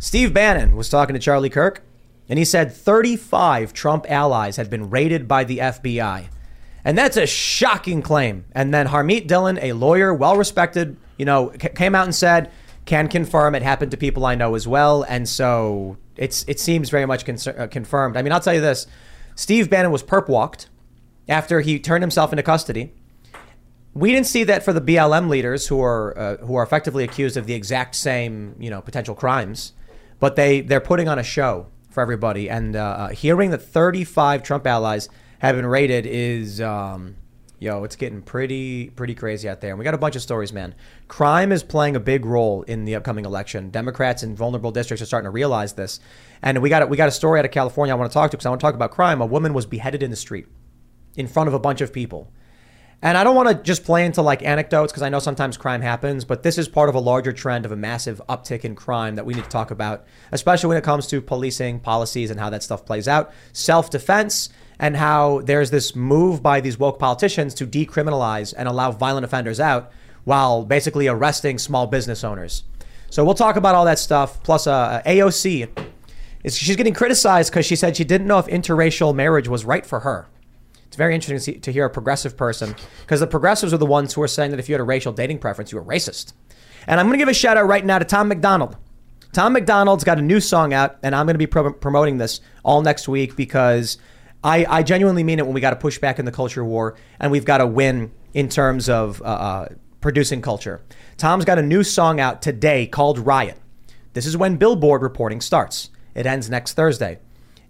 Steve Bannon was talking to Charlie Kirk, and he said 35 Trump allies had been raided by the FBI. And that's a shocking claim. And then Harmeet Dillon, a lawyer, well-respected, came out and said, can confirm it happened to people I know as well. And so it seems very much confirmed. I mean, I'll tell you this. Steve Bannon was perp-walked after he turned himself into custody. We didn't see that for the BLM leaders who are effectively accused of the exact same, potential crimes. But they're putting on a show for everybody. And hearing that 35 Trump allies have been raided is, it's getting pretty crazy out there. And we got a bunch of stories, man. Crime is playing a big role in the upcoming election. Democrats in vulnerable districts are starting to realize this. And we got a story out of California I want to talk to, because I want to talk about crime. A woman was beheaded in the street in front of a bunch of people. And I don't want to just play into anecdotes, because I know sometimes crime happens, but this is part of a larger trend of a massive uptick in crime that we need to talk about, especially when it comes to policing policies and how that stuff plays out, self-defense, and how there's this move by these woke politicians to decriminalize and allow violent offenders out while basically arresting small business owners. So we'll talk about all that stuff. Plus AOC, she's getting criticized because she said she didn't know if interracial marriage was right for her. It's very interesting to hear a progressive person, because the progressives are the ones who are saying that if you had a racial dating preference, you were racist. And I'm going to give a shout out right now to Tom McDonald. Tom McDonald's got a new song out, and I'm going to be promoting this all next week, because I genuinely mean it when we got to push back in the culture war and we've got to win in terms of producing culture. Tom's got a new song out today called Riot. This is when Billboard reporting starts. It ends next Thursday.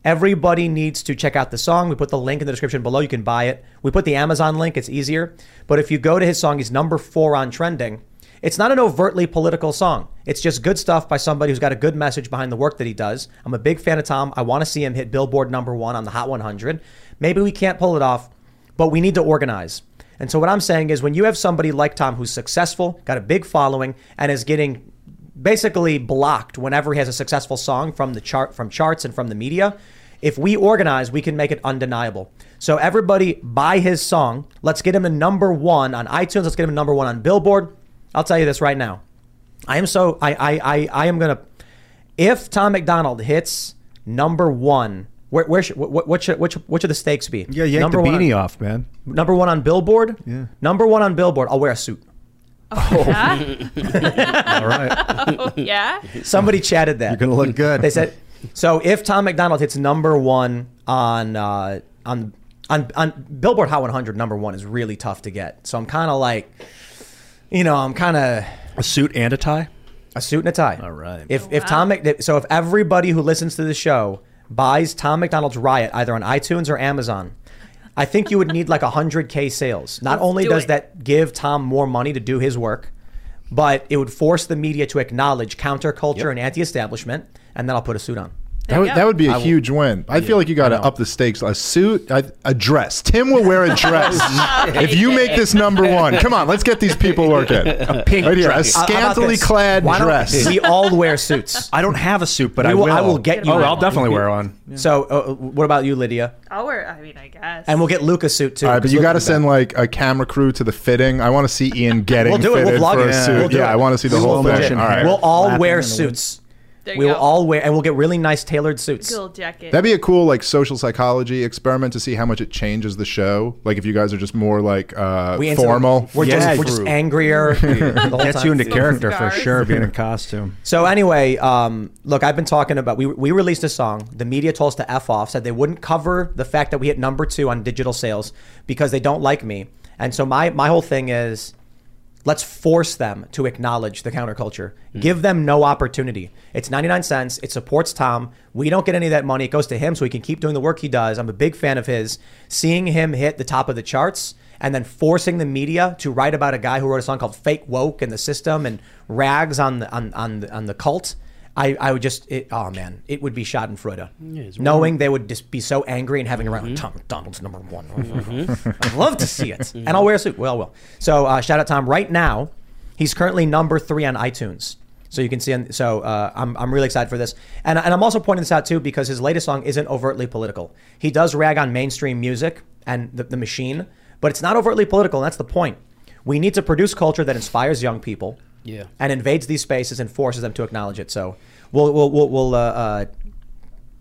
Everybody needs to check out the song. We put the link in the description below. You can buy it. We put the Amazon link. It's easier. But if you go to his song, he's number 4 on trending. It's not an overtly political song. It's just good stuff by somebody who's got a good message behind the work that he does. I'm a big fan of Tom. I want to see him hit Billboard number 1 on the Hot 100. Maybe we can't pull it off, but we need to organize. And so what I'm saying is, when you have somebody like Tom who's successful, got a big following, and is getting basically blocked whenever he has a successful song from charts and from the media, if we organize, we can make it undeniable. So everybody buy his song. Let's get him to number 1 on iTunes. Let's get him number 1 on Billboard. I'll tell you this right now. If Tom McDonald hits number 1, what should the stakes be? Yeah, yank the beanie off, man. Number 1 on Billboard? Yeah. Number 1 on Billboard. I'll wear a suit. Oh, yeah? All right. Oh, yeah? Somebody chatted that. You're going to look good. They said, so if Tom McDonald hits number 1 on Billboard Hot 100, number 1 is really tough to get. So I'm kind of a suit and a tie? A suit and a tie. All right. If everybody who listens to the show buys Tom McDonald's Riot either on iTunes or Amazon, I think you would need 100K sales. Not only does that give Tom more money to do his work, but it would force the media to acknowledge counterculture and anti-establishment. And then I'll put a suit on. That would be a huge win. I feel like you got to up the stakes. A suit, a dress. Tim will wear a dress. If you make this number 1, come on, let's get these people working. A pink right here, dress. A scantily clad dress. We all wear suits. I don't have a suit, but I will. I will get you. Oh, I'll definitely wear one. Yeah. So, what about you, Lydia? I'll wear. I mean, I guess. And we'll get Luke a suit too. All right, but you got to send a camera crew to the fitting. I want to see Ian getting fitted for a suit. I want to see the whole thing. All right, we'll all wear suits. We'll all wear, and we'll get really nice tailored suits. Cool jacket. That'd be a cool social psychology experiment to see how much it changes the show. If you guys are just more formal. We're just angrier. Gets you into character for sure, being in costume. So anyway, look, I've been talking about, we released a song. The media told us to F off, said they wouldn't cover the fact that we hit number 2 on digital sales because they don't like me. And so my whole thing is, let's force them to acknowledge the counterculture. Give them no opportunity. It's 99 cents. It supports Tom. We don't get any of that money. It goes to him so he can keep doing the work he does. I'm a big fan of his. Seeing him hit the top of the charts and then forcing the media to write about a guy who wrote a song called Fake Woke and the System and rags on the cult, I would just, oh man, it would be schadenfreude. Yeah, knowing they would just be so angry and having around Tom McDonald's number one. I'd love to see it. And I'll wear a suit. Well, I will. So shout out Tom. Right now, he's currently number 3 on iTunes. So you can see, I'm really excited for this. And I'm also pointing this out too, because his latest song isn't overtly political. He does rag on mainstream music and the machine, but it's not overtly political. And that's the point. We need to produce culture that inspires young people. Yeah, and invades these spaces and forces them to acknowledge it. So we'll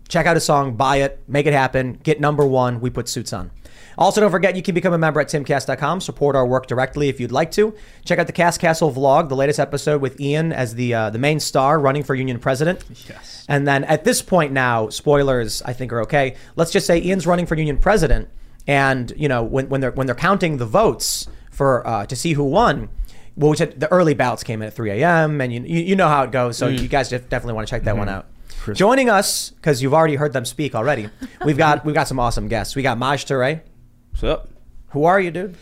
check out a song, buy it, make it happen, get number 1. We put suits on. Also, don't forget you can become a member at timcast.com. Support our work directly if you'd like to. Check out the Cast Castle vlog, the latest episode with Ian as the main star running for union president. Yes. And then at this point now, spoilers I think are okay. Let's just say Ian's running for union president, and you know when they're counting the votes for to see who won. Well, which the early ballots came in at 3 a.m. and you know how it goes. So you guys definitely want to check that one out. Chris. Joining us, because you've already heard them speak already, we've got some awesome guests. We got Maj Touré. What's up? Who are you, dude?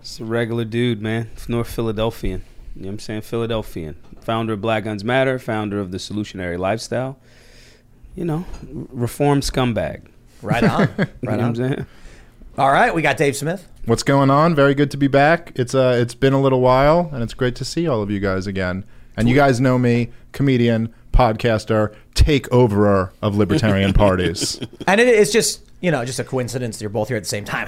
It's a regular dude, man. It's North Philadelphian. You know what I'm saying? Philadelphian. Founder of Black Guns Matter, founder of the Solutionary Lifestyle. You know, reform scumbag. Right on. Right on. You know what I'm saying? All right, we got Dave Smith. What's going on? Very good to be back. It's been a little while, and it's great to see all of you guys again. And you guys know me, comedian, podcaster, takeoverer of libertarian parties. And it's just, you know, just a coincidence that you're both here at the same time.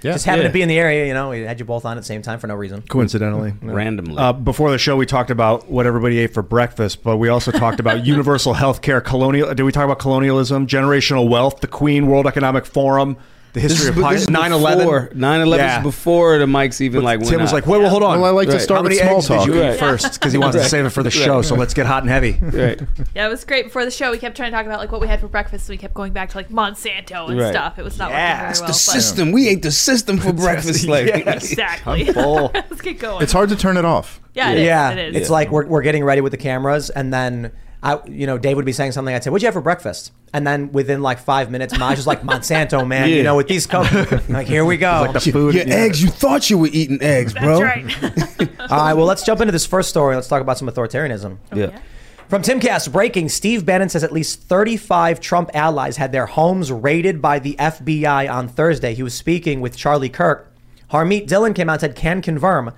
Just happened to be in the area, you know. We had you both on at the same time for no reason. Coincidentally. Randomly. Before the show, we talked about what everybody ate for breakfast, but we also talked about universal health care, did we talk about colonialism, generational wealth, the Queen, World Economic Forum, the history of 9/11. 9/11 is before the mics even like went out. Tim was like, wait, well, hold on. Well, I like to start with small talk first because he wants to save it for the show. So let's get hot and heavy. Right. Yeah, it was great. Before the show, we kept trying to talk about like what we had for breakfast. So we kept going back to like Monsanto and stuff. It was not working very well. It's the system. But we ate the system for breakfast. Like, exactly. Let's get going. It's hard to turn it off. Yeah, it is. It's like we're getting ready with the cameras and then... Dave would be saying something. I'd say, "What'd you have for breakfast?" And then within like 5 minutes, Maj is like, "Monsanto, man. Yeah. You know, with these companies, like here we go. Like the food, your eggs. You thought you were eating eggs, bro." That's right. All right. Well, let's jump into this first story. Let's talk about some authoritarianism. Yeah. From Timcast, breaking: Steve Bannon says at least 35 Trump allies had their homes raided by the FBI on Thursday. He was speaking with Charlie Kirk. Harmeet Dillon came out and said, "Can confirm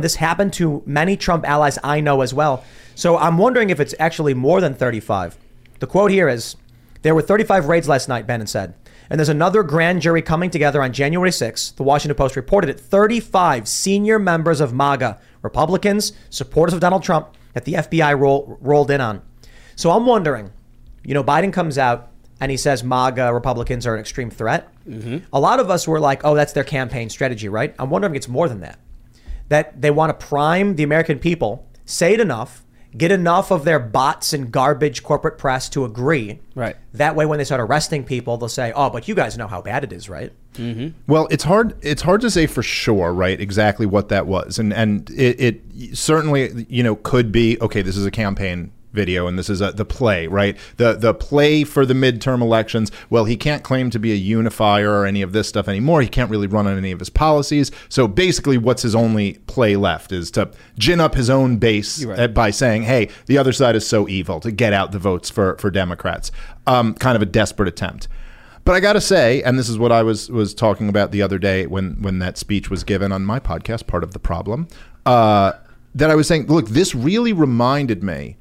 this happened to many Trump allies I know as well." So I'm wondering if it's actually more than 35. The quote here is, "There were 35 raids last night," Bannon said. "And there's another grand jury coming together on January 6th. The Washington Post reported it. 35 senior members of MAGA, Republicans, supporters of Donald Trump, that the FBI rolled in on." So I'm wondering, you know, Biden comes out and he says MAGA Republicans are an extreme threat. Mm-hmm. A lot of us were like, oh, that's their campaign strategy, right? I'm wondering if it's more than that. That they want to prime the American people, say it enough, get enough of their bots and garbage corporate press to agree. Right. That way, when they start arresting people, they'll say, "Oh, but you guys know how bad it is, right?" Mm-hmm. Well, it's hard to say for sure, right? Exactly what that was, and it certainly, you know, could be okay. This is a campaign video, and this is the play, right? The play for the midterm elections. Well, he can't claim to be a unifier or any of this stuff anymore. He can't really run on any of his policies. So basically, what's his only play left is to gin up his own base by saying, "Hey, the other side is so evil," to get out the votes for Democrats. Kind of a desperate attempt. But I got to say, and this is what I was talking about the other day when that speech was given on my podcast, Part of the Problem, that I was saying, look, this really reminded me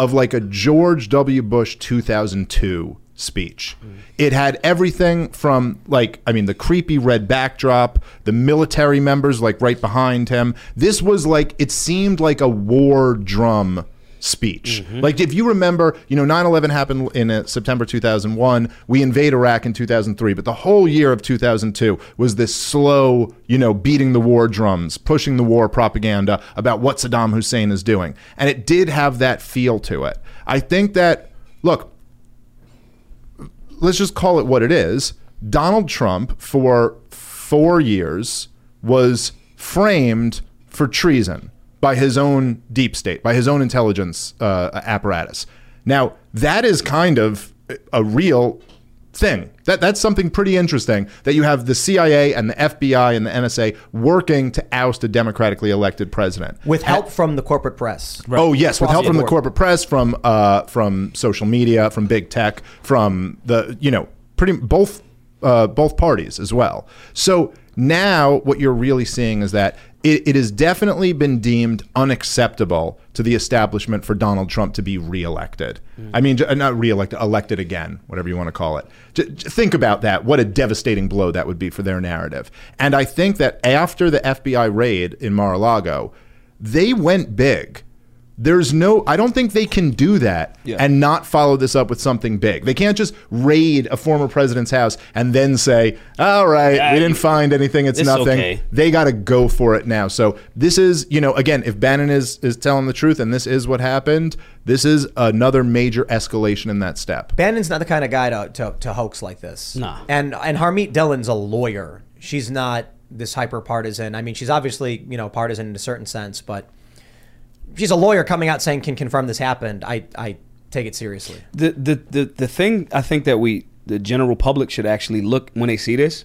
of like a George W. Bush 2002 speech. It had everything from like, I mean, the creepy red backdrop, the military members like right behind him. This was like, it seemed like a war drum speech. Mm-hmm. Like if you remember, you know, 9/11 happened in September 2001. We invade Iraq in 2003, but the whole year of 2002 was this slow, you know, beating the war drums, pushing the war propaganda about what Saddam Hussein is doing. And it did have that feel to it. I think that, look, let's just call it what it is. Donald Trump for 4 years was framed for treason by his own deep state, by his own intelligence apparatus. Now, that is kind of a real thing. That's something pretty interesting, that you have the CIA and the FBI and the NSA working to oust a democratically elected president. With help from the corporate press. Right. Oh, yes, with help from the corporate press, from social media, from big tech, from the, you know, pretty both parties as well. So now what you're really seeing is that it has definitely been deemed unacceptable to the establishment for Donald Trump to be reelected. Mm. I mean, not reelected, elected again, whatever you want to call it. Think about that. What a devastating blow that would be for their narrative. And I think that after the FBI raid in Mar-a-Lago, they went big. There's no, I don't think they can do that and not follow this up with something big. They can't just raid a former president's house and then say, all right, we didn't find anything, it's nothing. Okay. They got to go for it now. So this is, you know, again, if Bannon is telling the truth and this is what happened, this is another major escalation in that step. Bannon's not the kind of guy to hoax like this. Nah. And Harmeet Dillon's a lawyer. She's not this hyper partisan. I mean, she's obviously, you know, partisan in a certain sense, but she's a lawyer coming out saying can confirm this happened. I take it seriously. The thing I think that the general public should actually look when they see this.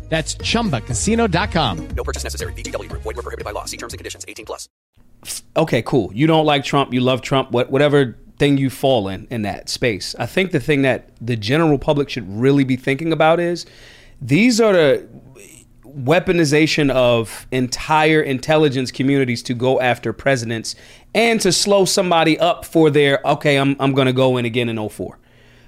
That's ChumbaCasino.com. No purchase necessary. VGW Group. Void where prohibited by law. See terms and conditions. 18+. Okay, cool. You don't like Trump. You love Trump. Whatever thing you fall in that space. I think the thing that the general public should really be thinking about is these are the weaponization of entire intelligence communities to go after presidents and to slow somebody up for their, okay, I'm going to go in again in 2004.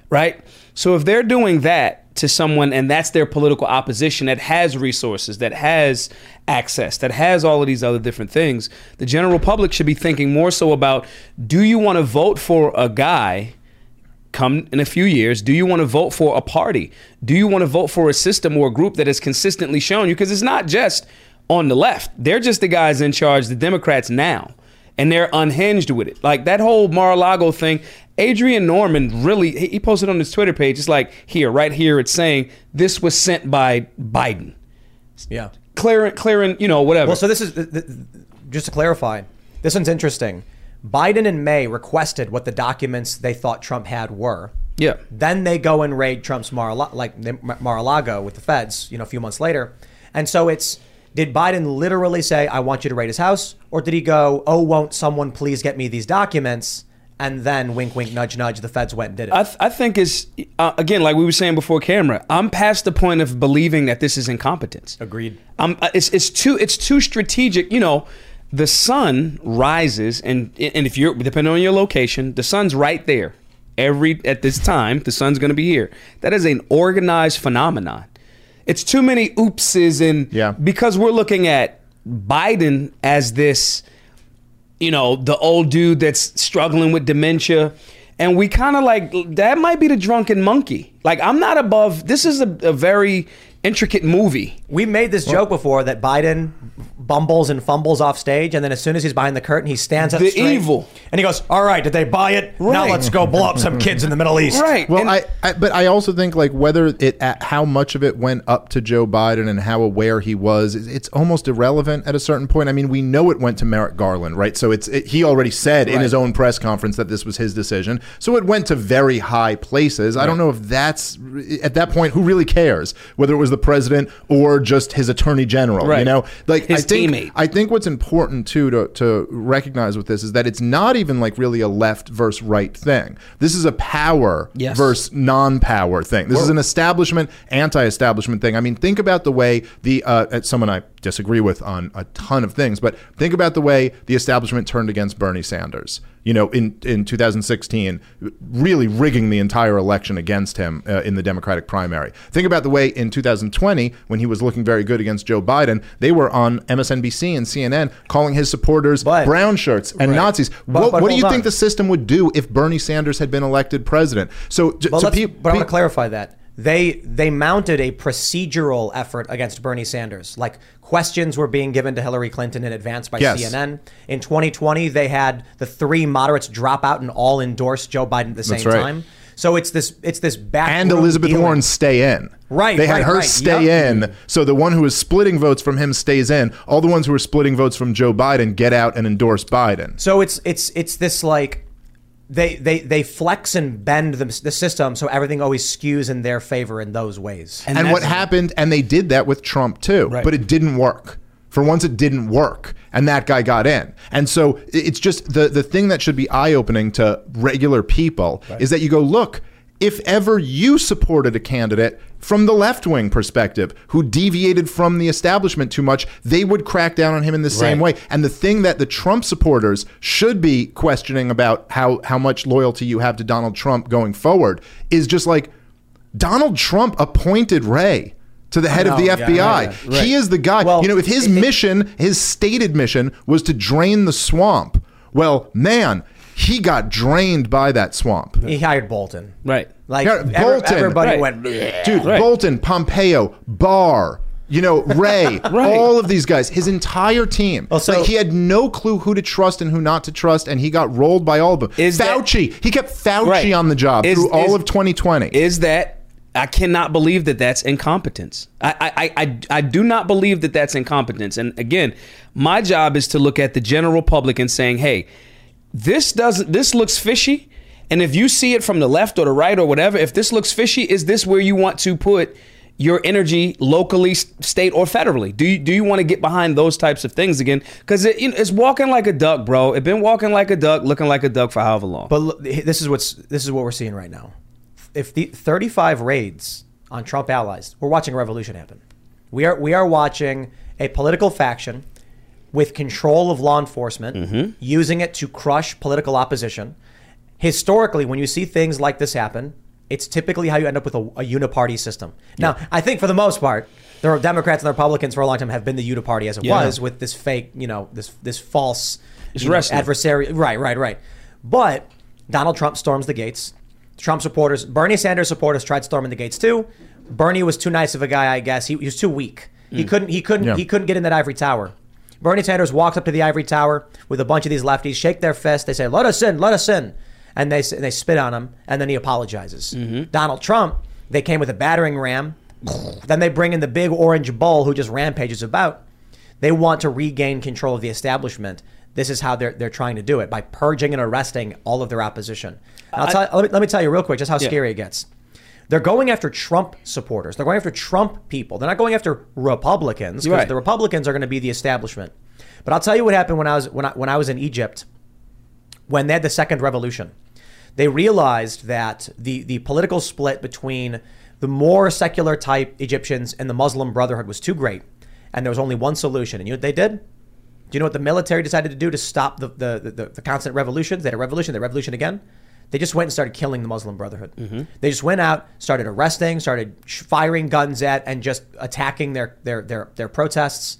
Right? So if they're doing that to someone and that's their political opposition that has resources, that has access, that has all of these other different things, the general public should be thinking more so about, do you want to vote for a guy come in a few years? Do you want to vote for a party? Do you want to vote for a system or a group that has consistently shown you? Because it's not just on the left. They're just the guys in charge, the Democrats now, and they're unhinged with it. Like that whole Mar-a-Lago thing, Adrian Norman really, he posted on his Twitter page, it's like, right here, it's saying, this was sent by Biden. Yeah. Clearing, you know, whatever. Well, so this is, just to clarify, this one's interesting. Biden and May requested what the documents they thought Trump had were. Yeah. Then they go and raid Trump's Mar-a-Lago with the feds, you know, a few months later. And so it's, did Biden literally say, I want you to raid his house? Or did he go, oh, won't someone please get me these documents? And then, wink, wink, nudge, nudge, the feds went and did it. I think it's, again, like we were saying before camera, I'm past the point of believing that this is incompetence. Agreed. It's too strategic. You know, the sun rises, and if you're, depending on your location, the sun's right there. At this time, the sun's going to be here. That is an organized phenomenon. It's too many oopses, because we're looking at Biden as this, you know, the old dude that's struggling with dementia. And we kind of like, that might be the drunken monkey. Like, I'm not above, this is a very intricate movie. We made this joke before that Biden bumbles and fumbles off stage. And then as soon as he's behind the curtain, he stands up straight. The evil. And he goes, all right, did they buy it? Right. Now let's go blow up some kids in the Middle East. Right. Well, but I also think like how much of it went up to Joe Biden and how aware he was, it's almost irrelevant at a certain point. I mean, we know it went to Merrick Garland, right? So he already said in his own press conference that this was his decision. So it went to very high places. I don't know if that's, at that point, who really cares whether it was the president or just his attorney general, you know, like his teammate. I think what's important too to recognize with this is that it's not even like really a left versus right thing. This is a power versus non-power thing. This is an establishment, anti-establishment thing. I mean, think about the way the someone I disagree with on a ton of things, but think about the way the establishment turned against Bernie Sanders. You know, in 2016, really rigging the entire election against him in the Democratic primary. Think about the way in 2020, when he was looking very good against Joe Biden, they were on MSNBC and CNN calling his supporters brown shirts and Nazis. What do you think the system would do if Bernie Sanders had been elected president? So, I want to clarify that. They mounted a procedural effort against Bernie Sanders. Like, questions were being given to Hillary Clinton in advance by CNN. In 2020, they had the three moderates drop out and all endorse Joe Biden at the same time. So it's this back and Elizabeth Warren stay in. Right. They had her stay in. So the one who is splitting votes from him stays in. All the ones who are splitting votes from Joe Biden get out and endorse Biden. So it's this, like, they flex and bend the system so everything always skews in their favor in those ways. And what happened, and they did that with Trump too, but it didn't work. For once, it didn't work, and that guy got in. And so it's just the thing that should be eye-opening to regular people is that you go, look, if ever you supported a candidate from the left-wing perspective who deviated from the establishment too much, they would crack down on him in the same way. And the thing that the Trump supporters should be questioning about how much loyalty you have to Donald Trump going forward is just like, Donald Trump appointed Ray to the head of the FBI. Right. He is the guy. Well, you know, if his mission, his stated mission, was to drain the swamp, well, man, he got drained by that swamp. He hired Bolton. Like, Bolton, everybody went, bleh. Dude, Bolton, Pompeo, Barr, you know, Ray, all of these guys, his entire team. Well, so, like, he had no clue who to trust and who not to trust, and he got rolled by all of them. He kept Fauci on the job through all of 2020. I cannot believe that that's incompetence. I do not believe that that's incompetence. And again, my job is to look at the general public and saying, hey, this looks fishy. And if you see it from the left or the right or whatever, if this looks fishy, is this where you want to put your energy locally, state, or federally? Do you want to get behind those types of things again? Because it's walking like a duck, bro. It's been walking like a duck, looking like a duck for however long. But look, this is what we're seeing right now. If the 35 raids on Trump allies, we're watching a revolution happen. We are watching a political faction with control of law enforcement, using it to crush political opposition. Historically, when you see things like this happen, it's typically how you end up with a uniparty system. Now, I think for the most part, there are Democrats and Republicans for a long time have been the uniparty as it was, with this fake, this false adversary. Right. But Donald Trump storms the gates. Trump supporters, Bernie Sanders supporters tried storming the gates too. Bernie was too nice of a guy, I guess. He was too weak. He couldn't get in that ivory tower. Bernie Sanders walked up to the ivory tower with a bunch of these lefties, shake their fist. They say, let us in. And they spit on him. And then he apologizes. Donald Trump, they came with a battering ram. Then they bring in the big orange bull who just rampages about. They want to regain control of the establishment. This is how they're trying to do it, by purging and arresting all of their opposition. Let me tell you real quick just how scary it gets. They're going after Trump supporters. They're going after Trump people. They're not going after Republicans, because the Republicans are going to be the establishment. But I'll tell you what happened when I was in Egypt, when they had the second revolution. They realized that the political split between the more secular type Egyptians and the Muslim Brotherhood was too great, and there was only one solution. And you know what they did? Do you know what the military decided to do to stop the constant revolutions? They had a revolution, they had a revolution again. They just went and started killing the Muslim Brotherhood. They just went out, started arresting, started firing guns at, and just attacking their protests.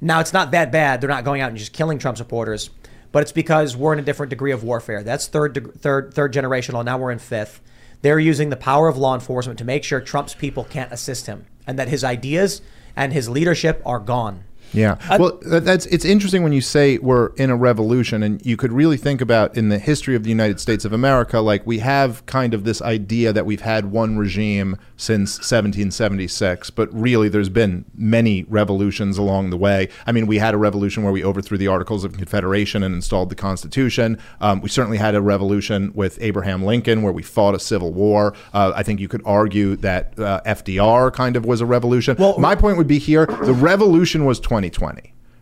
Now, it's not that bad. They're not going out and just killing Trump supporters, but it's because we're in a different degree of warfare. That's third generational. Now we're in fifth. They're using the power of law enforcement to make sure Trump's people can't assist him, and that his ideas and his leadership are gone. Yeah. Well, it's interesting when you say we're in a revolution, and you could really think about in the history of the United States of America, like, we have kind of this idea that we've had one regime since 1776, but really there's been many revolutions along the way. I mean, we had a revolution where we overthrew the Articles of Confederation and installed the Constitution. We certainly had a revolution with Abraham Lincoln where we fought a civil war. I think you could argue that FDR kind of was a revolution. Well, my point would be here, the revolution was 2020.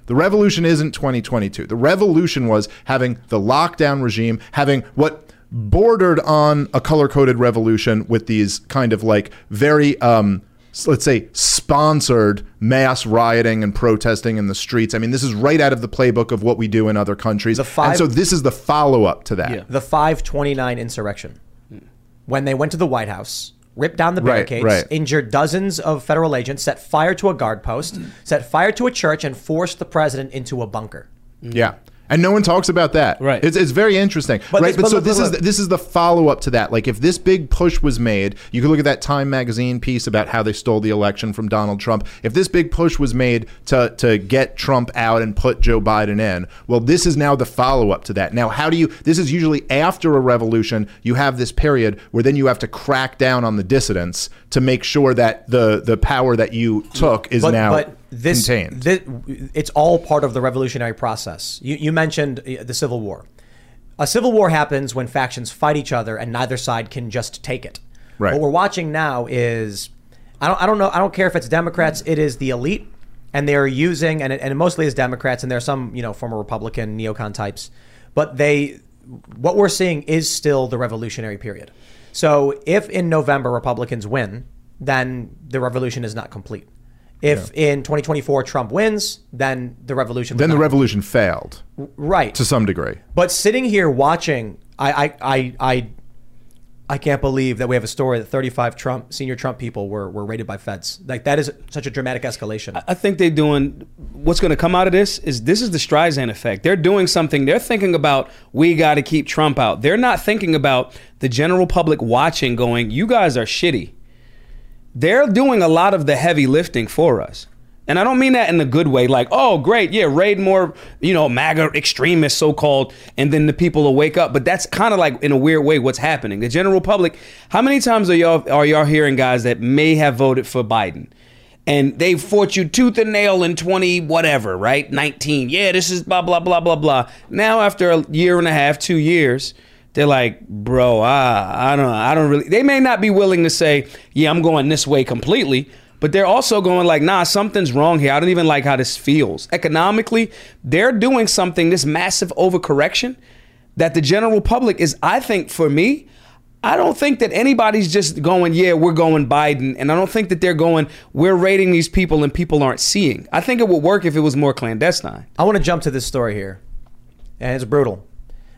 The revolution isn't 2022. The revolution was having the lockdown regime, having what bordered on a color-coded revolution with these kind of like very, let's say, sponsored mass rioting and protesting in the streets. I mean, this is right out of the playbook of what we do in other countries. And so this is the follow-up to that. Yeah. The 529 insurrection. When they went to the White House, ripped down the barricades, injured dozens of federal agents, set fire to a guard post, set fire to a church, and forced the president into a bunker. Yeah. And no one talks about that. Right. It's very interesting. But right. This is the follow up to that. Like, if this big push was made, you could look at that Time magazine piece about how they stole the election from Donald Trump. If this big push was made to get Trump out and put Joe Biden in, well, this is now the follow up to that. Now, how do you? This is usually after a revolution. You have this period where then you have to crack down on the dissidents to make sure that the power that you took is contained. It's all part of the revolutionary process. You mentioned the Civil War. A civil war happens when factions fight each other and neither side can just take it. Right. What we're watching now is, I don't know. I don't care if it's Democrats. It is the elite, and they are using, and it mostly is Democrats, and there are some former Republican neocon types, but what we're seeing is still the revolutionary period. So if in November Republicans win, then the revolution is not complete. If in 2024 Trump wins, then the revolution failed. Right. To some degree. But sitting here watching, I can't believe that we have a story that 35 senior Trump people were raided by feds. Like, that is such a dramatic escalation. I think they're doing, what's going to come out of this is the Streisand effect. They're doing something. They're thinking about, we got to keep Trump out. They're not thinking about the general public watching going, you guys are shitty. They're doing a lot of the heavy lifting for us. And I don't mean that in a good way, like, oh, great, yeah, raid more, MAGA extremists, so-called, and then the people will wake up. But that's kind of like, in a weird way, what's happening. The general public, how many times are y'all hearing guys that may have voted for Biden? And they fought you tooth and nail in 20-whatever, right? 19, yeah, this is blah, blah, blah, blah, blah. Now, after a year and a half, 2 years, they're like, bro, I don't really. They may not be willing to say, yeah, I'm going this way completely, but they're also going like, nah, something's wrong here. I don't even like how this feels. Economically, they're doing something, this massive overcorrection that the general public is, I think, for me, I don't think that anybody's just going, yeah, we're going Biden. And I don't think that they're going, we're raiding these people and people aren't seeing. I think it would work if it was more clandestine. I want to jump to this story here. And it's brutal.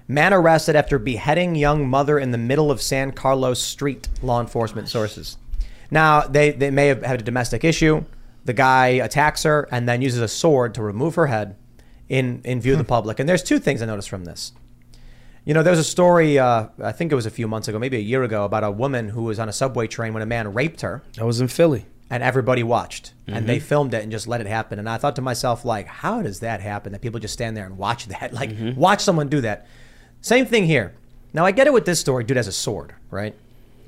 Man arrested after beheading young mother in the middle of San Carlos Street, law enforcement sources. Now, they may have had a domestic issue. The guy attacks her and then uses a sword to remove her head in view of the public. And there's two things I noticed from this. There was a story, I think it was a few months ago, maybe a year ago, about a woman who was on a subway train when a man raped her. That was in Philly. And everybody watched. Mm-hmm. And they filmed it and just let it happen. And I thought to myself, like, how does that happen? That people just stand there and watch that? Like, watch someone do that. Same thing here. Now, I get it with this story. Dude has a sword, right?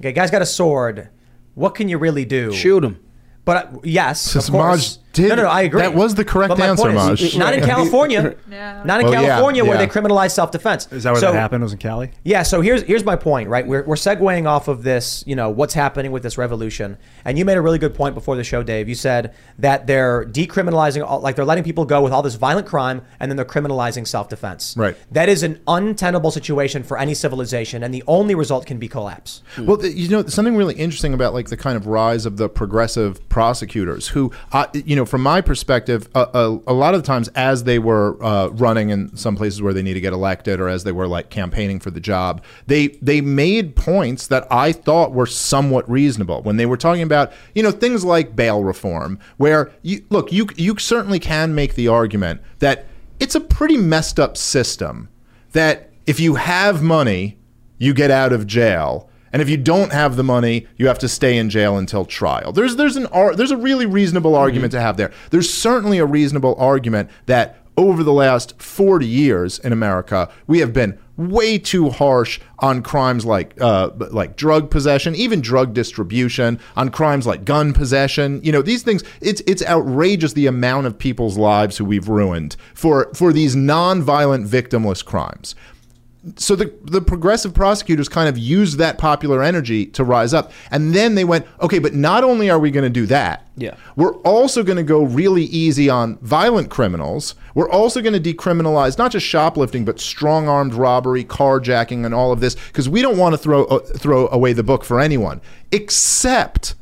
Okay, guy's got a sword. What can you really do? Shoot him. But yes, of course. Maj did. No, I agree. That was the correct answer, Maj. Not in California. No. Not in California where they criminalize self-defense. Is that where that happened? It was in Cali? Yeah, so here's my point, right? We're segueing off of this, what's happening with this revolution. And you made a really good point before the show, Dave. You said that they're decriminalizing, like they're letting people go with all this violent crime, and then they're criminalizing self-defense. Right. That is an untenable situation for any civilization, and the only result can be collapse. Well, something really interesting about like the kind of rise of the progressive prosecutors who, from my perspective, a lot of the times as they were running in some places where they need to get elected, or as they were like campaigning for the job, they made points that I thought were somewhat reasonable when they were talking about, things like bail reform, where you certainly can make the argument that it's a pretty messed up system, that if you have money, you get out of jail. And if you don't have the money, you have to stay in jail until trial. There's a really reasonable argument to have there. There's certainly a reasonable argument that over the last 40 years in America, we have been way too harsh on crimes like drug possession, even drug distribution, on crimes like gun possession. These things, it's outrageous the amount of people's lives who we've ruined for these nonviolent victimless crimes. So the progressive prosecutors kind of used that popular energy to rise up. And then they went, okay, but not only are we going to do that, we're also going to go really easy on violent criminals. We're also going to decriminalize not just shoplifting, but strong-armed robbery, carjacking, and all of this, because we don't want to throw away the book for anyone, except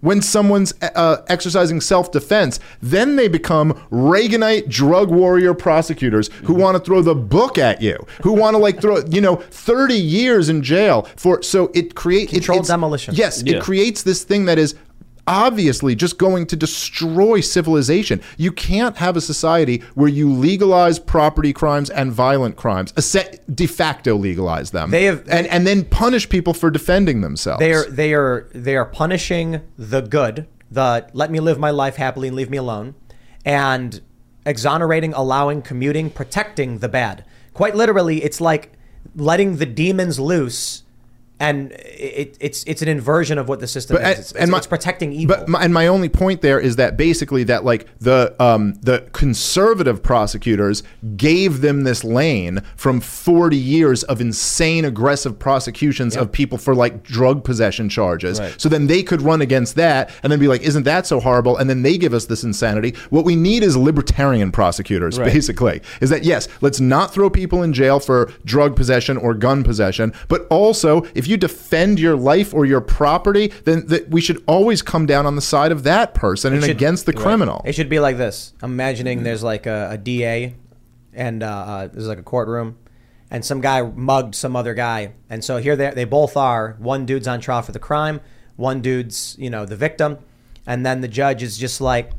when someone's exercising self-defense. Then they become Reaganite drug warrior prosecutors who want to throw the book at you, who want to like throw 30 years in jail for. So it creates controlled demolition. Yes, it creates this thing that is obviously just going to destroy civilization. You can't have a society where you legalize property crimes and violent crimes, de facto legalize them, and then punish people for defending themselves. They are punishing the good, the let me live my life happily and leave me alone, and exonerating, allowing, commuting, protecting the bad. Quite literally, it's like letting the demons loose. And it's an inversion of what the system is. It's protecting evil. But my only point there is that basically that like the conservative prosecutors gave them this lane from 40 years of insane aggressive prosecutions of people for like drug possession charges. Right. So then they could run against that and then be like, isn't that so horrible? And then they give us this insanity. What we need is libertarian prosecutors, basically. Is that, yes, let's not throw people in jail for drug possession or gun possession, but also if you defend your life or your property, then we should always come down on the side of that person against the criminal. It should be like this. I'm imagining there's like a DA and there's like a courtroom and some guy mugged some other guy. And so here they both are. One dude's on trial for the crime. One dude's, the victim. And then the judge is just like,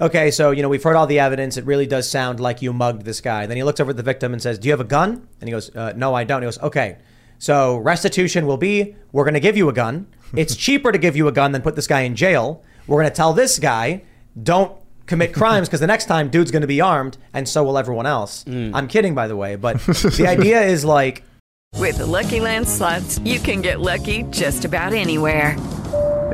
okay, so, we've heard all the evidence. It really does sound like you mugged this guy. And then he looks over at the victim and says, do you have a gun? And he goes, no, I don't. He goes, okay. So restitution will be, we're going to give you a gun. It's cheaper to give you a gun than put this guy in jail. We're going to tell this guy, don't commit crimes because the next time dude's going to be armed and so will everyone else. I'm kidding, by the way. But the idea is like. With the Lucky Land Slots, you can get lucky just about anywhere.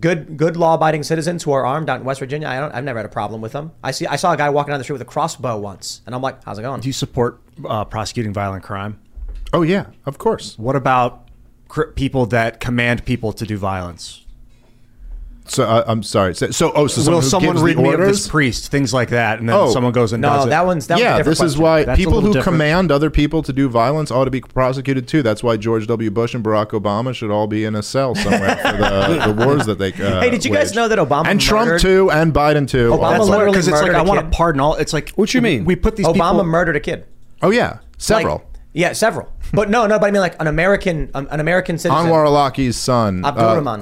Good law-abiding citizens who are armed out in West Virginia, I've never had a problem with them. I saw a guy walking down the street with a crossbow once, and I'm like, how's it going? Do you support prosecuting violent crime? Oh, yeah, of course. What about people that command people to do violence? So I'm sorry. So will someone read me of this priest, things like that, and then someone goes and does it? No, that one's a different question. This is why people who command other people to do violence ought to be prosecuted too. That's why George W. Bush and Barack Obama should all be in a cell somewhere for the wars that they. Hey, did you guys know that Obama and Trump too, and Biden too? Obama literally murdered a kid. I want to pardon all. It's like what you mean? We put these. Obama murdered a kid. Oh yeah, several. Yeah, several. But but I mean like an American citizen. Anwar Awlaki's son. Abdur-Rahman.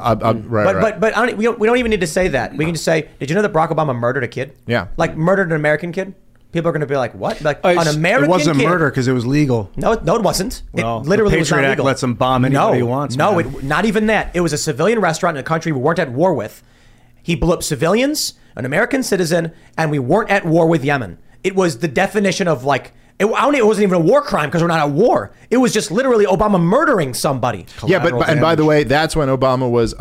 But we don't even need to say that. We can just say, did you know that Barack Obama murdered a kid? Yeah. Like murdered an American kid? People are going to be like, what? Like an American kid? It wasn't murder because it was legal. No, it wasn't. Well, it literally was not legal. The Patriot Act lets him bomb anybody he wants. No, not even that. It was a civilian restaurant in a country we weren't at war with. He blew up civilians, an American citizen, and we weren't at war with Yemen. It was the definition of like... It wasn't even a war crime because we're not at war. It was just literally Obama murdering somebody. Yeah, and by the way, that's when Obama was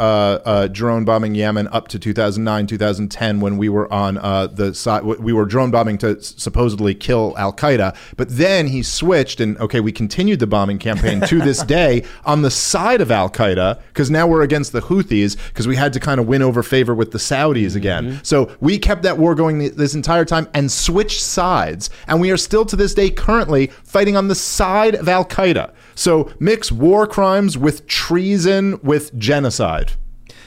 drone bombing Yemen up to 2009, 2010 when we were on the side. We were drone bombing to supposedly kill al-Qaeda. But then he switched and, we continued the bombing campaign to this day on the side of al-Qaeda because now we're against the Houthis because we had to kind of win over favor with the Saudis again. Mm-hmm. So we kept that war going this entire time and switched sides. And we are still to this day currently fighting on the side of al-Qaeda. So mix war crimes with treason with genocide.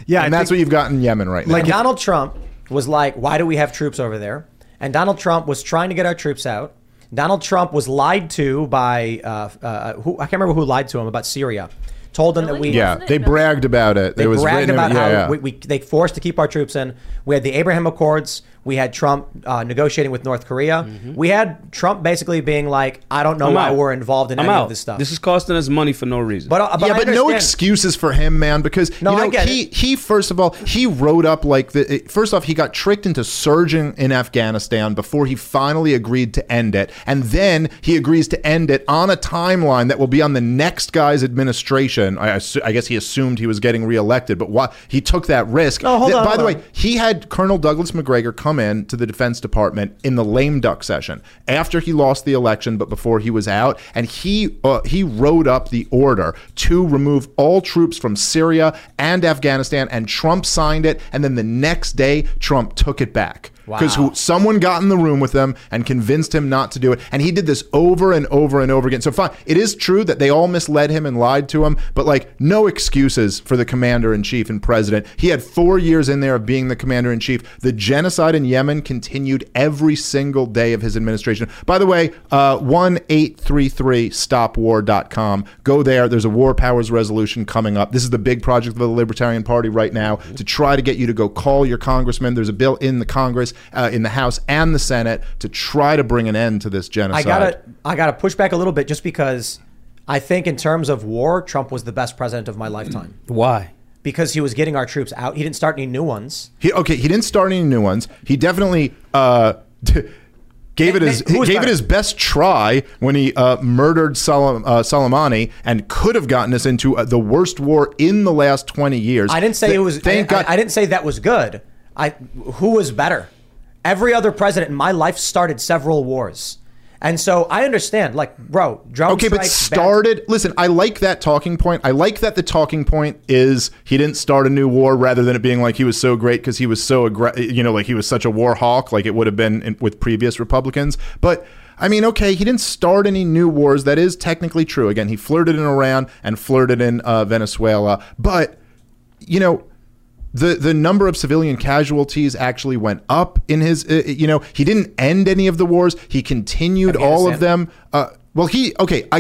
Yeah. And that's what you've got in Yemen right now. Like Donald Trump was like, why do we have troops over there? And Donald Trump was trying to get our troops out. Donald Trump was lied to by I can't remember who lied to him about Syria. Told them that we... Yeah, they bragged about it. They bragged about how they forced to keep our troops in. We had the Abraham Accords. We had Trump negotiating with North Korea. Mm-hmm. We had Trump basically being like, I don't know why we're involved in any of this stuff. This is costing us money for no reason. But no excuses for him, man, because first of all, he rode up like... First off, he got tricked into surging in Afghanistan before he finally agreed to end it. And then he agrees to end it on a timeline that will be on the next guy's administration. happen. I guess he assumed he was getting reelected, but why he took that risk. Oh, hold on, by the way, he had Colonel Douglas McGregor come in to the Defense Department in the lame duck session after he lost the election, but before he was out, and he wrote up the order to remove all troops from Syria and Afghanistan, and Trump signed it, and then the next day Trump took it back. Because someone got in the room with him and convinced him not to do it. And he did this over and over and over again. So fine, it is true that they all misled him and lied to him, but like no excuses for the commander-in-chief and president. He had 4 years in there of being the commander-in-chief. The genocide in Yemen continued every single day of his administration. By the way, 1-833-StopWar.com. Go there. There's a War Powers resolution coming up. This is the big project of the Libertarian Party right now to try to get you to go call your congressman. There's a bill in the Congress, in the House and the Senate, to try to bring an end to this genocide. I gotta push back a little bit, just because I think in terms of war, Trump was the best president of my lifetime. Why? Because he was getting our troops out. He didn't start any new ones. He didn't start any new ones. He definitely gave it his best try when he murdered Soleimani, and could have gotten us into the worst war in the last 20 years. I didn't say it was. Thank God. I didn't say that was good. Who was better? Every other president in my life started several wars. And so I understand, like, bro, listen, I like that talking point. I like that the talking point is he didn't start a new war, rather than it being like he was so great because he was so aggressive, you know, like he was such a war hawk, like it would have been with previous Republicans. But I mean, okay, he didn't start any new wars. That is technically true. Again, he flirted in Iran and flirted in Venezuela. But, you know, the number of civilian casualties actually went up in his, he didn't end any of the wars. He continued all of them. I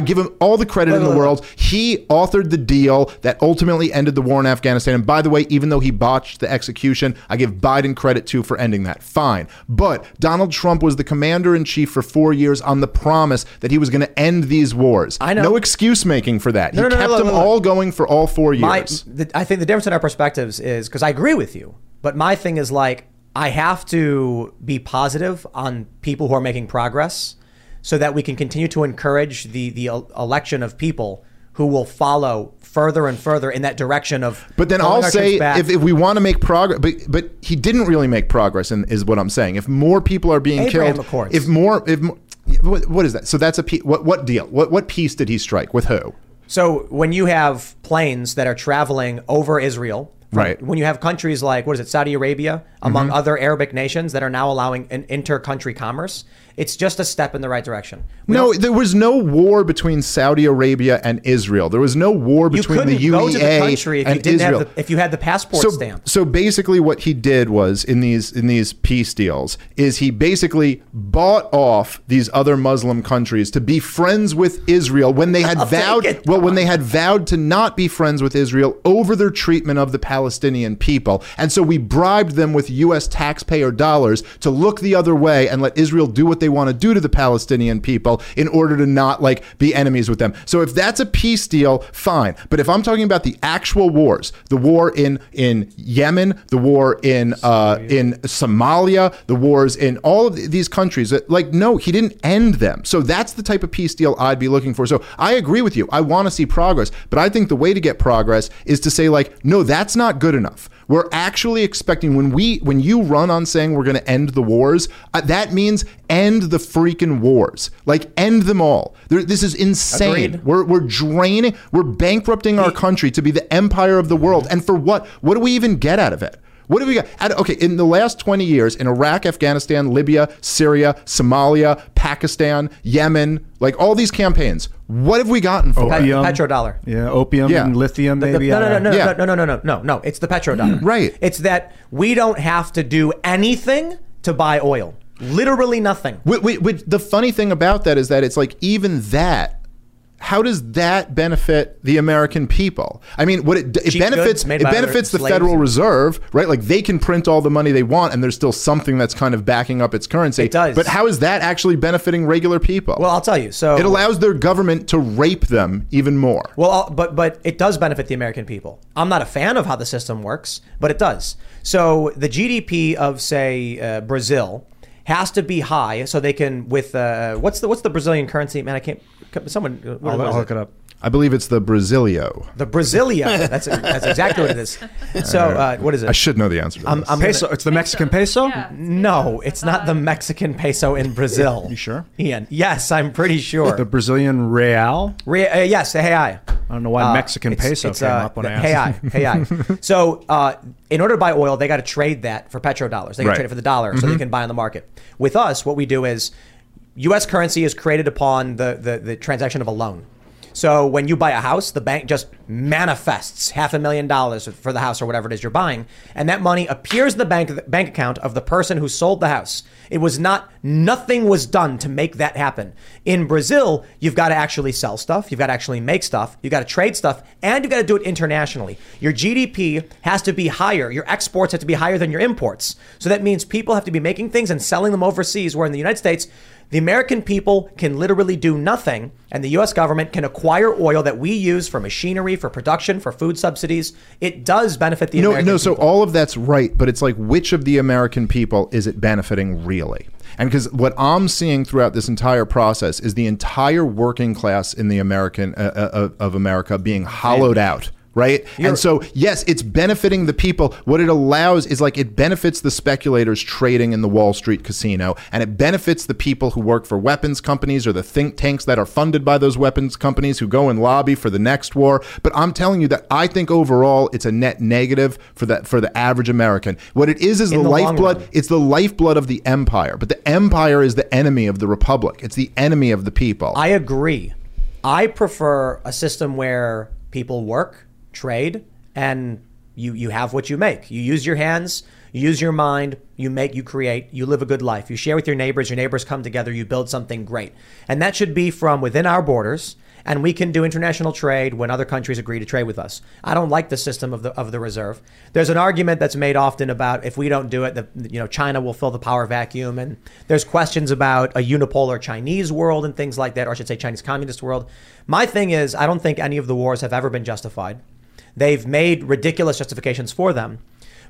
give him all the credit in the world. He authored the deal that ultimately ended the war in Afghanistan. And by the way, even though he botched the execution, I give Biden credit too for ending that. Fine. But Donald Trump was the commander-in-chief for 4 years on the promise that he was going to end these wars. I know. No excuse making for that. He kept them all going for all 4 years. I think the difference in our perspectives is, because I agree with you, but my thing is like, I have to be positive on people who are making progress, so that we can continue to encourage the election of people who will follow further and further in that direction of. But then I'll say, if we want to make progress, but he didn't really make progress, is what I'm saying. If more people are being killed, what is that? So that's what deal? What peace did he strike with who? So when you have planes that are traveling over Israel, right? When you have countries like Saudi Arabia, among other Arabic nations that are now allowing an inter-country commerce. It's just a step in the right direction. There was no war between Saudi Arabia and Israel. There was no war between the UEA and Israel. If you had the passport stamp. So basically what he did was, in these peace deals, is he basically bought off these other Muslim countries to be friends with Israel when they had vowed to not be friends with Israel over their treatment of the Palestinian people. And so we bribed them with U.S. taxpayer dollars to look the other way and let Israel do what they want to do to the Palestinian people in order to not like be enemies with them. So if that's a peace deal, fine. But if I'm talking about the actual wars, the war in Yemen, the war in Somalia, the wars in all of these countries, like, no, he didn't end them. So that's the type of peace deal I'd be looking for. So I agree with you. I want to see progress, but I think the way to get progress is to say, like, no, that's not good enough. We're actually expecting, when you run on saying we're going to end the wars, that means end the freaking wars. Like, end them all. This is insane. Agreed. We're draining. We're bankrupting our country to be the empire of the world. And for what? What do we even get out of it? What do we got? Okay, in the last 20 years, in Iraq, Afghanistan, Libya, Syria, Somalia, Pakistan, Yemen, like all these campaigns, what have we gotten for opium? Petrodollar? Yeah, opium and lithium, maybe. No. It's the petrodollar. Right. It's that we don't have to do anything to buy oil. Literally nothing. The funny thing about that is that it's like, even that, how does that benefit the American people? I mean, what it benefits the Federal Reserve, right? Like, they can print all the money they want and there's still something that's kind of backing up its currency. It does. But how is that actually benefiting regular people? Well, I'll tell you. So it allows their government to rape them even more. Well, but it does benefit the American people. I'm not a fan of how the system works, but it does. So the GDP of, say, Brazil has to be high so they can, with what's the Brazilian currency? Man, I can't. Someone, I'll look it up. I believe it's the Brasilio. The Brasilio. That's exactly what it is. So what is it? I should know the answer to this. Peso. It's the Mexican peso? Yeah. No, it's not the Mexican peso in Brazil. You sure? Ian. Yes, I'm pretty sure. The Brazilian real? Yes, the real. I don't know why Mexican peso came up when I asked. Hey. So in order to buy oil, they got to trade that for petrodollars. They got to trade it for the dollar so they can buy on the market. With us, what we do is U.S. currency is created upon the transaction of a loan. So when you buy a house, the bank just manifests $500,000 for the house or whatever it is you're buying. And that money appears in the bank account of the person who sold the house. It was not, nothing was done to make that happen. In Brazil, you've got to actually sell stuff. You've got to actually make stuff. You've got to trade stuff. And you've got to do it internationally. Your GDP has to be higher. Your exports have to be higher than your imports. So that means people have to be making things and selling them overseas, where in the United States, the American people can literally do nothing, and the U.S. government can acquire oil that we use for machinery, for production, for food subsidies. It does benefit the American people. So all of that's right, but it's like, which of the American people is it benefiting really? And because what I'm seeing throughout this entire process is the entire working class in the American of America being hollowed out. Right. And so, yes, it's benefiting the people. What it allows is like it benefits the speculators trading in the Wall Street casino, and it benefits the people who work for weapons companies or the think tanks that are funded by those weapons companies who go and lobby for the next war. But I'm telling you that I think overall it's a net negative for the average American. What it is the lifeblood. It's the lifeblood of the empire. But the empire is the enemy of the republic. It's the enemy of the people. I agree. I prefer a system where people work, trade, and you have what you make. You use your hands, you use your mind, you make, you create, you live a good life. You share with your neighbors come together, you build something great. And that should be from within our borders, and we can do international trade when other countries agree to trade with us. I don't like the system of the reserve. There's an argument that's made often about if we don't do it, China will fill the power vacuum, and there's questions about a unipolar Chinese world and things like that, or I should say Chinese communist world. My thing is, I don't think any of the wars have ever been justified. They've made ridiculous justifications for them.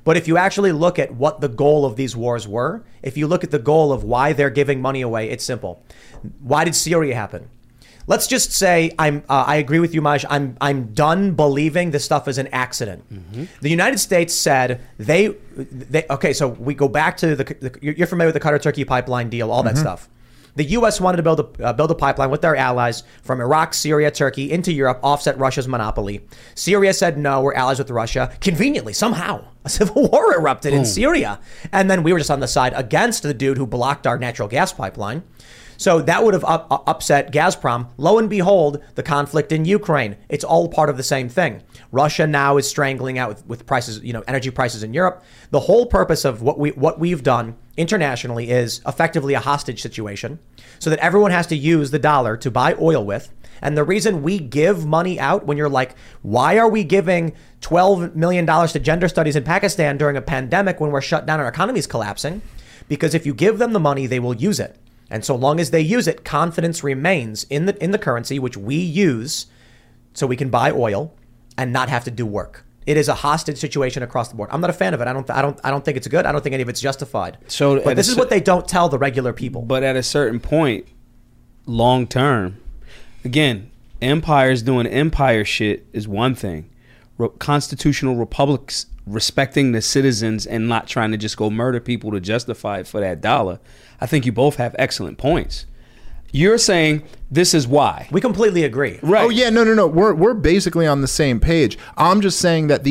But if you actually look at what the goal of these wars were, if you look at the goal of why they're giving money away, it's simple. Why did Syria happen? Let's just say I agree with you, Maj. I'm done believing this stuff is an accident. Mm-hmm. The United States said so we go back to you're familiar with the Qatar-Turkey pipeline deal, all that stuff. The U.S. wanted to build a pipeline with their allies from Iraq, Syria, Turkey into Europe, offset Russia's monopoly. Syria said, no, we're allies with Russia. Conveniently, somehow, a civil war erupted in Syria. And then we were just on the side against the dude who blocked our natural gas pipeline. So that would have upset Gazprom. Lo and behold, the conflict in Ukraine. It's all part of the same thing. Russia now is strangling out with prices, energy prices in Europe. The whole purpose of what we've done internationally is effectively a hostage situation, so that everyone has to use the dollar to buy oil with. And the reason we give money out, when you're like, why are we giving $12 million to gender studies in Pakistan during a pandemic when we're shut down and our economy is collapsing? Because if you give them the money, they will use it. And so long as they use it, confidence remains in the currency, which we use so we can buy oil and not have to do work. It is a hostage situation across the board. I'm not a fan of it. I don't think it's good. I don't think any of it's justified. So, but this is what they don't tell the regular people. But at a certain point, long term, again, empires doing empire shit is one thing. Constitutional republics respecting the citizens and not trying to just go murder people to justify it for that dollar. I think you both have excellent points. You're saying this is why. We completely agree. Right. Oh, yeah. No. We're basically on the same page. I'm just saying that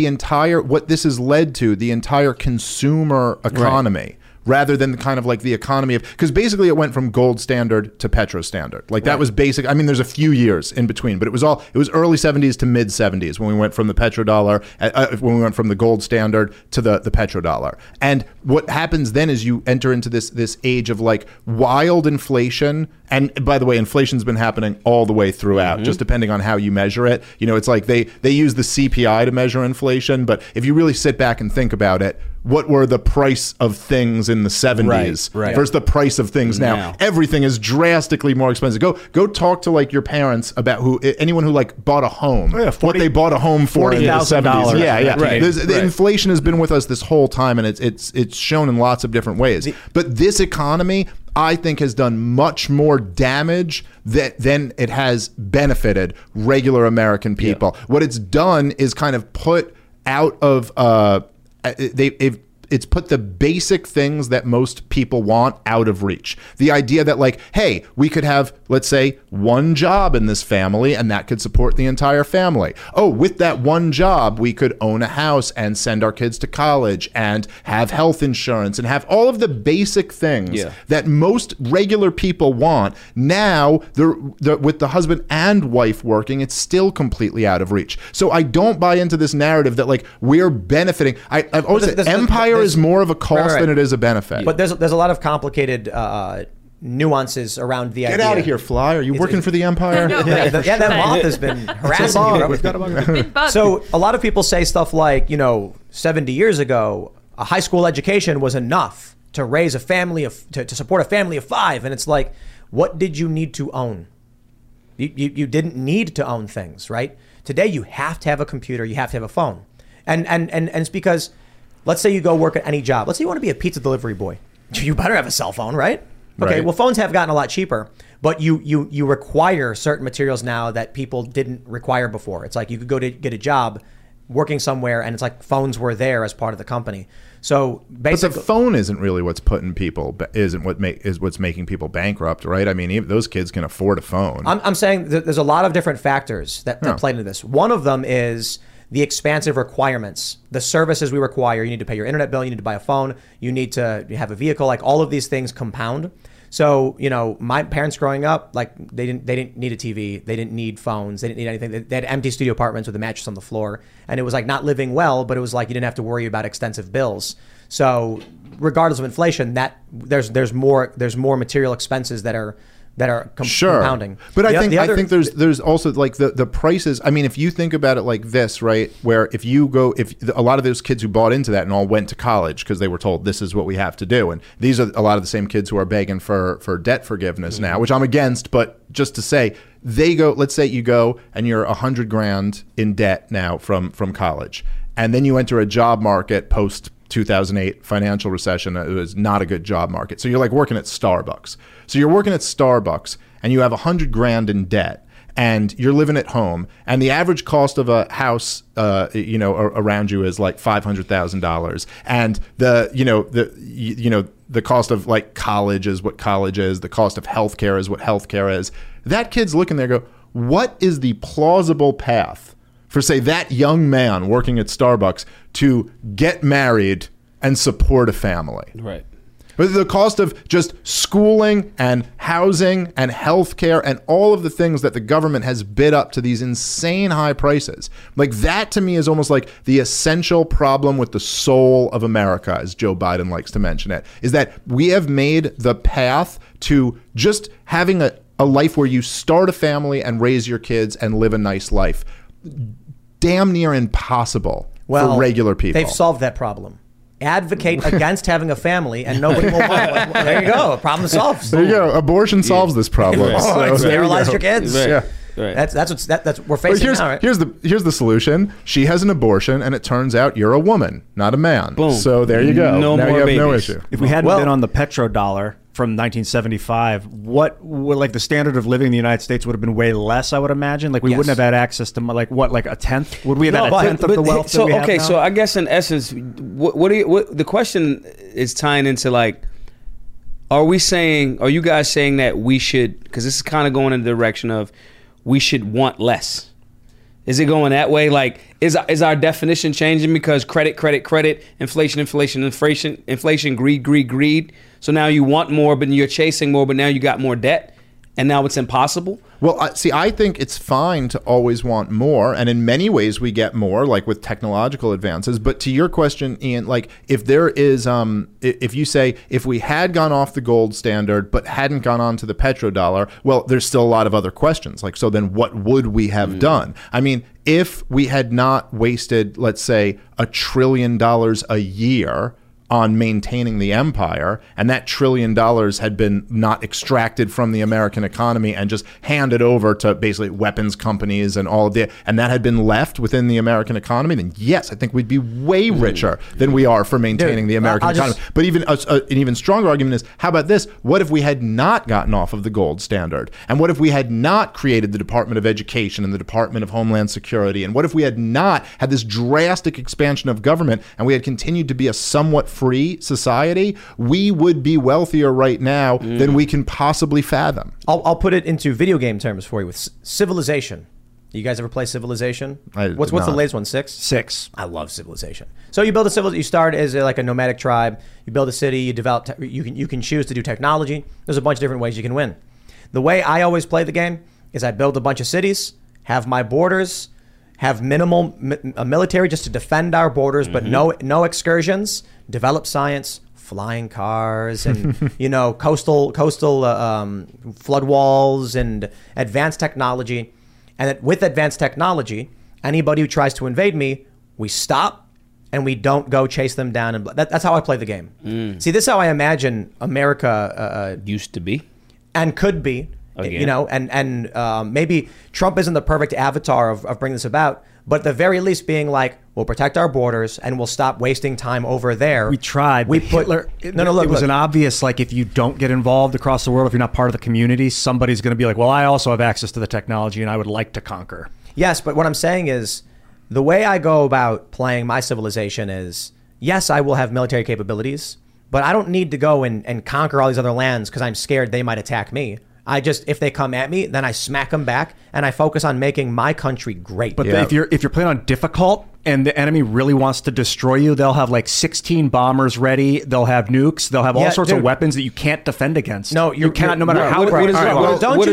what this has led to, the entire consumer economy. Right. Rather than kind of like the economy of, because basically it went from gold standard to petro standard. Like that was basic. I mean, there's a few years in between, but it was early 70s to mid 70s when we went from the petrodollar, when we went from the gold standard to the petrodollar. And what happens then is you enter into this age of like wild inflation. And by the way, inflation's been happening all the way throughout, just depending on how you measure it. It's like they use the CPI to measure inflation. But if you really sit back and think about it, what were the price of things in the 70s versus the price of things now? Everything is drastically more expensive. Go talk to like your parents about anyone who like bought a home, what they bought a home for in the 70s. Yeah. Right. The inflation has been with us this whole time, and it's shown in lots of different ways. But this economy, I think has done much more damage than it has benefited regular American people. Yeah. What it's done is kind of put out of it's put the basic things that most people want out of reach. The idea that, like, hey, we could have, let's say, one job in this family and that could support the entire family. Oh, with that one job, we could own a house and send our kids to college and have health insurance and have all of the basic things that most regular people want. Now, with the husband and wife working, it's still completely out of reach. So I don't buy into this narrative that, like, we're benefiting. I've always said empire is more of a cost than it is a benefit. But there's a lot of complicated nuances around the idea. Get out of here, Fly. Are you working for the empire? No, that moth has been harassing you. So a lot of people say stuff like, 70 years ago, a high school education was enough to raise a family of, to support a family of five. And it's like, what did you need to own? You didn't need to own things, right? Today, you have to have a computer. You have to have a phone. And it's because... Let's say you go work at any job. Let's say you want to be a pizza delivery boy. You better have a cell phone, right? Okay, well, phones have gotten a lot cheaper, but you require certain materials now that people didn't require before. It's like you could go to get a job working somewhere, and it's like phones were there as part of the company. So basically, but the phone isn't really what's putting people, is what's making people bankrupt, right? I mean, even those kids can afford a phone. I'm saying there's a lot of different factors that play into this. One of them is the expansive requirements, the services we require. You need to pay your internet bill, you need to buy a phone, you need to have a vehicle, like all of these things compound. So, my parents growing up, like they didn't need a TV, they didn't need phones, they didn't need anything. They had empty studio apartments with a mattress on the floor. And it was like not living well, but it was like you didn't have to worry about extensive bills. So regardless of inflation, that there's more material expenses that are compounding. Sure. But I think there's also like the prices. I mean, if you think about it like this, right, where if a lot of those kids who bought into that and all went to college because they were told this is what we have to do. And these are a lot of the same kids who are begging for debt forgiveness now, which I'm against. But just to say, let's say you go and you're $100,000 in debt now from college. And then you enter a job market post 2008 financial recession. It was not a good job market. So you're like working at Starbucks. So you're working at Starbucks and you have $100,000 in debt and you're living at home. And the average cost of a house, around you is like $500,000. And the cost of like college is what college is. The cost of healthcare is what healthcare is. That kid's looking there, go, what is the plausible path for, say, that young man working at Starbucks to get married and support a family? Right. But the cost of just schooling and housing and healthcare and all of the things that the government has bid up to these insane high prices. Like that to me is almost like the essential problem with the soul of America, as Joe Biden likes to mention it, is that we have made the path to just having a life where you start a family and raise your kids and live a nice life damn near impossible for regular people. They've solved that problem. Advocate against having a family and nobody will follow. There you go. Problem solved. There you go. Abortion solves this problem. Right. So sterilize your kids. Right. Yeah. Right. That's what we're facing now, right? Here's the solution. She has an abortion, and it turns out you're a woman, not a man. Boom. So there you go. No now more you have babies. No issue. If we hadn't been on the petrodollar from 1975, what would, like, the standard of living in the United States would have been way less, I would imagine. Like we wouldn't have had access to like a tenth. Would we have had a tenth of the wealth? So that we have now? So I guess in essence, what the question is tying into, like, are you guys saying that we should, because this is kind of going in the direction of, we should want less? Is it going that way? Like, is our definition changing because credit, inflation, greed? So now you want more, but you're chasing more, but now you got more debt, and now it's impossible? Well, see, I think it's fine to always want more, and in many ways we get more, like with technological advances. But to your question, Ian, like if there is, if you say if we had gone off the gold standard but hadn't gone on to the petrodollar, well, there's still a lot of other questions. Like, so then what would we have done? I mean, if we had not wasted, let's say, $1 trillion a year on maintaining the empire, and that $1 trillion had been not extracted from the American economy and just handed over to basically weapons companies and all of the, and that had been left within the American economy, then yes, I think we'd be way richer than we are for maintaining the American economy. But even an even stronger argument is, how about this? What if we had not gotten off of the gold standard? And what if we had not created the Department of Education and the Department of Homeland Security? And what if we had not had this drastic expansion of government and we had continued to be a somewhat free society? We would be wealthier right now than we can possibly fathom. I'll put it into video game terms for you with Civilization. You guys ever play Civilization? What's the latest one? Six. I love Civilization. So you build a civilization. You start as like a nomadic tribe. You build a city. You develop. You can choose to do technology. There's a bunch of different ways you can win. The way I always play the game is I build a bunch of cities, have my borders, have minimal military just to defend our borders, but no excursions. Develop science, flying cars, and coastal flood walls, and advanced technology. And with advanced technology, anybody who tries to invade me, we stop and we don't go chase them down. And that's how I play the game. See, this is how I imagine America used to be and could be. Again. Maybe Trump isn't the perfect avatar of bringing this about, but at the very least being like, we'll protect our borders and we'll stop wasting time over there. We tried. We put Hitler. It was an obvious, like, if you don't get involved across the world, if you're not part of the community, somebody's going to be like, well, I also have access to the technology and I would like to conquer. Yes, but what I'm saying is the way I go about playing my civilization is, yes, I will have military capabilities, but I don't need to go and conquer all these other lands because I'm scared they might attack me. I just, if they come at me, then I smack them back and I focus on making my country great. But if you're playing on difficult and the enemy really wants to destroy you, they'll have like 16 bombers ready. They'll have nukes. They'll have all sorts of weapons that you can't defend against. No, you cannot, no matter how.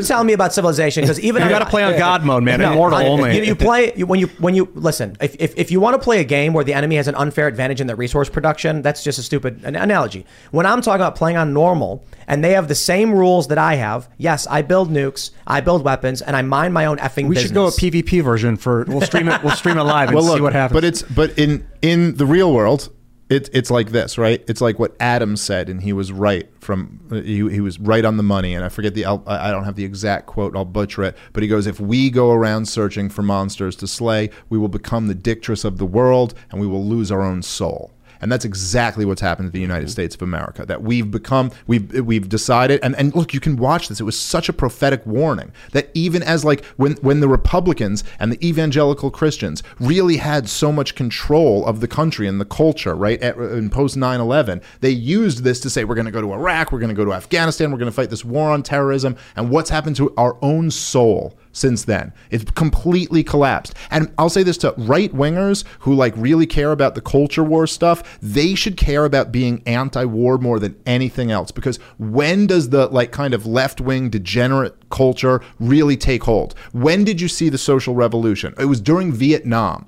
Tell me about Civilization, because even you got to play on God mode, man. Immortal only. Listen. If you want to play a game where the enemy has an unfair advantage in their resource production, that's just a stupid analogy. When I'm talking about playing on normal, and they have the same rules that I have. Yes, I build nukes, I build weapons, and I mind my own effing business. We should go a PvP version for. We'll stream it. We'll stream it live and see what happens. But in the real world, it's like this, right? It's like what Adam said, and he was right he was right on the money. And I forget I don't have the exact quote. I'll butcher it. But he goes, if we go around searching for monsters to slay, we will become the dictatorship of the world, and we will lose our own soul. And that's exactly what's happened to the United States of America, that we've decided. And look, you can watch this. It was such a prophetic warning that even as like when the Republicans and the evangelical Christians really had so much control of the country and the culture, right, in post 9/11, they used this to say, we're going to go to Iraq, we're going to go to Afghanistan, we're going to fight this war on terrorism. And what's happened to our own soul since then? It's completely collapsed. And I'll say this to right-wingers who like really care about the culture war stuff, they should care about being anti-war more than anything else, because when does the like kind of left-wing degenerate culture really take hold? When did you see the social revolution? It was during Vietnam.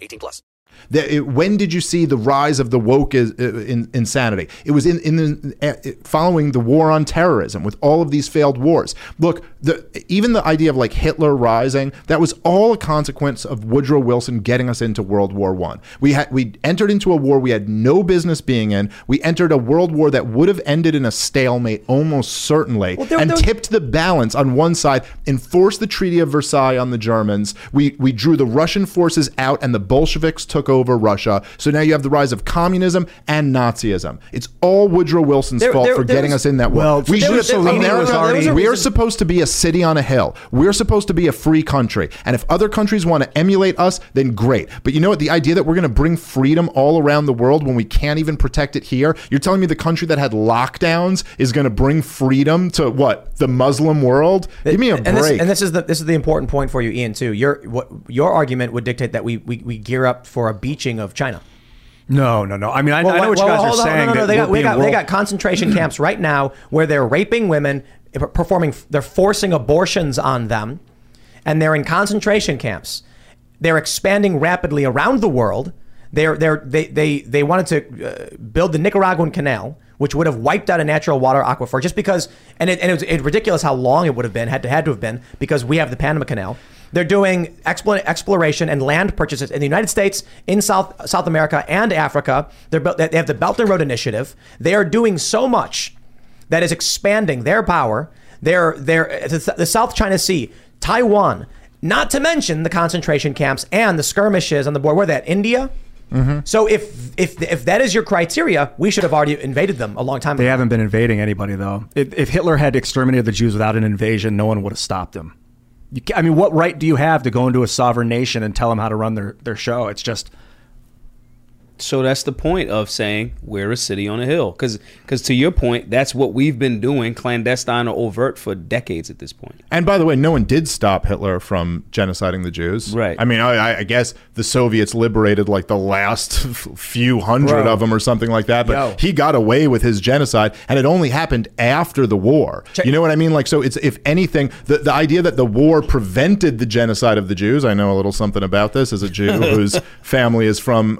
18 plus. When did you see the rise of the woke insanity? It was following the war on terrorism with all of these failed wars. Look, even the idea of like Hitler rising, that was all a consequence of Woodrow Wilson getting us into World War I. We entered into a war we had no business being in. We entered a world war that would have ended in a stalemate almost certainly, tipped the balance on one side, enforced the Treaty of Versailles on the Germans. We drew the Russian forces out and the Bolsheviks took over Russia. So now you have the rise of communism and Nazism. It's all Woodrow Wilson's fault for getting us in that world. We're supposed to be a city on a hill. We're supposed to be a free country. And if other countries want to emulate us, then great. But you know what? The idea that we're going to bring freedom all around the world when we can't even protect it here, you're telling me the country that had lockdowns is going to bring freedom to what? The Muslim world? Give me a break. This is the important point for you, Ian, too. Your argument would dictate that we gear up for a beaching of China. No. I mean, I know what you guys are saying. They got concentration camps right now where they're raping women, they're forcing abortions on them, and they're in concentration camps. They're expanding rapidly around the world. They wanted to build the Nicaraguan Canal, which would have wiped out a natural water aquifer just because. And it's ridiculous how long it would have been had to have been because we have the Panama Canal. They're doing exploration and land purchases in the United States, in South America and Africa. They have the Belt and Road Initiative. They are doing so much that is expanding their power. The South China Sea, Taiwan, not to mention the concentration camps and the skirmishes on the border. Where that India. Mm-hmm. So if that is your criteria, we should have already invaded them a long time ago. They haven't been invading anybody, though. If Hitler had exterminated the Jews without an invasion, no one would have stopped him. I mean, what right do you have to go into a sovereign nation and tell them how to run their show? It's just... So that's the point of saying we're a city on a hill. Because to your point, that's what we've been doing, clandestine or overt, for decades at this point. And by the way, no one did stop Hitler from genociding the Jews. Right. I mean, I guess the Soviets liberated like the last few hundred of them or something like that. But he got away with his genocide, and it only happened after the war. You know what I mean? Like, so it's, if anything, the idea that the war prevented the genocide of the Jews. I know a little something about this as a Jew whose family is from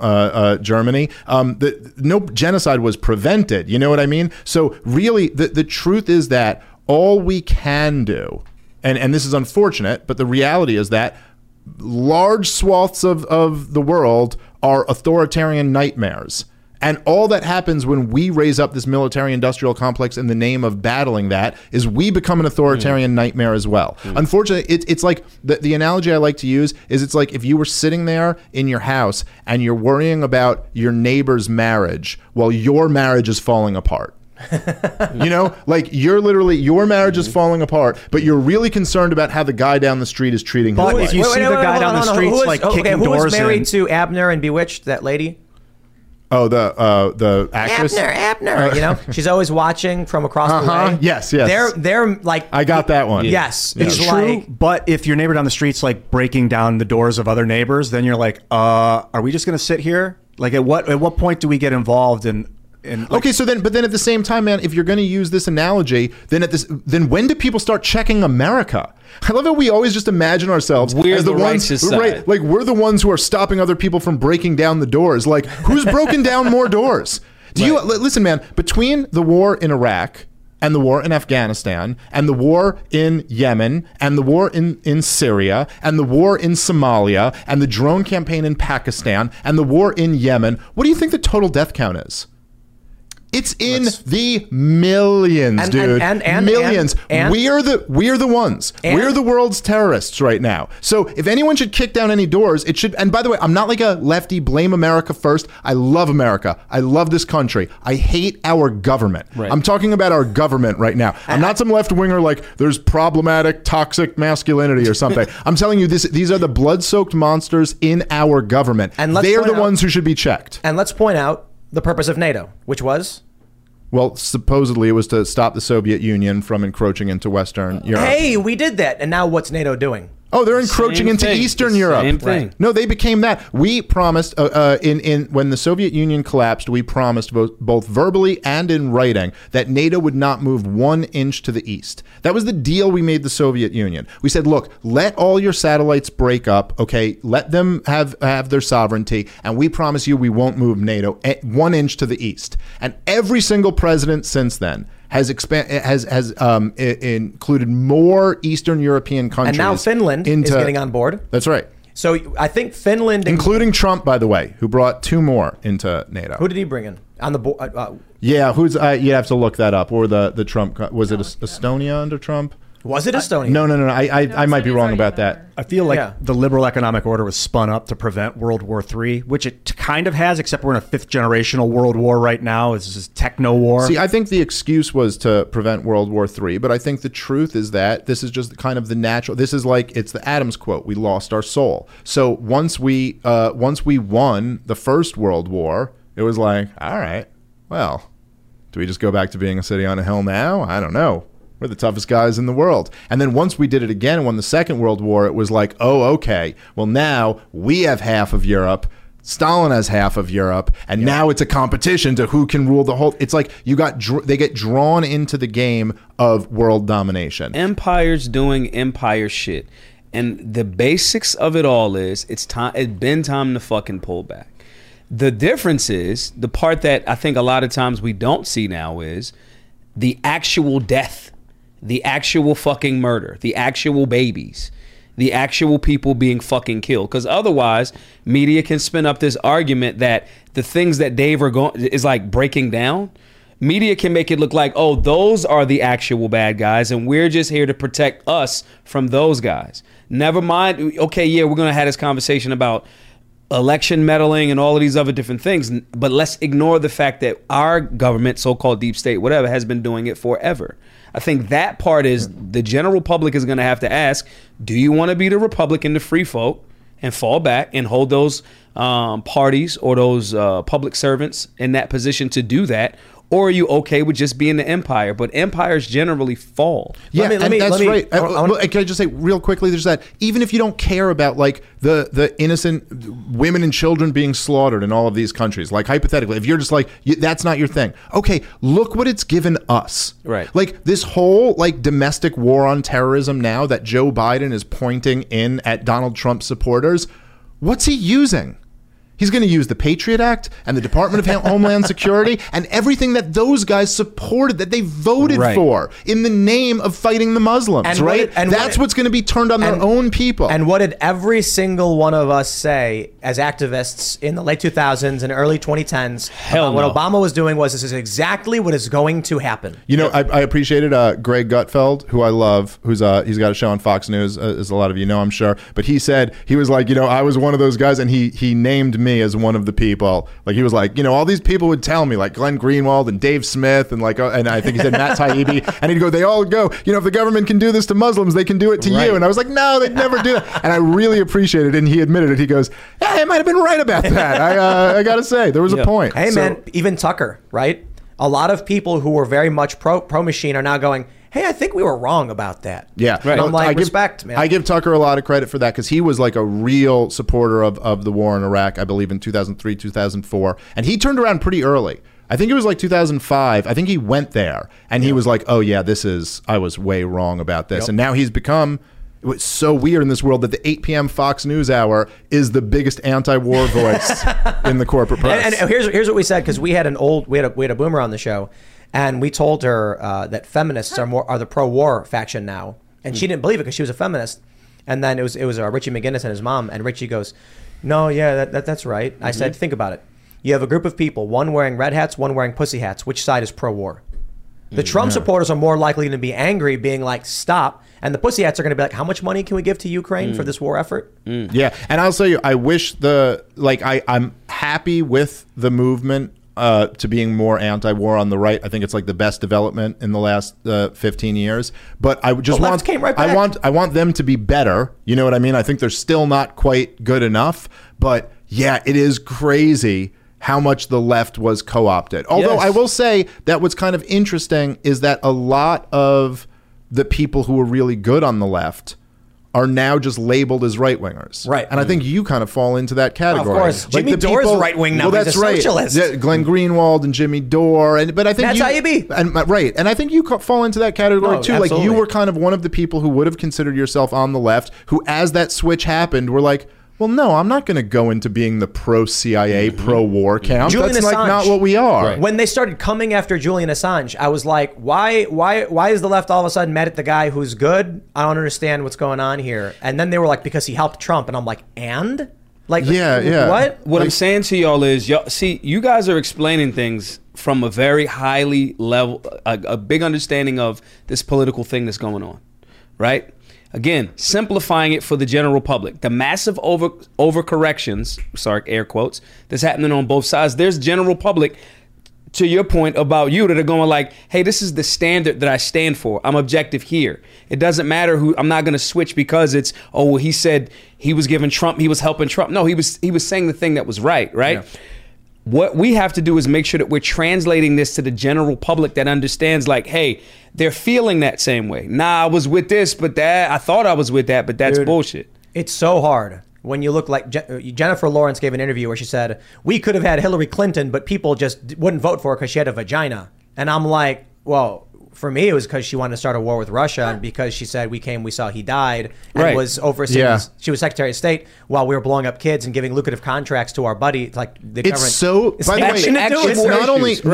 Germany. No genocide was prevented. You know what I mean? So really, the truth is that all we can do, and this is unfortunate, but the reality is that large swaths of the world are authoritarian nightmares. And all that happens when we raise up this military-industrial complex in the name of battling that is we become an authoritarian nightmare as well. Mm. Unfortunately, it's like the analogy I like to use is it's like if you were sitting there in your house and you're worrying about your neighbor's marriage while your marriage is falling apart. You know, like your marriage is falling apart, but you're really concerned about how the guy down the street is treating his wife. But if you see the guy down the street's like kicking doors in. Who was married to Abner and Bewitched, that lady? Oh, the actress? Abner. You know, she's always watching from across the way. Yes. They're like... I got that one. Yes. It's true, like, but if your neighbor down the street's like breaking down the doors of other neighbors, then you're like, are we just going to sit here? Like, at what point do we get involved in... Okay, so then at the same time, man, if you're going to use this analogy, then when do people start checking America? I love how we always just imagine ourselves we're as the ones, righteous side. Like we're the ones who are stopping other people from breaking down the doors. Like, who's broken down more doors? You listen, man? Between the war in Iraq and the war in Afghanistan and the war in Yemen and the war in Syria and the war in Somalia and the drone campaign in Pakistan and the war in Yemen, what do you think the total death count is? It's in the millions, dude. Millions. We are the ones. We're the world's terrorists right now. So if anyone should kick down any doors, it should. And by the way, I'm not like a lefty, blame America first. I love America. I love this country. I hate our government. Right. I'm talking about our government right now. I'm not some left winger like there's problematic, toxic masculinity or something. I'm telling you, these are the blood-soaked monsters in our government. And they're the ones who should be checked. And let's point out the purpose of NATO, which was? Well, supposedly it was to stop the Soviet Union from encroaching into Western Europe. Hey, we did that. And now what's NATO doing? Oh, they're encroaching into Eastern Europe. Same thing. No, they became that. We promised when the Soviet Union collapsed, we promised both verbally and in writing that NATO would not move 1 inch to the east. That was the deal we made the Soviet Union. We said, look, let all your satellites break up. Okay, let them have their sovereignty. And we promise you we won't move NATO 1 inch to the east. And every single president since then has included more Eastern European countries. And now Finland is getting on board. That's right. So I think Finland... Including Trump, by the way, who brought 2 more into NATO. Who did he bring in? On the board? Yeah, who's? You have to look that up. Or the Trump... Was it Estonia under Trump? Was it Estonia? No. I might be wrong about that. I feel like the liberal economic order was spun up to prevent World War III, which it kind of has, except we're in a 5th-generational world war right now. It's just techno war. See, I think the excuse was to prevent World War III, but I think the truth is that this is just kind of the natural. This is like, it's the Adams quote: "We lost our soul." So once we won the first World War, it was like, all right, well, do we just go back to being a city on a hill now? I don't know. We're the toughest guys in the world. And then once we did it again and won the Second World War, it was like, oh, okay, well, now we have half of Europe. Stalin has half of Europe, and now it's a competition to who can rule the whole. It's like you got they get drawn into the game of world domination. Empires doing empire shit, and the basics of it all is it's time. It's been time to fucking pull back. The difference is the part that I think a lot of times we don't see now is the actual death, the actual fucking murder, the actual babies, the actual people being fucking killed. Because otherwise, media can spin up this argument that the things that Dave is like breaking down. Media can make it look like, oh, those are the actual bad guys, and we're just here to protect us from those guys. Never mind. Okay, yeah, we're going to have this conversation about election meddling and all of these other different things, but let's ignore the fact that our government, so-called deep state, whatever, has been doing it forever. I think that part is the general public is going to have to ask, do you want to be the Republican, the free folk, and fall back and hold those parties or those public servants in that position to do that? Or are you okay with just being the empire? But empires generally fall. Yeah, let me, that's right. Can I just say real quickly, there's that, even if you don't care about like the innocent women and children being slaughtered in all of these countries, like hypothetically, if you're just like, that's not your thing. Okay, look what it's given us. Right. Like this whole like domestic war on terrorism now that Joe Biden is pointing in at Donald Trump supporters, what's he using? He's going to use the Patriot Act and the Department of Homeland Security and everything that those guys supported, that they voted for in the name of fighting the Muslims, and that's what's going to be turned on their own people. And what did every single one of us say as activists in the late 2000s and early 2010s? What Obama was doing was, this is exactly what is going to happen. You know, I appreciated Greg Gutfeld, who I love, who's he's got a show on Fox News, as a lot of you know, I'm sure. But he said, he was like, you know, I was one of those guys, and he named me as one of the people. Like he was like, you know, all these people would tell me, like Glenn Greenwald and Dave Smith and and I think he said Matt Taibbi, and he'd go, they all go, you know, if the government can do this to Muslims, they can do it to you. And I was like, no, they'd never do that. And I really appreciate it. And he admitted it. He goes, hey, I might have been right about that. I gotta say, there was a point. Hey, man, even Tucker, right? A lot of people who were very much pro-machine are now going, hey, I think we were wrong about that. Yeah. Right. And I'm like, respect, man. I give Tucker a lot of credit for that, because he was like a real supporter of the war in Iraq, I believe in 2003, 2004. And he turned around pretty early. I think it was like 2005. I think he went there and he was like, oh yeah, I was way wrong about this. And now he's become... It's so weird in this world that the 8 p.m. Fox News hour is the biggest anti-war voice in the corporate press. And here's what we said, because we had a boomer on the show, and we told her that feminists are the pro-war faction now, and she didn't believe it because she was a feminist. And then it was Richie McGinnis and his mom, and Richie goes, "No, yeah, that's right." I said, "Think about it. You have a group of people, one wearing red hats, one wearing pussy hats. Which side is pro-war?" The Trump supporters are more likely to be angry, being like, stop. And the pussy hats are going to be like, how much money can we give to Ukraine for this war effort? Yeah. And I'll tell you, I wish I'm happy with the movement to being more anti-war on the right. I think it's like the best development in the last 15 years. But I just I want them to be better. You know what I mean? I think they're still not quite good enough. But yeah, it is crazy how much the left was co-opted. Although I will say that what's kind of interesting is that a lot of the people who were really good on the left are now just labeled as right-wingers. Right. And I think you kind of fall into that category. Of course. Like Jimmy Dore is right-wing now. Well, that's he's a socialist. Right. Yeah, Glenn Greenwald and Jimmy Dore. And I think you fall into that category too. Absolutely. Like you were kind of one of the people who would have considered yourself on the left, who as that switch happened were like, well, no, I'm not going to go into being the pro-CIA, pro-war camp. That's like not what we are. Right. When they started coming after Julian Assange, I was like, why is the left all of a sudden mad at the guy who's good? I don't understand what's going on here. And then they were like, because he helped Trump. And I'm like, and? Like, yeah. What? What I'm saying to y'all is, you guys are explaining things from a very highly level, a big understanding of this political thing that's going on, right? Again, simplifying it for the general public. The massive overcorrections, sorry, air quotes, that's happening on both sides. There's general public, to your point about you, that are going like, hey, this is the standard that I stand for. I'm objective here. It doesn't matter who, I'm not going to switch because it's, oh, well, he said he was giving Trump, he was helping Trump. No, he was saying the thing that was right? Yeah. What we have to do is make sure that we're translating this to the general public that understands like, hey, they're feeling that same way. Nah, I was with this, but that, I thought I was with that, but that's bullshit. It's so hard. when you look like Jennifer Lawrence gave an interview where she said, we could have had Hillary Clinton, but people just wouldn't vote for her because she had a vagina. And I'm like, well, for me, it was because she wanted to start a war with Russia, and because she said, we came, we saw he died, and was overseas. Yeah. She was Secretary of State while we were blowing up kids and giving lucrative contracts to our buddy. It's like the government. So, by the way,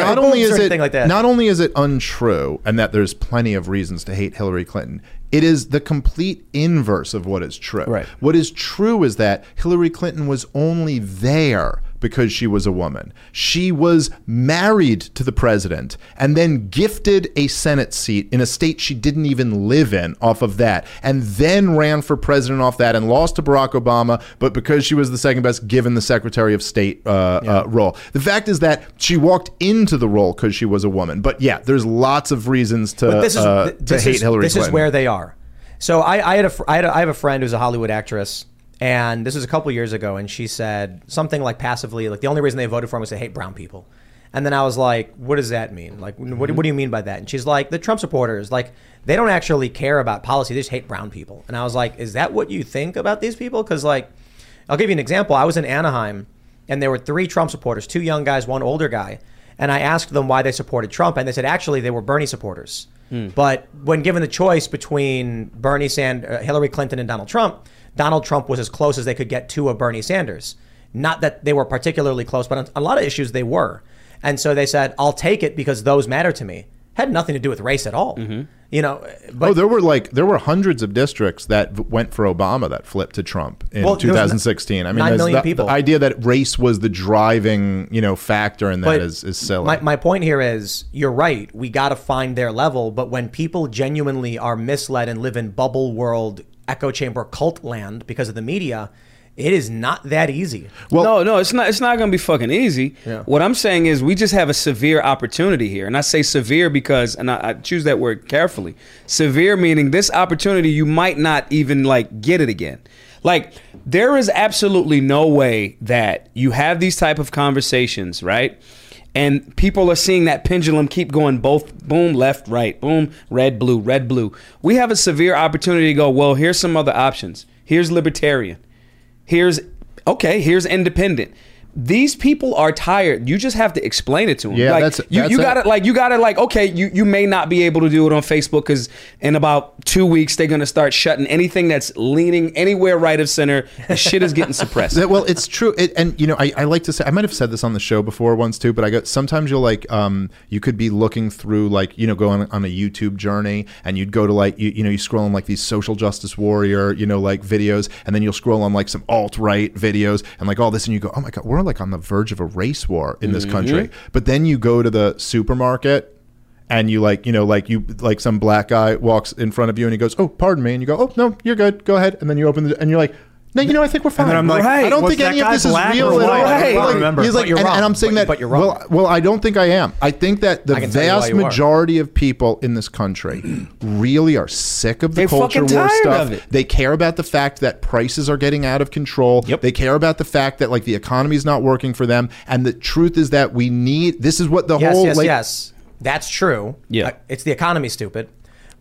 not only is it untrue, and that there's plenty of reasons to hate Hillary Clinton, it is the complete inverse of what is true. Right. What is true is that Hillary Clinton was only there because she was a woman. She was married to the president and then gifted a Senate seat in a state she didn't even live in off of that, and then ran for president off that and lost to Barack Obama, but because she was the second best, given the Secretary of State role. The fact is that she walked into the role because she was a woman. But yeah, there's lots of reasons to hate Hillary Clinton. This is where they are. So I have a friend who's a Hollywood actress, and this was a couple years ago, and she said something like passively, like the only reason they voted for him was to hate brown people. And then I was like, what does that mean? Like, what do you mean by that? And she's like, the Trump supporters, like, they don't actually care about policy. They just hate brown people. And I was like, is that what you think about these people? Because, like, I'll give you an example. I was in Anaheim, and there were 3 Trump supporters, 2 young guys, 1 older guy. And I asked them why they supported Trump, and they said, actually, they were Bernie supporters. Mm. But when given the choice between Bernie Sanders, Hillary Clinton, and Donald Trump, Donald Trump was as close as they could get to a Bernie Sanders. Not that they were particularly close, but on a lot of issues they were. And so they said, I'll take it because those matter to me. Had nothing to do with race at all. Mm-hmm. You know, but there were hundreds of districts that went for Obama that flipped to Trump in 2016. I mean, 9 million people. The idea that race was the driving, factor in that is silly. My point here is, you're right. We got to find their level. But when people genuinely are misled and live in bubble world, echo chamber, cult land because of the media, it is not that easy. Well, no, it's not. It's not going to be fucking easy. Yeah. What I'm saying is, we just have a severe opportunity here, and I say severe because, and I choose that word carefully. Severe meaning this opportunity you might not even get it again. Like, there is absolutely no way that you have these type of conversations, right? And people are seeing that pendulum keep going boom, left, right, boom, red, blue, red, blue. We have a severe opportunity to go, well, here's some other options. Here's libertarian. Here's independent. These people are tired. You just have to explain it to them. Yeah, you may not be able to do it on Facebook because in about 2 weeks they're going to start shutting anything that's leaning anywhere right of center. The shit is getting suppressed. Well, it's true. I like to say, I might have said this on the show before once too, but sometimes you'll you could be looking through going on a YouTube journey, and you'd go to you scroll on these social justice warrior videos, and then you'll scroll on some alt-right videos and all this, and you go, oh my God, we're on the verge of a race war in this country. But then you go to the supermarket and you some black guy walks in front of you and he goes, oh, pardon me. And you go, oh, no, you're good. Go ahead. And then you open and you're like, no, I think we're fine. And then I'm like, right. I don't think any of this is real at all. Right. He's like, and I'm saying that, but you're wrong. Well, I don't think I am. I think that the vast majority of people in this country really are sick of the culture war stuff. They care about the fact that prices are getting out of control. Yep. They care about the fact that the economy is not working for them. And the truth is that we need. This is what the whole. Yes, that's true. Yeah, it's the economy, stupid.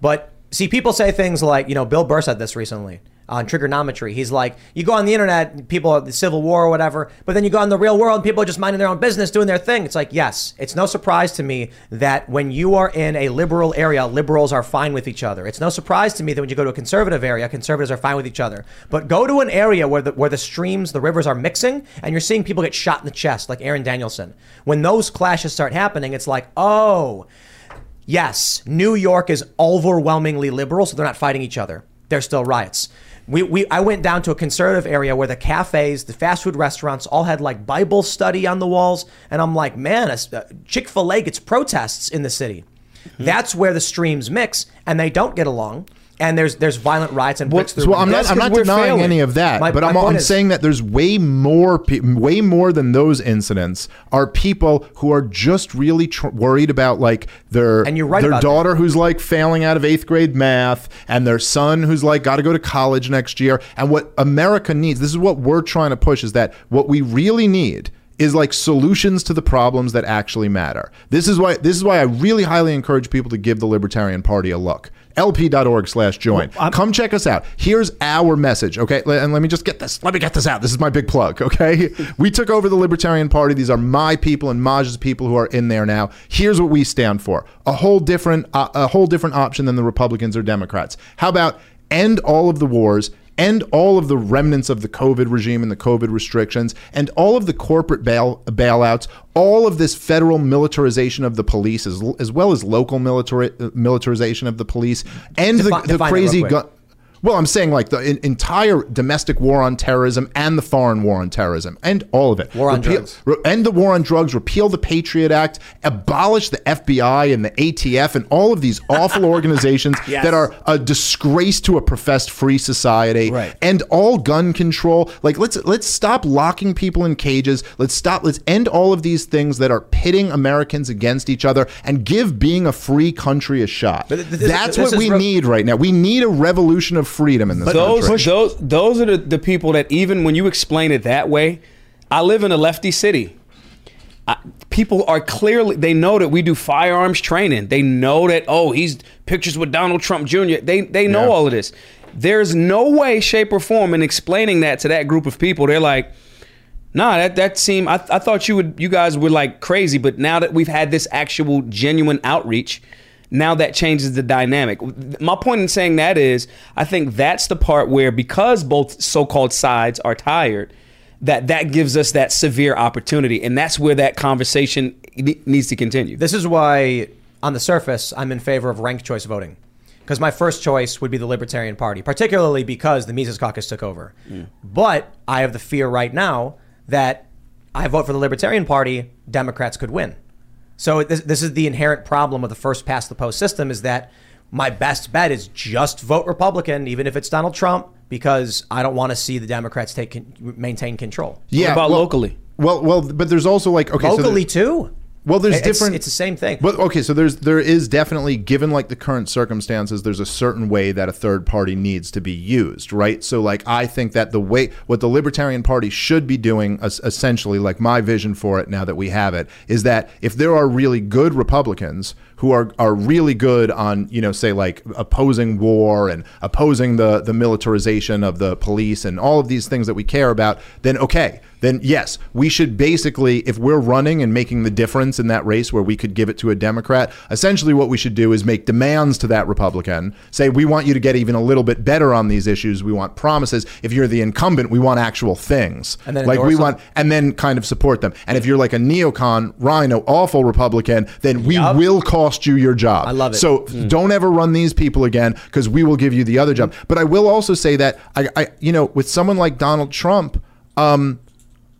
But see, people say things like, Bill Burr said this recently. On trigonometry, he's like, you go on the internet, people are the Civil War or whatever, but then you go on the real world, people are just minding their own business, doing their thing. It's like, yes, it's no surprise to me that when you are in a liberal area, liberals are fine with each other. It's no surprise to me that when you go to a conservative area, conservatives are fine with each other. But go to an area where the streams, the rivers are mixing, and you're seeing people get shot in the chest, like Aaron Danielson. When those clashes start happening, it's like, oh, yes, New York is overwhelmingly liberal, so they're not fighting each other. There's still riots. I went down to a conservative area where the cafes, the fast food restaurants all had Bible study on the walls. And I'm like, man, Chick-fil-A gets protests in the city. Mm-hmm. That's where the streams mix and they don't get along. And there's violent riots and bricks through. Well, I'm not denying any of that, but I'm saying that there's way more than those incidents are people who are just really worried about their daughter who's failing out of 8th grade math, and their son who's got to go to college next year. And what America needs, this is what we're trying to push, is that what we really need is solutions to the problems that actually matter. This is why I really highly encourage people to give the Libertarian Party a look. LP.org/join. Come check us out. Here's our message, okay? And let me just get this. Let me get this out. This is my big plug, okay? We took over the Libertarian Party. These are my people and Maj's people who are in there now. Here's what we stand for. A whole different option than the Republicans or Democrats. How about end all of the wars, end all of the remnants of the COVID regime and the COVID restrictions, and all of the corporate bailouts, all of this federal militarization of the police, as well as local militarization of the police, and the crazy gun. Well, I'm saying like the entire domestic war on terrorism and the foreign war on terrorism and all of it. War on drugs. End the war on drugs, repeal the Patriot Act, abolish the FBI and the ATF and all of these awful organizations yes. that are a disgrace to a professed free society. Right. End all gun control. Like let's stop locking people in cages. Let's end all of these things that are pitting Americans against each other and give being a free country a shot. That's what we need right now. We need a revolution of freedom in this country. Those are the people that, even when you explain it that way, I live in a lefty city. People are clearly, they know that we do firearms training. They know that, oh, he's pictures with Donald Trump Jr. They know all of this. There's no way, shape, or form in explaining that to that group of people. They're like, nah, that seemed, I thought you guys were like crazy, but now that we've had this actual genuine outreach, now that changes the dynamic. My point in saying that is, I think that's the part where, because both so-called sides are tired, that gives us that severe opportunity. And that's where that conversation needs to continue. This is why, on the surface, I'm in favor of ranked choice voting. Because my first choice would be the Libertarian Party, particularly because the Mises Caucus took over. Mm. But I have the fear right now that I vote for the Libertarian Party, Democrats could win. So this is the inherent problem of the first past the post system, is that my best bet is just vote Republican, even if it's Donald Trump, because I don't want to see the Democrats maintain control. Yeah, what about locally? Well, but there's also like, okay, locally too. Well, there's different. It's the same thing. But okay, so there is definitely, given like the current circumstances, there's a certain way that a third party needs to be used, right? So like I think that the way what the Libertarian Party should be doing, essentially, like my vision for it now that we have it, is that if there are really good Republicans who are really good on, you know, say like opposing war and opposing the militarization of the police and all of these things that we care about, then okay. Then yes, we should basically, if we're running and making the difference in that race where we could give it to a Democrat, essentially what we should do is make demands to that Republican, say we want you to get even a little bit better on these issues, we want promises. If you're the incumbent, we want actual things. And then like we want, and then kind of support them. And if you're like a neocon, rhino, awful Republican, then we will cost you your job. I love it. So don't ever run these people again, because we will give you the other job. But I will also say that I you know, with someone like Donald Trump,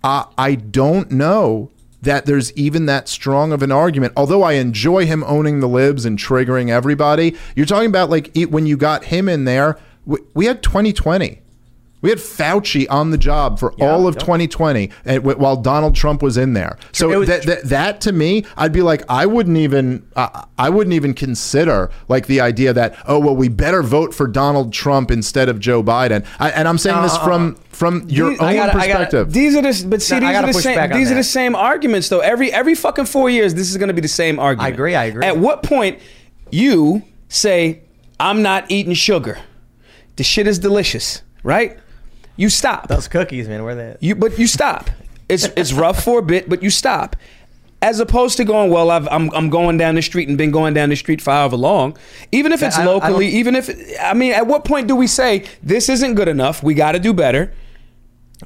I don't know that there's even that strong of an argument. Although I enjoy him owning the libs and triggering everybody. You're talking about like when you got him in there, we had 2020. We had Fauci on the job for all of 2020 while Donald Trump was in there. So that to me, I'd be like, I wouldn't even consider like the idea that, oh, well, we better vote for Donald Trump instead of Joe Biden. And I'm saying this from your own perspective. These are the same arguments, though. Every fucking 4 years, this is going to be the same argument. I agree. At what point you say, I'm not eating sugar. The shit is delicious, right? You stop. Those cookies, man, where they at? But you stop. It's rough for a bit, but you stop. As opposed to going, well, I'm going down the street and been going down the street for however long. Even if it's locally, at what point do we say, this isn't good enough, we got to do better?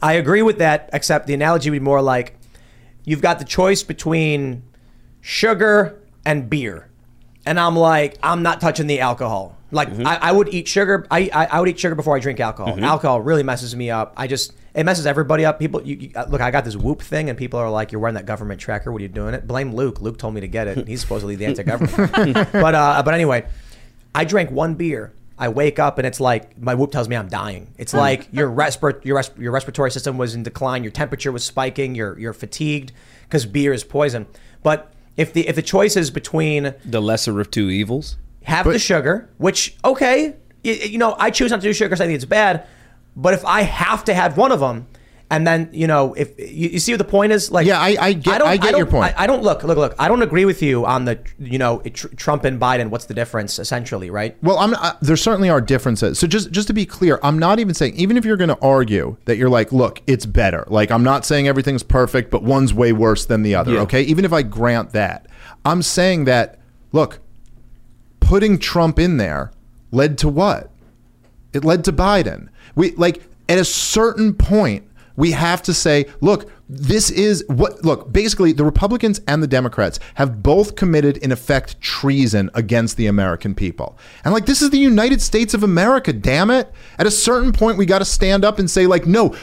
I agree with that, except the analogy would be more like, you've got the choice between sugar and beer. And I'm like, I'm not touching the alcohol. Like I would eat sugar. I would eat sugar before I drink alcohol. Mm-hmm. Alcohol really messes me up. It messes everybody up. People, look, I got this Whoop thing, and people are like, "You're wearing that government tracker. What are you doing it?" Blame Luke. Luke told me to get it. He's supposedly the anti-government. But anyway, I drank one beer. I wake up and it's like my Whoop tells me I'm dying. It's like your respiratory system was in decline. Your temperature was spiking. You're fatigued because beer is poison. But if the choice is between the lesser of two evils. Have the sugar, which, okay, I choose not to do sugar because I think it's bad. But if I have to have one of them, And then, you know, if you see what the point is, like, yeah, I get your point. I don't look. I don't agree with you on the, you know, Trump and Biden. What's the difference, essentially, right? Well, there certainly are differences. So just to be clear, I'm not even saying, even if you're going to argue that you're like, look, it's better. Like, I'm not saying everything's perfect, but one's way worse than the other. Yeah. Okay, even if I grant that, I'm saying that, look, putting Trump in there led to what? It led to Biden. We, like, at a certain point, we have to say, look, this is what, look, basically the Republicans and the Democrats have both committed, in effect, treason against the American people. And like, this is the United States of America, damn it. At a certain point, we got to stand up and say, like, no,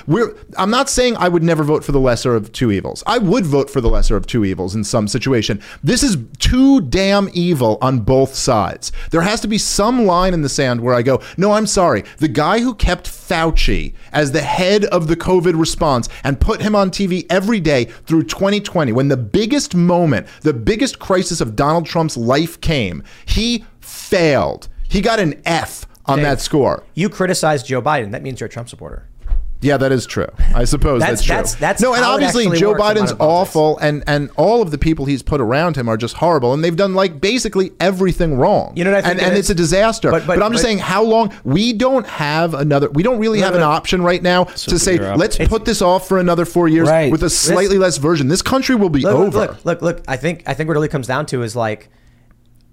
I'm not saying I would never vote for the lesser of two evils. I would vote for the lesser of two evils in some situation. This is too damn evil on both sides. There has to be some line in the sand where I go, no, I'm sorry. The guy who kept Fauci as the head of the COVID response and put him on TV every day through 2020, when the biggest moment, the biggest crisis of Donald Trump's life came, he failed. He got an F on Dave, that score. You criticized Joe Biden. That means you're a Trump supporter. Yeah, that is true. I suppose that's true. That's no, and obviously Joe Biden's awful, and all of the people he's put around him are just horrible, and they've done like basically everything wrong. You know what I think? And it's a disaster. But I'm just saying, how long? We don't have another. We don't really have an option right now to say let's put this off for another 4 years with a slightly less version. This country will be over. Look. I think what it really comes down to is like,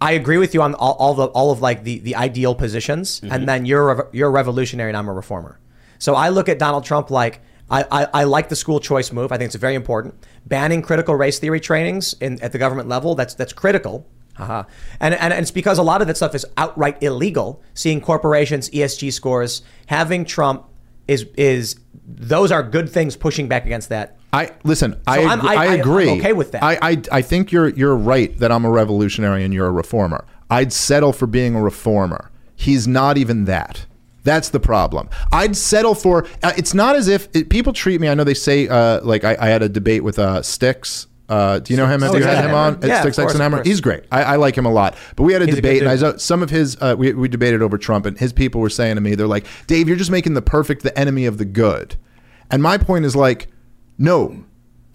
I agree with you on all of like the ideal positions, and then you're a revolutionary and I'm a reformer. So I look at Donald Trump like, I like the school choice move. I think it's very important. Banning critical race theory trainings at the government level, that's critical. Uh-huh. And it's because a lot of that stuff is outright illegal. Seeing corporations, ESG scores, having Trump is those are good things pushing back against that. I agree. I'm okay with that. I think you're right that I'm a revolutionary and you're a reformer. I'd settle for being a reformer. He's not even that. That's the problem. I'd settle for, it's not as if people treat me, I know they say, like I had a debate with Sticks. Do you know him? Have you had him on? Yeah, Sticks, X, and Hammer. He's great. I like him a lot. But we had a debate, and some of his, we debated over Trump, and his people were saying to me, they're like, Dave, you're just making the perfect the enemy of the good. And my point is like, no,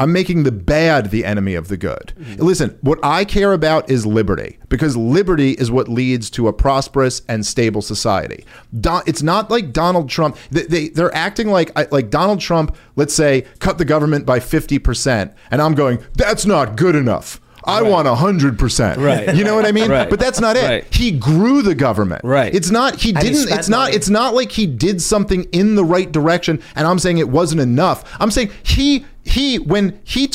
I'm making the bad the enemy of the good. Mm-hmm. Listen, what I care about is liberty, because liberty is what leads to a prosperous and stable society. It's not like Donald Trump. They're acting like Donald Trump, let's say, cut the government by 50%. And I'm going, that's not good enough. I want 100%. Right. You know what I mean? Right. But that's not it. Right. He grew the government. Right. It's not. He didn't. It's not like he did something in the right direction. And I'm saying it wasn't enough. I'm saying when he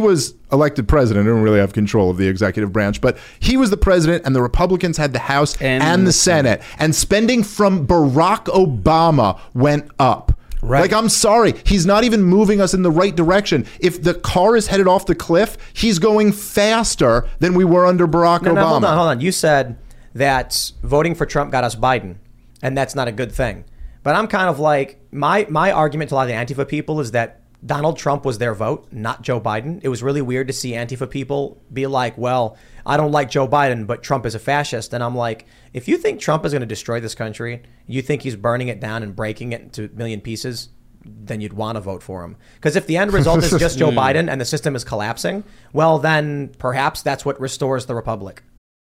was elected president, I don't really have control of the executive branch, but he was the president and the Republicans had the House and the Senate, and spending from Barack Obama went up. Right. Like, I'm sorry, he's not even moving us in the right direction. If the car is headed off the cliff, he's going faster than we were under Barack Obama. Hold on. You said that voting for Trump got us Biden, and that's not a good thing. But I'm kind of like, my argument to a lot of the Antifa people is that Donald Trump was their vote, not Joe Biden. It was really weird to see Antifa people be like, well, I don't like Joe Biden, but Trump is a fascist. And I'm like, if you think Trump is going to destroy this country, you think he's burning it down and breaking it into a million pieces, then you'd want to vote for him. Because if the end result is just Joe Biden and the system is collapsing, well, then perhaps that's what restores the republic.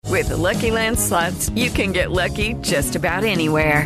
With the Lucky Land Slots, you can get lucky just about anywhere.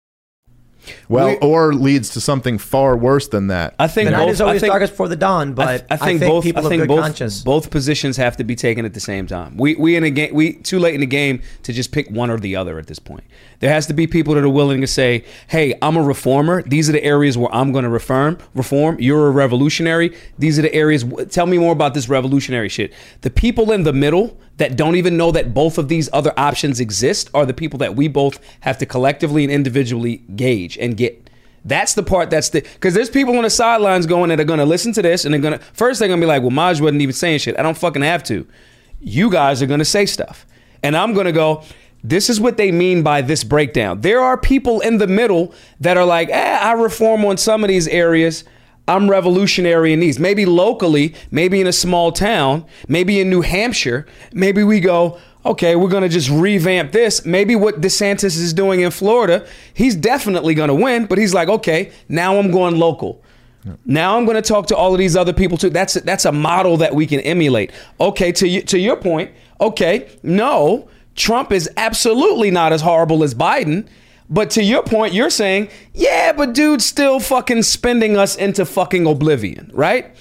Well, or leads to something far worse than that. I think the night is always darkest before the dawn, but I think both positions have to be taken at the same time. We too late in the game to just pick one or the other at this point. There has to be people that are willing to say, hey, I'm a reformer. These are the areas where I'm going to reform. You're a revolutionary. These are the areas. Tell me more about this revolutionary shit. The people in the middle that don't even know that both of these other options exist are the people that we both have to collectively and individually gauge and get. That's the part that's the, because there's people on the sidelines going that are going to listen to this and they're going to, first they're going to be like, well, Maj wasn't even saying shit. I don't fucking have to. You guys are going to say stuff. And I'm going to go, this is what they mean by this breakdown. There are people in the middle that are like, I reform on some of these areas. I'm revolutionary in these. Maybe locally, maybe in a small town, maybe in New Hampshire. Maybe we go, okay, we're going to just revamp this. Maybe what DeSantis is doing in Florida, he's definitely going to win, but he's like, okay, now I'm going local. Yeah. Now I'm going to talk to all of these other people too. That's a model that we can emulate. Okay, to your point, okay, no, Trump is absolutely not as horrible as Biden. But to your point, you're saying, yeah, but dude's still fucking spending us into fucking oblivion, right?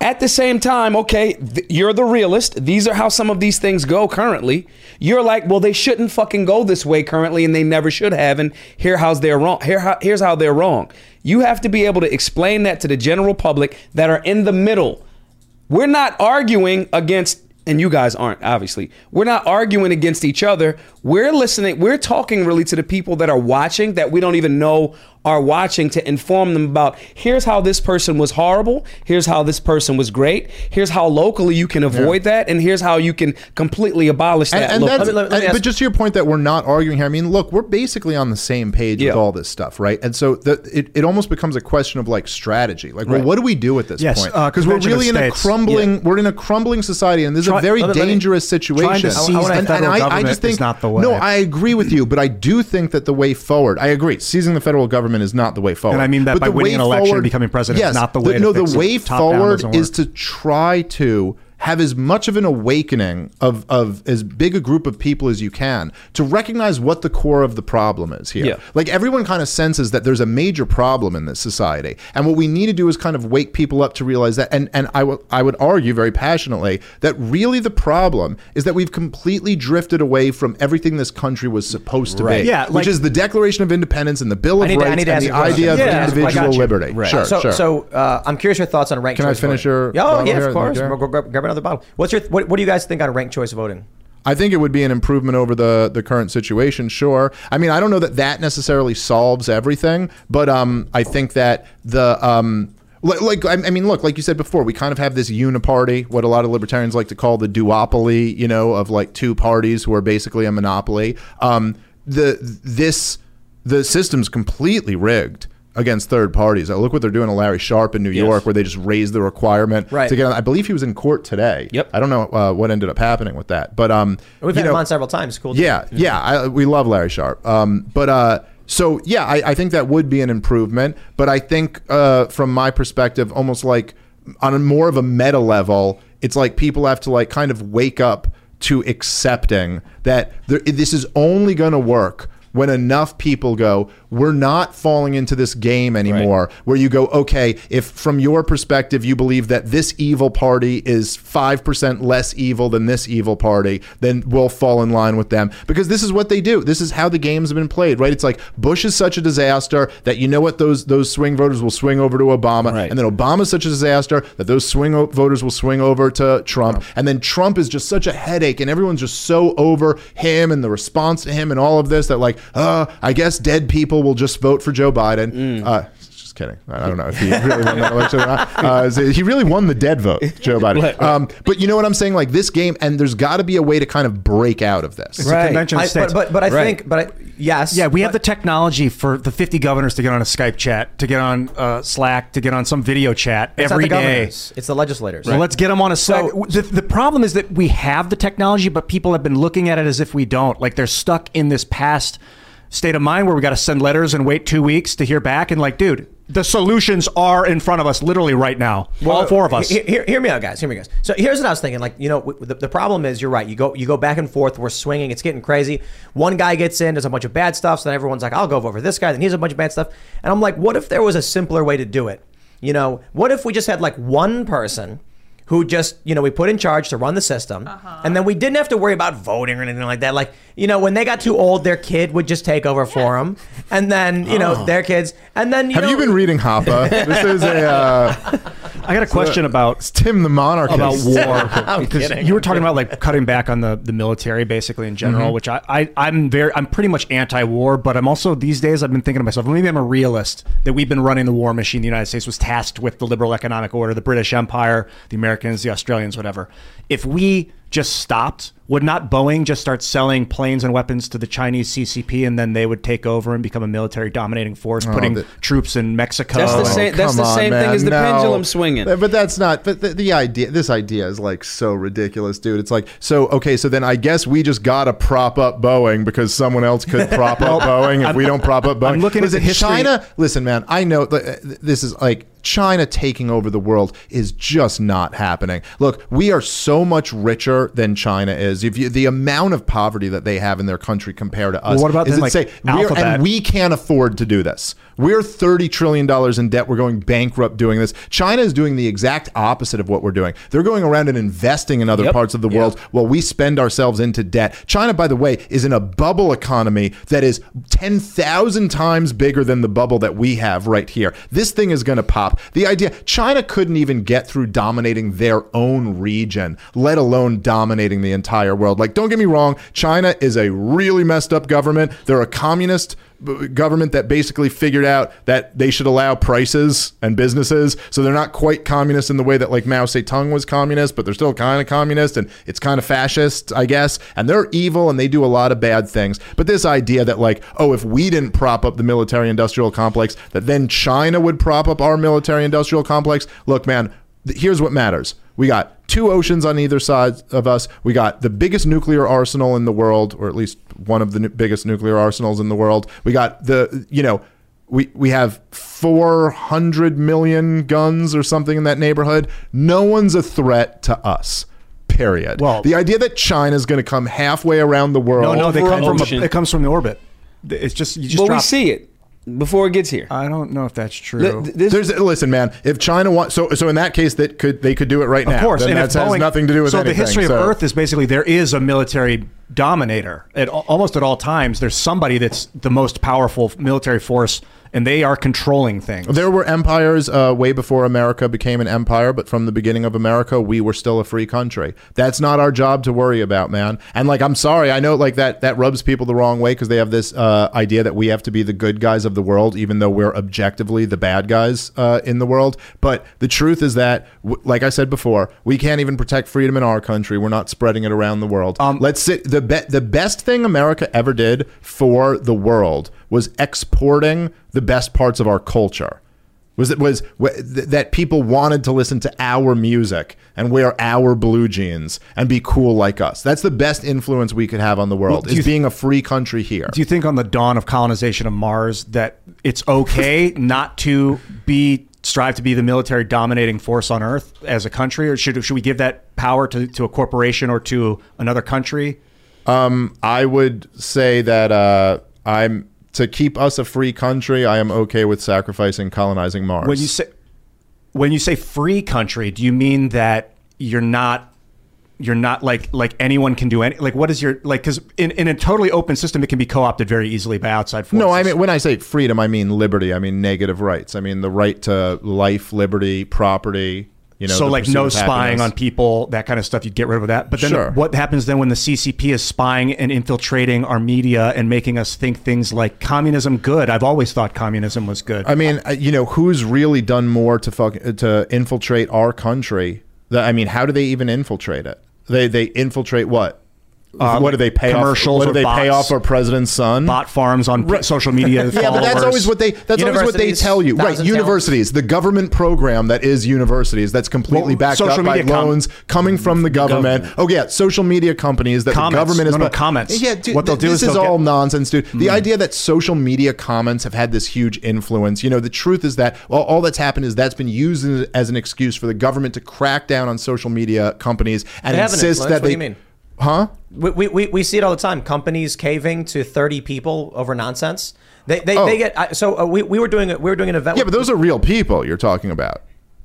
At the same time, okay, you're the realist. These are how some of these things go currently. You're like, well, they shouldn't fucking go this way currently, and they never should have, and here's how they're wrong. You have to be able to explain that to the general public that are in the middle. We're not arguing against, and you guys aren't, obviously. We're not arguing against each other. We're listening. We're talking really to the people that are watching that we don't even know are watching to inform them about, here's how this person was horrible. Here's how this person was great. Here's how locally you can avoid that. And here's how you can completely abolish that. But just to your point that we're not arguing here. I mean, look, we're basically on the same page with all this stuff, right? And so it almost becomes a question of like strategy. Like, well, what do we do at this point? Because we're really in a crumbling, we're in a crumbling society, and this is a very dangerous situation. And I just think, I agree with you, but I do think that the way forward, I agree, seizing the federal government is not the way forward. And I mean that by winning an election and becoming president is not the way forward. No, the way forward is to try to have as much of an awakening of as big a group of people as you can to recognize what the core of the problem is here. Yeah. Like everyone kind of senses that there's a major problem in this society. And what we need to do is kind of wake people up to realize that. And I would argue very passionately that really the problem is that we've completely drifted away from everything this country was supposed to be, which is the Declaration of Independence and the Bill of Rights and the idea of individual liberty. Right. Sure. So I'm curious your thoughts on ranked choice voting. Can I finish your bottle here? Of course. We'll grab another bottle. What do you guys think on ranked choice voting? I think it would be an improvement over the current situation, sure. I mean, I don't know that necessarily solves everything, but I think that like you said before, we kind of have this uniparty, what a lot of libertarians like to call the duopoly, you know, of like two parties who are basically a monopoly. The system's completely rigged against third parties. Look what they're doing to Larry Sharp in New York, where they just raised the requirement to get on. I believe he was in court today. Yep. I don't know what ended up happening with that, but we've had him on several times. Cool. We love Larry Sharp. I think that would be an improvement, but I think from my perspective, almost like on a more of a meta level, it's like people have to like kind of wake up to accepting that this is only going to work when enough people go, we're not falling into this game anymore, where you go, okay, if from your perspective you believe that this evil party is 5% less evil than this evil party, then we'll fall in line with them. Because this is what they do. This is how the games have been played, right? It's like Bush is such a disaster that you know what, those swing voters will swing over to Obama, and then Obama's such a disaster that those swing voters will swing over to Trump, and then Trump is just such a headache, and everyone's just so over him and the response to him and all of this that like, I guess dead people will just vote for Joe Biden. Just kidding. I don't know if he really won that election or not. He really won the dead vote, Joe Biden. But you know what I'm saying? Like this game, and there's got to be a way to kind of break out of this. It's a convention of states. We have the technology for the 50 governors to get on a Skype chat, to get on Slack, to get on some video chat every day. It's the legislators. So let's get them on a Slack. So, the problem is that we have the technology, but people have been looking at it as if we don't. Like they're stuck in this past state of mind where we got to send letters and wait 2 weeks to hear back. And like, dude, the solutions are in front of us literally right now. Well, all four of us. Hear me out, guys. So here's what I was thinking. Like, you know, the problem is, you're right. You go back and forth. We're swinging. It's getting crazy. One guy gets in, does a bunch of bad stuff. So then everyone's like, I'll go vote for this guy. Then he's a bunch of bad stuff. And I'm like, what if there was a simpler way to do it? You know, what if we just had like one person who just, you know, we put in charge to run the system, and then we didn't have to worry about voting or anything like that. Like, you know, when they got too old, their kid would just take over for them, and then, you know, their kids, and then, you know. Have you been reading Hoppe? This is a... I got a question about Tim the Monarchist about war. I'm kidding. You were talking about like cutting back on the military basically in general, which I'm pretty much anti-war, but I'm also these days I've been thinking to myself, maybe I'm a realist that we've been running the war machine. The United States was tasked with the liberal economic order, the British Empire, the Americans, the Australians, whatever. If we just stopped, would not Boeing just start selling planes and weapons to the Chinese CCP, and then they would take over and become a military dominating force, putting troops in Mexico? That's the same thing as the pendulum swinging. But that's not. But the idea, this idea is like so ridiculous, dude. It's like so then I guess we just gotta prop up Boeing because someone else could prop up Boeing if we don't prop up Boeing. I'm looking at history. China. Listen, man, I know this is like. China taking over the world is just not happening. Look, we are so much richer than China is. If you, the amount of poverty that they have in their country compared to us, what about and we can't afford to do this. We're $30 trillion in debt. We're going bankrupt doing this. China is doing the exact opposite of what we're doing. They're going around and investing in other parts of the world while we spend ourselves into debt. China, by the way, is in a bubble economy that is 10,000 times bigger than the bubble that we have right here. This thing is going to pop. The idea, China couldn't even get through dominating their own region, let alone dominating the entire world. Like, don't get me wrong, China is a really messed up government. They're a communist government that basically figured out that they should allow prices and businesses, so they're not quite communist in the way that like Mao Zedong was communist, but they're still kind of communist, and it's kind of fascist, I guess, and they're evil and they do a lot of bad things. But this idea that like, oh, if we didn't prop up the military industrial complex, that then China would prop up our military industrial complex. Look, man, here's what matters. We got two oceans on either side of us. We got the biggest nuclear arsenal in the world, or at least one of the biggest nuclear arsenals in the world. We got the, you know, we have 400 million guns or something in that neighborhood. No one's a threat to us. Period. Well, the idea that China's going to come halfway around the world. No, it comes from the orbit. It's just we see it. Before it gets here, I don't know if that's true. Listen, man. If China wants, so in that case, they could do it right now. Of course, and that has nothing to do with anything. So the history of Earth is basically there is a military dominator almost at all times. There's somebody that's the most powerful military force, and they are controlling things. There were empires way before America became an empire, but from the beginning of America, we were still a free country. That's not our job to worry about, man. And like, I'm sorry, I know like that rubs people the wrong way because they have this idea that we have to be the good guys of the world, even though we're objectively the bad guys in the world. But the truth is that, like I said before, we can't even protect freedom in our country. We're not spreading it around the world. The best thing America ever did for the world was exporting the best parts of our culture. That people wanted to listen to our music and wear our blue jeans and be cool like us. That's the best influence we could have on the world, is being a free country here. Do you think on the dawn of colonization of Mars that it's okay not to strive to be the military dominating force on Earth as a country, or should we give that power to a corporation or to another country? I would say that to keep us a free country, I am okay with sacrificing colonizing Mars. When you say free country, do you mean that you're not like anyone can do any, like what is your, like, because in a totally open system it can be co-opted very easily by outside forces? No, I mean when I say freedom, I mean liberty. I mean negative rights. I mean the right to life, liberty, property. You know, so like no spying on people, that kind of stuff, you'd get rid of that. But then what happens then when the CCP is spying and infiltrating our media and making us think things like communism good? I've always thought communism was good. I mean, you know, who's really done more to infiltrate our country? I mean, how do they even infiltrate it? They infiltrate what? What do they pay off? What do they pay off our president's son? Bot farms on social media. Yeah, but that's always what they. That's always what they tell you, right? Universities, the government program that is universities, that's completely backed up by loans coming from the government. Oh yeah, social media companies that the government is. Comments. Yeah, dude, what they'll do is this is all nonsense, dude. The idea that social media comments have had this huge influence. You know, the truth is that all that's happened is that's been used as an excuse for the government to crack down on social media companies and insist that they. What do you mean? Huh? We see it all the time. Companies caving to 30 people over nonsense. They get so we were doing an event. Yeah, but those are real people you're talking about.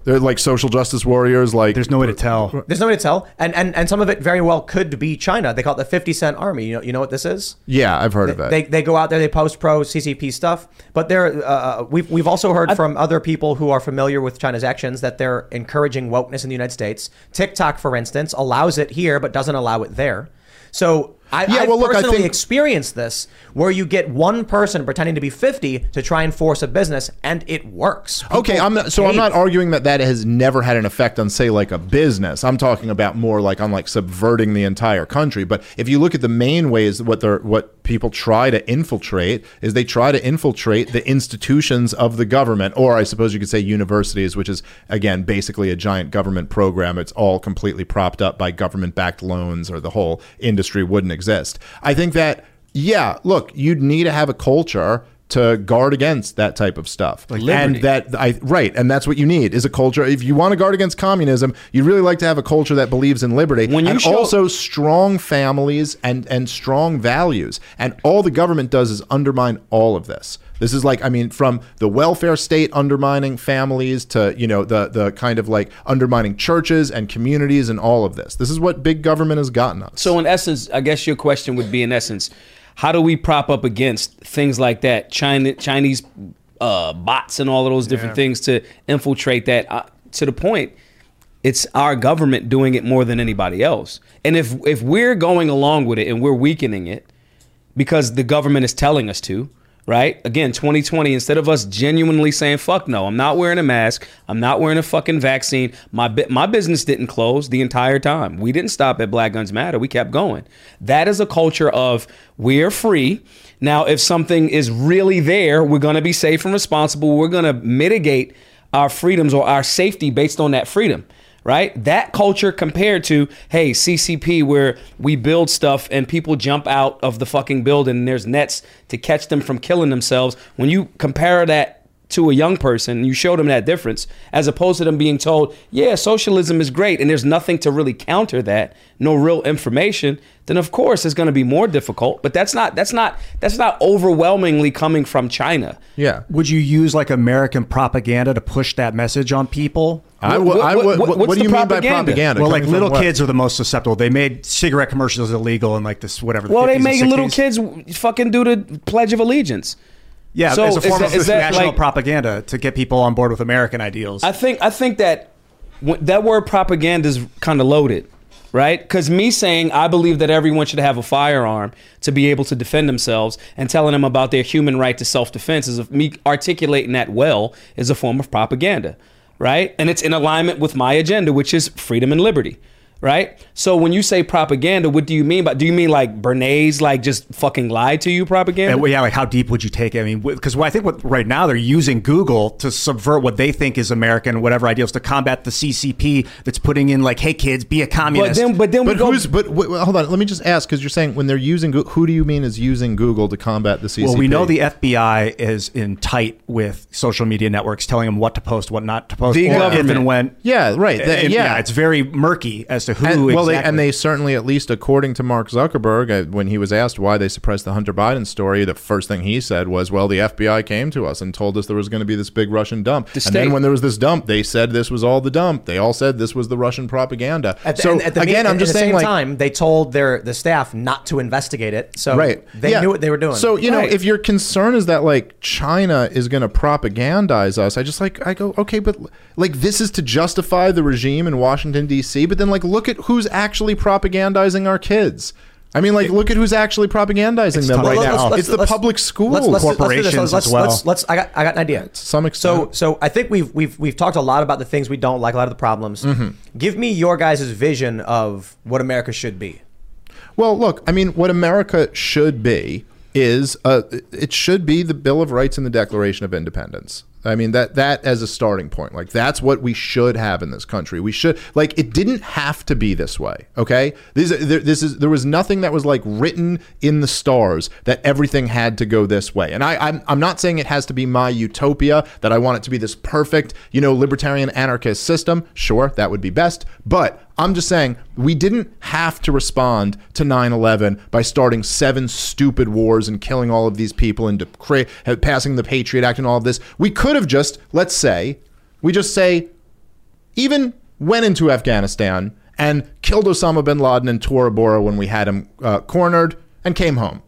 They're like social justice warriors. Like there's no way to tell. There's no way to tell. And some of it very well could be China. They call it the 50-cent army. You know what this is? Yeah, I've heard of it. They go out there, they post pro CCP stuff. But they're we've also heard from other people who are familiar with China's actions that they're encouraging wokeness in the United States. TikTok, for instance, allows it here but doesn't allow it there. So I personally experienced this where you get one person pretending to be 50 to try and force a business, and it works. People okay, I'm not arguing that has never had an effect on, say, like a business. I'm talking about more like on like subverting the entire country. But if you look at the main ways what people try to infiltrate is they try to infiltrate the institutions of the government, or I suppose you could say universities, which is, again, basically a giant government program. It's all completely propped up by government-backed loans, or the whole industry wouldn't exist. I think that, yeah, look, you'd need to have a culture to guard against that type of stuff. Like liberty. And and that's what you need is a culture. If you want to guard against communism, you'd really like to have a culture that believes in liberty and also strong families and strong values. And all the government does is undermine all of this. This is like, I mean, from the welfare state undermining families to, you know, the kind of like undermining churches and communities and all of this. This is what big government has gotten us. So in essence, I guess your question would be, in essence, how do we prop up against things like that, Chinese bots and all of those different things to infiltrate that? To the point, it's our government doing it more than anybody else. And if we're going along with it and we're weakening it because the government is telling us to, right? Again, 2020, instead of us genuinely saying, fuck no, I'm not wearing a mask. I'm not wearing a fucking vaccine. My business didn't close the entire time. We didn't stop at Black Guns Matter. We kept going. That is a culture of we're free. Now, if something is really there, we're going to be safe and responsible. We're going to mitigate our freedoms or our safety based on that freedom. Right? That culture compared to, hey, CCP, where we build stuff and people jump out of the fucking building and there's nets to catch them from killing themselves. When you compare that to a young person, you show them that difference, as opposed to them being told, yeah, socialism is great, and there's nothing to really counter that, no real information, then of course it's going to be more difficult. But that's not overwhelmingly coming from China. Yeah. Would you use like American propaganda to push that message on people? What do you mean by propaganda? Well, like little kids are the most susceptible. They made cigarette commercials illegal in like this whatever. Well, they make little kids fucking do the Pledge of Allegiance. Yeah, so as a form of national propaganda to get people on board with American ideals. I think that that word propaganda is kind of loaded, right? Because me saying I believe that everyone should have a firearm to be able to defend themselves and telling them about their human right to self-defense is me articulating that well is a form of propaganda, right? And it's in alignment with my agenda, which is freedom and liberty. Right? So when you say propaganda, what do you mean by, do you mean like Bernays, like just fucking lied to you propaganda? And, yeah, like how deep would you take it? I mean, because I think right now they're using Google to subvert what they think is American, whatever ideals, to combat the CCP that's putting in like, hey kids, be a communist. Hold on, let me just ask, because you're saying when they're using Google, who do you mean is using Google to combat the CCP? Well, we know the FBI is in tight with social media networks, telling them what to post, what not to post, the government. If and when. Yeah, right. It's very murky as to who exactly. Well, they certainly, at least according to Mark Zuckerberg, when he was asked why they suppressed the Hunter Biden story, the first thing he said was, well, the FBI came to us and told us there was going to be this big Russian dump. Then when there was this dump, they said this was all the dump. They all said this was the Russian propaganda. At the same time, they told the staff not to investigate it. So right. They knew what they were doing. So, you know, if your concern is that like China is going to propagandize us, I go, okay, but like this is to justify the regime in Washington, D.C., but then like, look at who's actually propagandizing our kids. I mean, like, look at who's actually propagandizing them right now. It's the public school corporations as well. I got an idea. To some extent. So I think we've talked a lot about the things we don't like, a lot of the problems. Mm-hmm. Give me your guys' vision of what America should be. Well, look, I mean, what America should be is it should be the Bill of Rights and the Declaration of Independence. I mean, that as a starting point, like that's what we should have in this country. We should, like, it didn't have to be this way. OK, there was nothing that was like written in the stars that everything had to go this way. And I'm not saying it has to be my utopia, that I want it to be this perfect, you know, libertarian anarchist system. Sure, that would be best. But I'm just saying we didn't have to respond to 9/11 by starting 7 stupid wars and killing all of these people and passing the Patriot Act and all of this. We could have just, let's say, we just say, even went into Afghanistan and killed Osama bin Laden in Tora Bora when we had him cornered, and came home.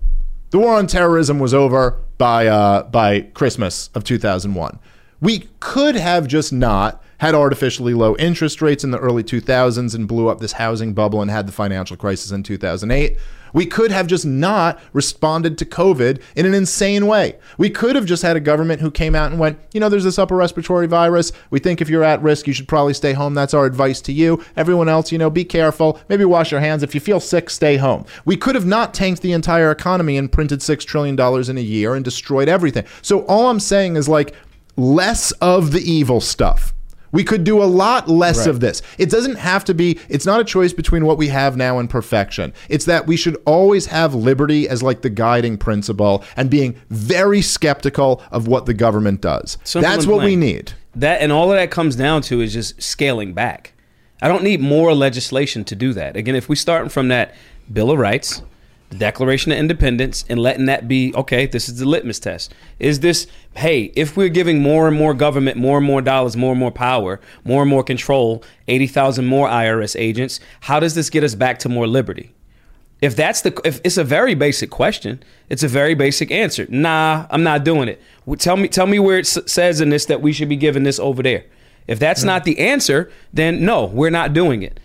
The war on terrorism was over by Christmas of 2001. We could have just not had artificially low interest rates in the early 2000s and blew up this housing bubble and had the financial crisis in 2008. We could have just not responded to COVID in an insane way. We could have just had a government who came out and went, you know, there's this upper respiratory virus. We think if you're at risk, you should probably stay home. That's our advice to you. Everyone else, you know, be careful. Maybe wash your hands. If you feel sick, stay home. We could have not tanked the entire economy and printed $6 trillion in a year and destroyed everything. So all I'm saying is, like, less of the evil stuff. We could do a lot less of this. It doesn't have to be, it's not a choice between what we have now and perfection. It's that we should always have liberty as like the guiding principle and being very skeptical of what the government does. That's what we need. That, and all of that comes down to is just scaling back. I don't need more legislation to do that. Again, if we start from that Bill of Rights, the Declaration of Independence, and letting that be, okay, this is the litmus test. Is this, hey, if we're giving more and more government, more and more dollars, more and more power, more and more control, 80,000 more IRS agents, how does this get us back to more liberty? If that's the, if it's a very basic question, it's a very basic answer. Nah, I'm not doing it. Well, tell me where it says in this that we should be giving this over there. If that's not the answer, then no, we're not doing it.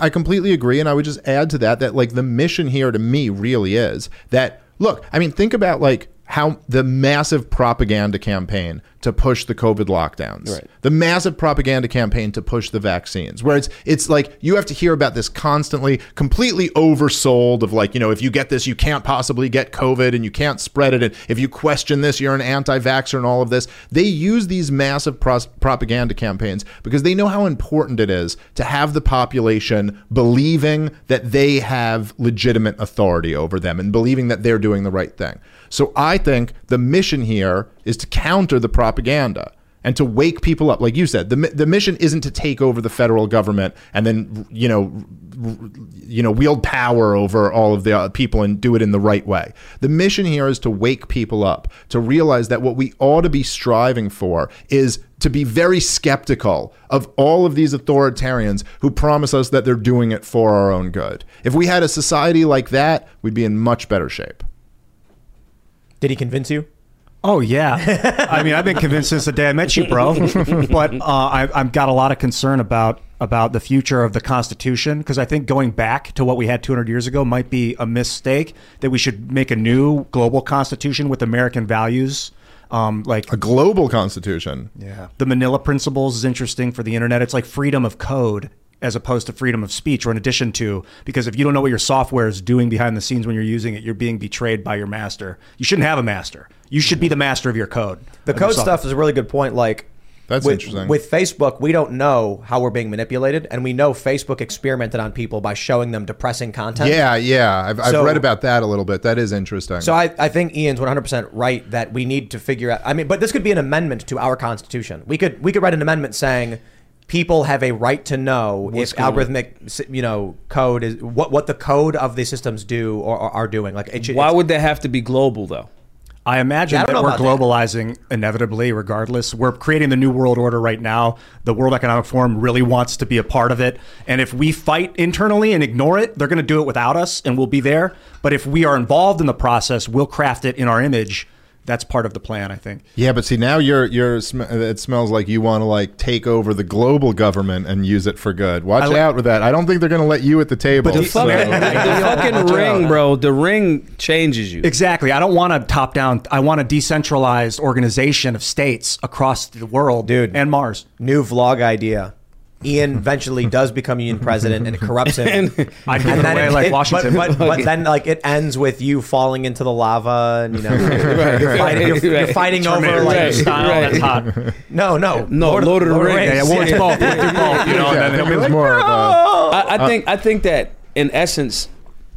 I completely agree, and I would just add to that like the mission here to me really is that, look, I mean, think about like how the massive propaganda campaign to push the COVID lockdowns, the massive propaganda campaign to push the vaccines, where it's like you have to hear about this constantly, completely oversold of like, you know, if you get this, you can't possibly get COVID and you can't spread it. And if you question this, you're an anti-vaxxer and all of this. They use these massive propaganda campaigns because they know how important it is to have the population believing that they have legitimate authority over them and believing that they're doing the right thing. So I think the mission here is to counter the propaganda and to wake people up. Like you said, the mission isn't to take over the federal government and then, you know, wield power over all of the people and do it in the right way. The mission here is to wake people up, to realize that what we ought to be striving for is to be very skeptical of all of these authoritarians who promise us that they're doing it for our own good. If we had a society like that, we'd be in much better shape. Did he convince you? Oh, yeah. I mean, I've been convinced since the day I met you, bro. But I've got a lot of concern about the future of the Constitution, because I think going back to what we had 200 years ago might be a mistake, that we should make a new global Constitution with American values. Like a global Constitution. Yeah. The Manila Principles is interesting for the internet. It's like freedom of code as opposed to freedom of speech, or in addition to, because if you don't know what your software is doing behind the scenes when you're using it, you're being betrayed by your master. You shouldn't have a master. You should be the master of your code. The code stuff is a really good point. Like, that's interesting. With Facebook, we don't know how we're being manipulated, and we know Facebook experimented on people by showing them depressing content. Yeah. I've read about that a little bit. That is interesting. So I think Ian's 100% right that we need to figure out, I mean, but this could be an amendment to our Constitution. We could write an amendment saying, people have a right to know if algorithmic, you know, code is what the code of the systems do or are doing. Like, why would that have to be global though? I imagine that we're globalizing inevitably, regardless. We're creating the new world order right now. The World Economic Forum really wants to be a part of it. And if we fight internally and ignore it, they're going to do it without us and we'll be there. But if we are involved in the process, we'll craft it in our image. That's part of the plan, I think. Yeah, but see, now it smells like you want to like take over the global government and use it for good. Watch out with that. I don't think they're going to let you at the table. But the fucking ring, bro. The ring changes you. Exactly. I don't want a top down. I want a decentralized organization of states across the world, dude, and Mars. New vlog idea. Ian eventually does become union president, and it corrupts him. I give it away like Washington. But then like it ends with you falling into the lava, and you know you're fighting over like style. That's hot. No, Lord of the Rings. Yeah, well, it's both. You know, and then it's more of a. I think that in essence,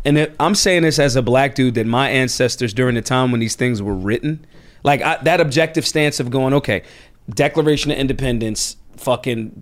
and I'm saying this as a black dude, that my ancestors during the time when these things were written, like that objective stance of going, okay, Declaration of Independence, fucking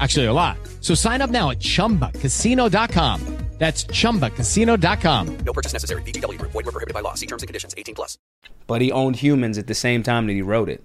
Actually, a lot. So sign up now at ChumbaCasino.com. That's ChumbaCasino.com. No purchase necessary. VGW Group. Void where prohibited by law. See terms and conditions. 18+. But he owned humans at the same time that he wrote it.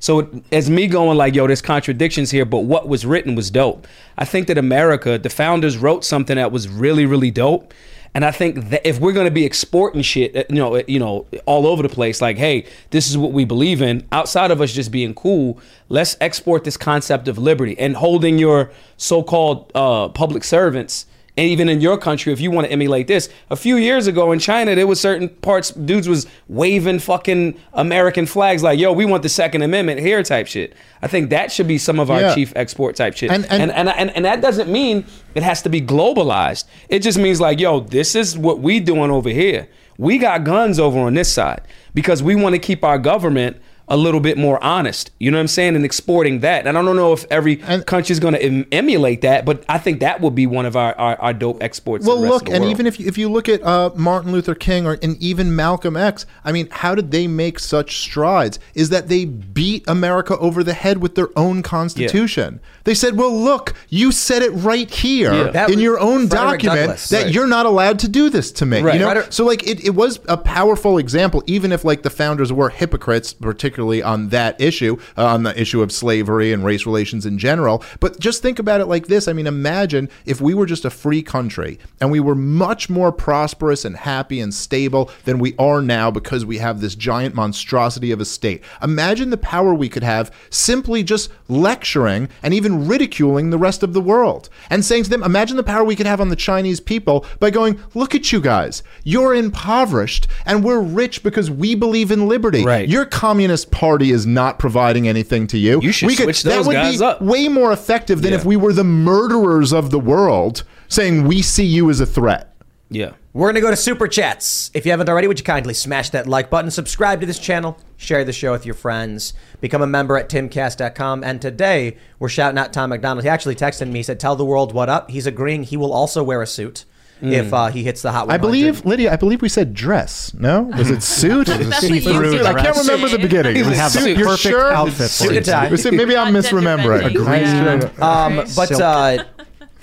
So as me going like, yo, there's contradictions here, but what was written was dope. I think that America, the founders wrote something that was really, really dope. And I think that if we're going to be exporting shit, you know, all over the place, like, hey, this is what we believe in, outside of us just being cool, let's export this concept of liberty and holding your so-called public servants. And even in your country, if you want to emulate this, a few years ago in China, there was certain parts, dudes was waving fucking American flags like, yo, we want the Second Amendment here type shit. I think that should be some of our chief export type shit. And that doesn't mean it has to be globalized. It just means like, yo, this is what we doing over here. We got guns over on this side because we want to keep our government a little bit more honest, you know what I'm saying, and exporting that. And I don't know if every country is going to emulate that, but I think that would be one of our dope exports. Well, look, and even if you look at Martin Luther King and even Malcolm X, I mean, how did they make such strides? Is that they beat America over the head with their own constitution. Yeah. They said, well, look, you said it right here in your own document that you're not allowed to do this to me. Right. You know? So like it was a powerful example, even if like the founders were hypocrites, particularly on that issue, on the issue of slavery and race relations in general. But just think about it like this. I mean, imagine if we were just a free country and we were much more prosperous and happy and stable than we are now because we have this giant monstrosity of a state. Imagine the power we could have simply just lecturing and even ridiculing the rest of the world and saying to them, imagine the power we could have on the Chinese people by going, look at you guys, you're impoverished and we're rich because we believe in liberty. Right. You're communist party is not providing anything to you. You should switch those guys up. That would be way more effective than if we were the murderers of the world saying we see you as a threat. Yeah. We're going to go to Super Chats. If you haven't already, would you kindly smash that like button, subscribe to this channel, share the show with your friends, become a member at timcast.com. And today we're shouting out Tom McDonald. He actually texted me. He said, tell the world what up. He's agreeing he will also wear a suit. If he hits the hot 100. I believe, Lydia, we said dress, no? Was it suit? I can't remember the beginning. It was have suit. You're sure? Outfit suit and tie. Maybe I'm misremembering.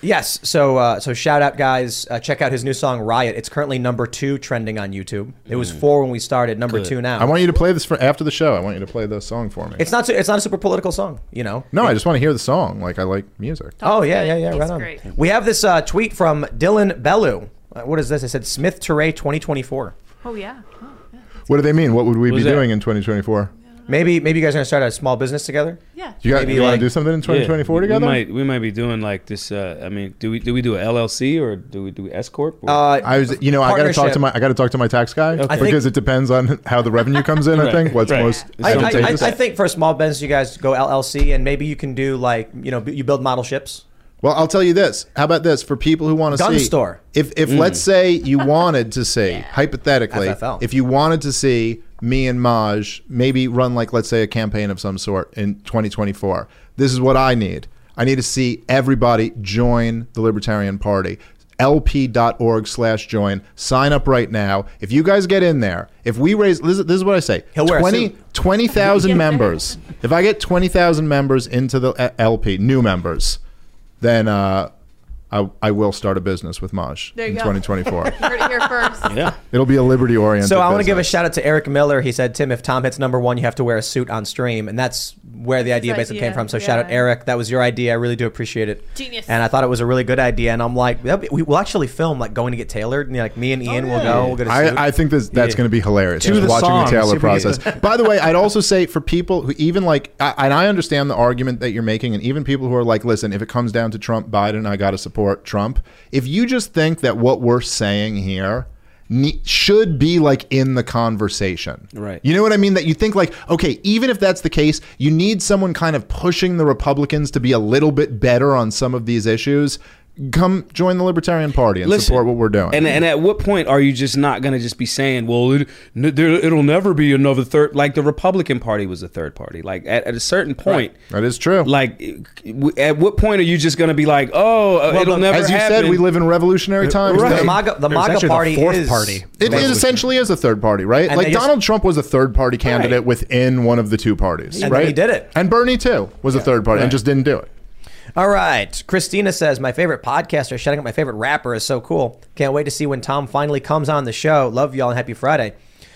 Yes, so shout out, guys. Check out his new song, Riot. It's currently number 2 trending on YouTube. It was 4 when we started, number 2 now. I want you to play this after the show. I want you to play the song for me. It's not a super political song, you know? No, I just want to hear the song. Like, I like music. Oh, yeah, right on. Great. We have this tweet from Dylan Bellew. What is this? It said, Smith Touré 2024. Oh, yeah. What do they mean? What would we be doing in 2024? Maybe you guys are gonna start a small business together. Yeah. You want to do something in 2024 together? We might be doing like this. I mean, do we do an LLC or do we S corp? I gotta talk to my tax guy because it depends on how the revenue comes in. I think for a small business, you guys go LLC, and maybe you can do like you build model ships. Well, I'll tell you this. How about this for people who want to see gun store? If let's say you wanted to see hypothetically, if you wanted to see. Me and Maj maybe run like, let's say, a campaign of some sort in 2024. This is what I need. I need to see everybody join the Libertarian Party. LP.org/join. Sign up right now. If you guys get in there, if we raise, this is what I say, 20,000 members. If I get 20,000 members into the LP, new members, then I will start a business with Maj in 2024. You heard it here first. Yeah. It'll be a liberty-oriented business. So I want to give a shout-out to Eric Miller. He said, Tim, if Tom hits number 1, you have to wear a suit on stream. And that's where the idea basically came from. So shout-out, Eric. That was your idea. I really do appreciate it. Genius. And I thought it was a really good idea. And I'm like, we'll actually film like going to get tailored. And like me and Ian will go. We'll get a suit. I think that's going to be hilarious. Just watching the tailor process. By the way, I'd also say for people who even like, and I understand the argument that you're making, and even people who are like, listen, if it comes down to Trump, Biden, I got to support Trump. If you just think that what we're saying here should be like in the conversation, right? You know what I mean? That you think like, okay, even if that's the case, you need someone kind of pushing the Republicans to be a little bit better on some of these issues. come join the Libertarian Party and support what we're doing. And at what point are you just not going to just be saying, well, it'll never be another third, like the Republican Party was a third party. Like at a certain point. Right. That is true. Like at what point are you just going to be like, oh, well, it'll never happen. As you said, we live in revolutionary times. Right. The MAGA party is party. It essentially is a third party, right? And like Donald Trump was a third party candidate within one of the two parties, and right? He did it. And Bernie too was a third party and just didn't do it. All right. Christina says, my favorite podcaster shouting out my favorite rapper is so cool. Can't wait to see when Tom finally comes on the show. Love y'all and happy Friday.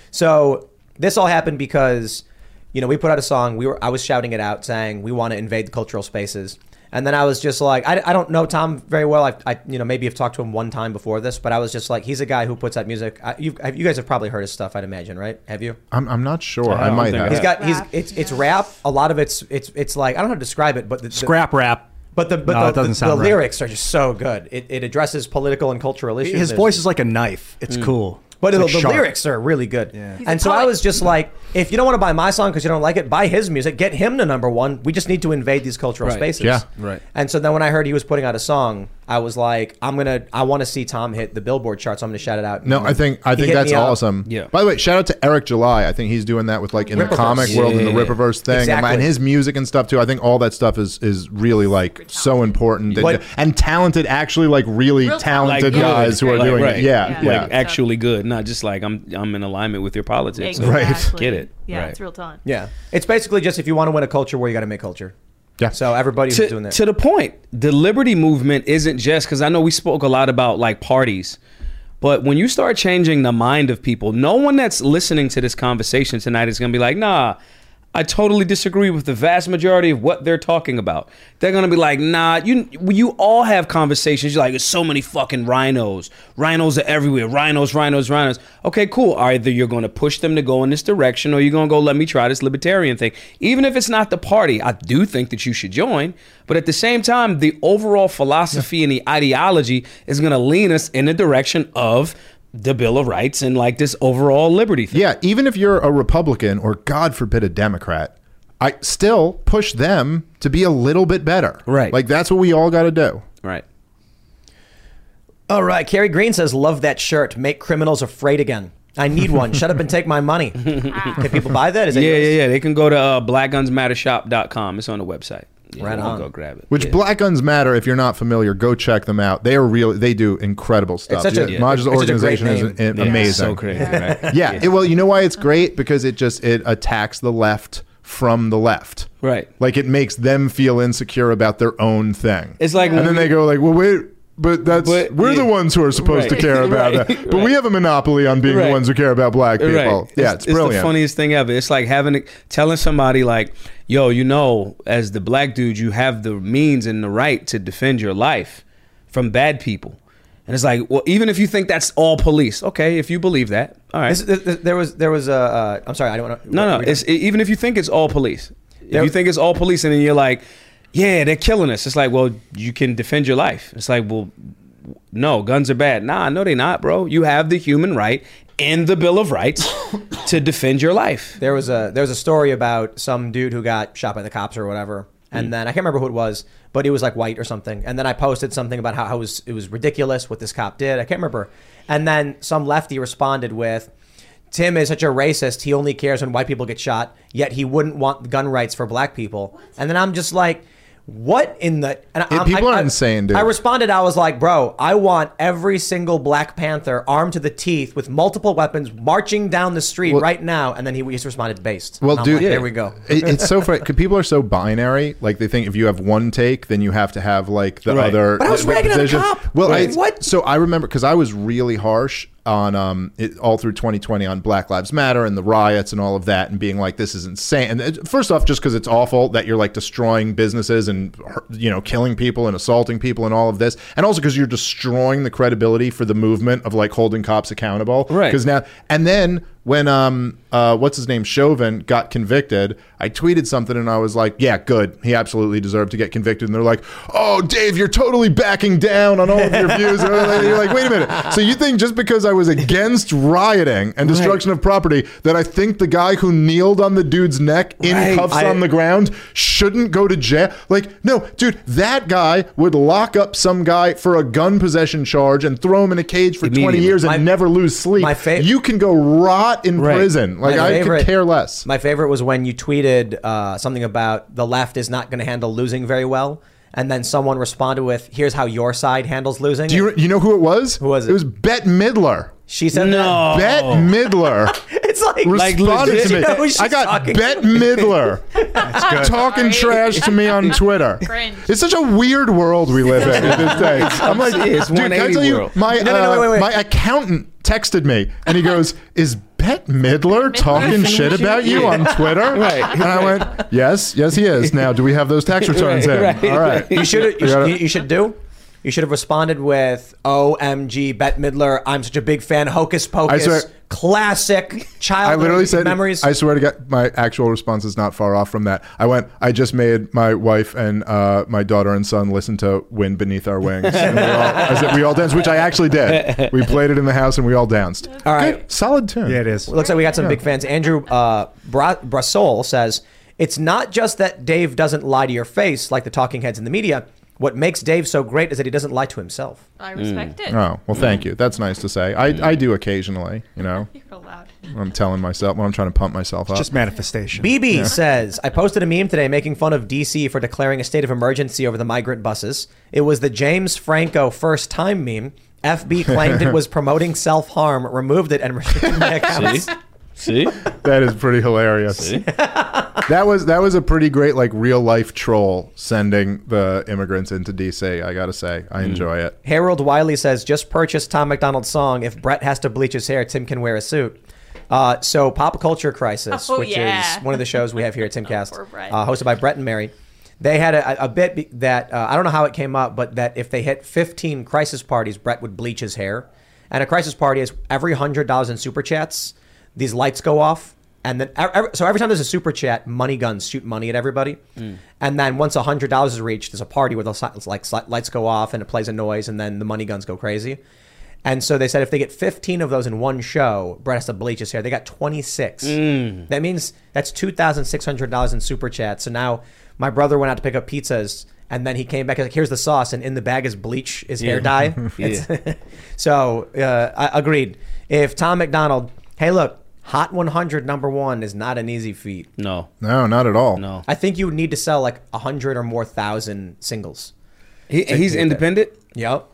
So this all happened because, you know, we put out a song. I was shouting it out saying we want to invade the cultural spaces. And then I was just like, I don't know Tom very well. I you know, maybe have talked to him one time before this, but I was just like, he's a guy who puts out music. You guys have probably heard his stuff, I'd imagine, right? Have you? I'm not sure. I might have. It's rap. A lot of it's like, I don't know how to describe it, but scrap rap. But the lyrics are just so good. It addresses political and cultural issues. His voice is like a knife. It's cool. But the lyrics are really good. Yeah. And so I was just like, if you don't want to buy my song because you don't like it, buy his music. Get him to number one. We just need to invade these cultural spaces. Yeah, right. And so then when I heard he was putting out a song, I was like, I want to see Tom hit the Billboard charts. I'm going to shout it out. No, I think that's awesome. Yeah. By the way, shout out to Eric July. I think he's doing that with like in the comic world and the Ripperverse thing. Exactly. And his music and stuff too. I think all that stuff is really like so important and talented, actually like really talented like, guys who are doing it. Yeah. Like actually good. Not just like I'm in alignment with your politics. Exactly. So get it. Yeah, it's real time. Yeah. It's basically just if you want to win a culture war, you got to make culture. Yeah. So everybody's doing that. To the point, the liberty movement isn't just, because I know we spoke a lot about like parties, but when you start changing the mind of people, no one that's listening to this conversation tonight is going to be like, nah, I totally disagree with the vast majority of what they're talking about. They're going to be like, nah, you all have conversations. You're like, there's so many fucking rhinos. Rhinos are everywhere. Rhinos. Okay, cool. Either you're going to push them to go in this direction or you're going to go, let me try this libertarian thing. Even if it's not the party, I do think that you should join. But at the same time, the overall philosophy and the ideology is going to lean us in the direction of the Bill of Rights and like this overall liberty thing. Yeah, even if you're a Republican or God forbid a Democrat, I still push them to be a little bit better. Right. Like that's what we all got to do. Right. All right. Carrie Green says, love that shirt. Make criminals afraid again. I need one. Shut up and take my money. Can people buy that? Is that yours? They can go to blackgunsmattershop.com. It's on the website. Yeah, right on. Go grab it. Which Black Guns Matter, if you're not familiar, go check them out. They are real. They do incredible stuff. Maj's organization is amazing. It's so crazy, right? Well, you know why it's great? Because it attacks the left from the left. Right. Like it makes them feel insecure about their own thing. It's like, and then they go like, well, wait. But we're the ones who are supposed to care about that. But we have a monopoly on being the ones who care about black people. Right. Yeah, it's brilliant. It's the funniest thing ever. It's like telling somebody like, yo, you know, as the black dude, you have the means and the right to defend your life from bad people. And it's like, well, even if you think that's all police, okay, if you believe that, all right. There was a, I'm sorry, I don't want to. No, even if you think it's all police. If you think it's all police and then you're like, yeah, they're killing us. It's like, well, you can defend your life. It's like, well, no, guns are bad. Nah, no, they're not, bro. You have the human right in the Bill of Rights to defend your life. There was a story about some dude who got shot by the cops or whatever. And then I can't remember who it was, but he was like white or something. And then I posted something about how it was ridiculous what this cop did. I can't remember. And then some lefty responded with, Tim is such a racist. He only cares when white people get shot, yet he wouldn't want gun rights for black people. What? And then I'm just like, what in the... People are insane, dude. I responded, I was like, bro, I want every single Black Panther armed to the teeth with multiple weapons marching down the street right now. And then he just responded, based. Well, dude, like, there we go. It's so funny. People are so binary. Like, they think if you have one take, then you have to have, like, the other... But I was ragging on the cop. Well, what? So I remember, because I was really harsh on all through 2020 on Black Lives Matter and the riots and all of that and being like, this is insane. And first off, just because it's awful that you're like destroying businesses and, you know, killing people and assaulting people and all of this. And also because you're destroying the credibility for the movement of like holding cops accountable. Right. Because now, and then when what's his name, Chauvin, got convicted, I tweeted something and I was like, yeah, good. He absolutely deserved to get convicted. And they're like, oh, Dave, you're totally backing down on all of your views. And you're like, wait a minute. So you think just because I was against rioting and destruction of property that I think the guy who kneeled on the dude's neck in cuffs on the ground shouldn't go to jail? Like, no, dude, that guy would lock up some guy for a gun possession charge and throw him in a cage for 20 years and never lose sleep. You can go rot in prison. Like, I could care less. My favorite was when you tweeted something about the left is not going to handle losing very well. And then someone responded with, here's how your side handles losing. Do you know who it was? Who was it? It was Bette Midler. She said that? Bette Midler. It's like, responded to me. I got Bette Midler talking trash to me on Twitter. It's such a weird world we live in at this day. I'm like, it's dude, can I tell you, my accountant texted me and he goes, is Bette Midler talking shit about you on Twitter? And I went, yes, he is. Now, do we have those tax returns in? All right. You should have responded with, OMG, Bette Midler, I'm such a big fan, hocus pocus, classic childhood memories. I swear to God, my actual response is not far off from that. I just made my wife and my daughter and son listen to Wind Beneath Our Wings. And we all danced, which I actually did. We played it in the house and we all danced. All right. Good, solid tune. Yeah, it is. Well, looks like we got some big fans. Andrew Brassol says, it's not just that Dave doesn't lie to your face like the talking heads in the media. What makes Dave so great is that he doesn't lie to himself. I respect it. Oh, well, thank you. That's nice to say. I do occasionally, you know. You're allowed. I'm telling myself, when I'm trying to pump myself up. It's just manifestation. BB says, I posted a meme today making fun of D.C. for declaring a state of emergency over the migrant buses. It was the James Franco first time meme. FB claimed it was promoting self-harm, removed it, and restricted my accounts. See? That is pretty hilarious. See? That was a pretty great like real life troll sending the immigrants into DC, I gotta say. I enjoy it. Harold Wiley says, just purchased Tom McDonald's song, if Brett has to bleach his hair, Tim can wear a suit. So Pop Culture Crisis, which is one of the shows we have here at Timcast, hosted by Brett and Mary. They had a bit that, I don't know how it came up, but that if they hit 15 crisis parties, Brett would bleach his hair. And a crisis party is every $100 in super chats, these lights go off, and then so every time there's a super chat, money guns shoot money at everybody. And then once $100 is reached, there's a party where the lights go off and it plays a noise, and then the money guns go crazy. And so they said if they get 15 of those in one show, Brett has to bleach his hair. They got 26. That means that's $2,600 in super chat. So now my brother went out to pick up pizzas, and then he came back and was like, here's the sauce, and in the bag is bleach, is hair dye. So I agreed. If Tom McDonald, hey, look. Hot 100 number one is not an easy feat. No, not at all. No, I think you would need to sell like 100,000 or more singles. He's independent? Yep.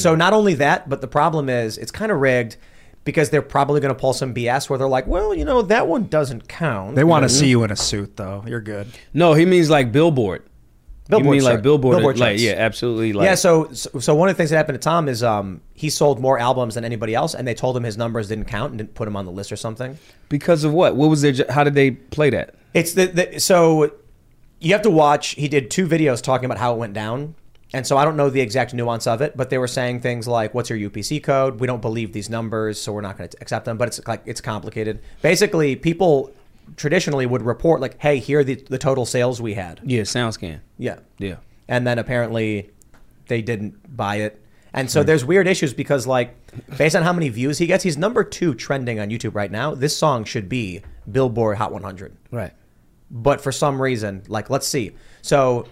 So not only that, but the problem is it's kind of rigged because they're probably going to pull some BS where they're like, well, you know, that one doesn't count. They want to see you in a suit, though. You're good. No, he means like Billboard. You mean like Billboard like, yeah, absolutely. Like. Yeah, so one of the things that happened to Tom is he sold more albums than anybody else, and they told him his numbers didn't count and didn't put him on the list or something. Because of what? What was their? How did they play that? It's so you have to watch. He did two videos talking about how it went down, and so I don't know the exact nuance of it, but they were saying things like, "What's your UPC code? We don't believe these numbers, so we're not going to accept them." But it's like it's complicated. Basically, people traditionally would report like, hey, here are the total sales we had. Yeah, SoundScan. Yeah. And then apparently they didn't buy it. And so there's weird issues because like based on how many views he gets, he's number 2 trending on YouTube right now. This song should be Billboard Hot 100. Right. But for some reason, like let's see. So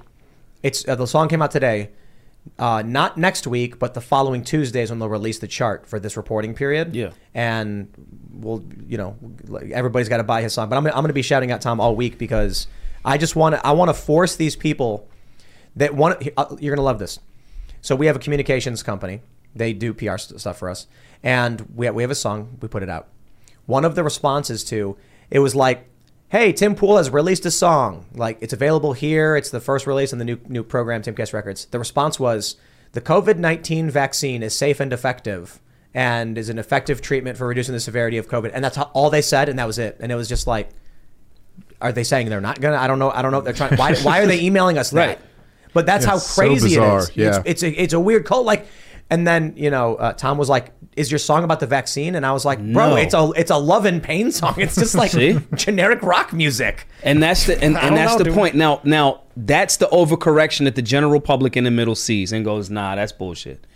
it's the song came out today. Not next week, but the following Tuesday is when they'll release the chart for this reporting period. Yeah. And we'll, you know, everybody's got to buy his song. But I'm going to be shouting out Tom all week because I want to force these people that want, you're going to love this. So we have a communications company. They do PR stuff for us. And we have a song. We put it out. One of the responses to, it was like, hey, Tim Pool has released a song. Like, it's available here. It's the first release on the new program, Timcast Records. The response was, the COVID-19 vaccine is safe and effective and is an effective treatment for reducing the severity of COVID. And that's all they said, and that was it. And it was just like, are they saying they're not going to? I don't know if they're trying. Why are they emailing us that? Right. But that's how crazy so it is. Yeah. It's a weird cult. Like, And then, you know, Tom was like, is your song about the vaccine? And I was like, bro, no. It's a love and pain song. It's just like generic rock music. And that's the and that's the point. Now that's the overcorrection that the general public in the middle sees and goes, nah, that's bullshit.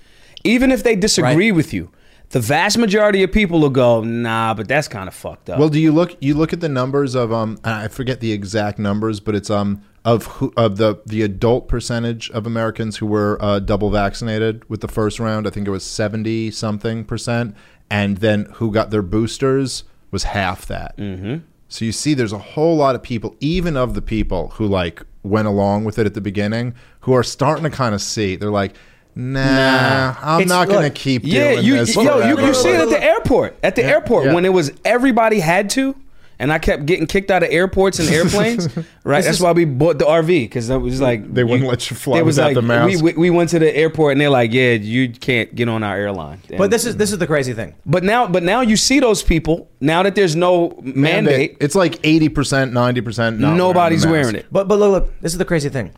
Even if they disagree with you, the vast majority of people will go, nah, but that's kind of fucked up. Well, do you look at the numbers of I forget the exact numbers, but it's of the adult percentage of Americans who were double vaccinated with the first round. I think it was 70-something%, and then who got their boosters was half that. Mm-hmm. So you see, there's a whole lot of people, even of the people who like went along with it at the beginning, who are starting to kind of see. They're like, Nah, I'm not going to keep doing this. You see it at the airport. At the airport, when it was everybody had to, and I kept getting kicked out of airports and airplanes, right? That's why we bought the RV, because it was like... They wouldn't let you fly without the mask. We went to the airport, and they're like, yeah, you can't get on our airline. And, but this is the crazy thing. But now you see those people, now that there's no mandate... It's like 80%, 90% nobody's wearing it. But look, this is the crazy thing.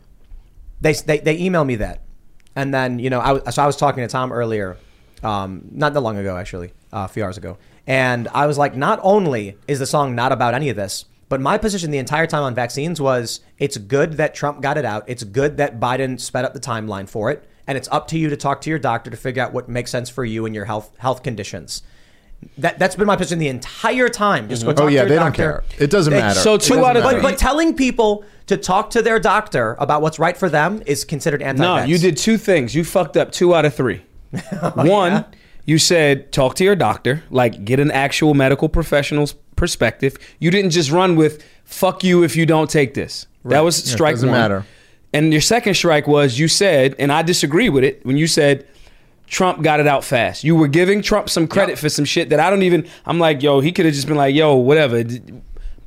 They email me that. And then, you know, I was talking to Tom earlier, not that long ago, actually, a few hours ago. And I was like, not only is the song not about any of this, but my position the entire time on vaccines was, it's good that Trump got it out. It's good that Biden sped up the timeline for it. And it's up to you to talk to your doctor to figure out what makes sense for you and your health conditions. That's been my position the entire time. Just go talk to your doctor. Don't care. It doesn't matter. So two out of three. But telling people to talk to their doctor about what's right for them is considered anti-vax. No, you did two things. You fucked up 2 out of 3. You said talk to your doctor, like get an actual medical professional's perspective. You didn't just run with fuck you if you don't take this. Right. That was strike one. It doesn't matter. And your second strike was you said, and I disagree with it, when you said Trump got it out fast. You were giving Trump some credit for some shit that I'm like, yo, he could have just been like, yo, whatever.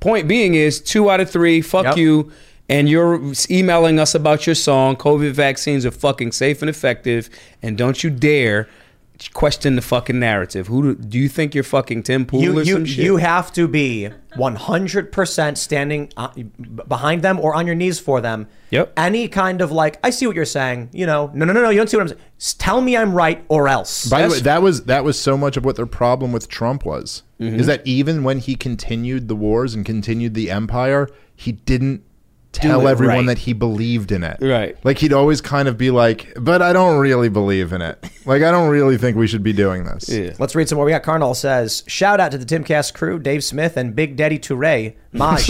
Point being is 2 out of 3, fuck you. And you're emailing us about your song. COVID vaccines are fucking safe and effective. And don't you dare question the fucking narrative. Who do you think you're fucking Tim Pool or some shit? You have to be 100% standing behind them or on your knees for them. Yep. Any kind of like, I see what you're saying. You know, no. You don't see what I'm saying. Tell me I'm right or else. By the way, that was so much of what their problem with Trump was. Mm-hmm. Is that even when he continued the wars and continued the empire, he didn't tell everyone that he believed in it. Right. Like he'd always kind of be like, but I don't really believe in it. Like I don't really think we should be doing this. Yeah. Let's read some more. We got Carnal says, shout out to the Timcast crew, Dave Smith and Big Daddy Touré. Maj,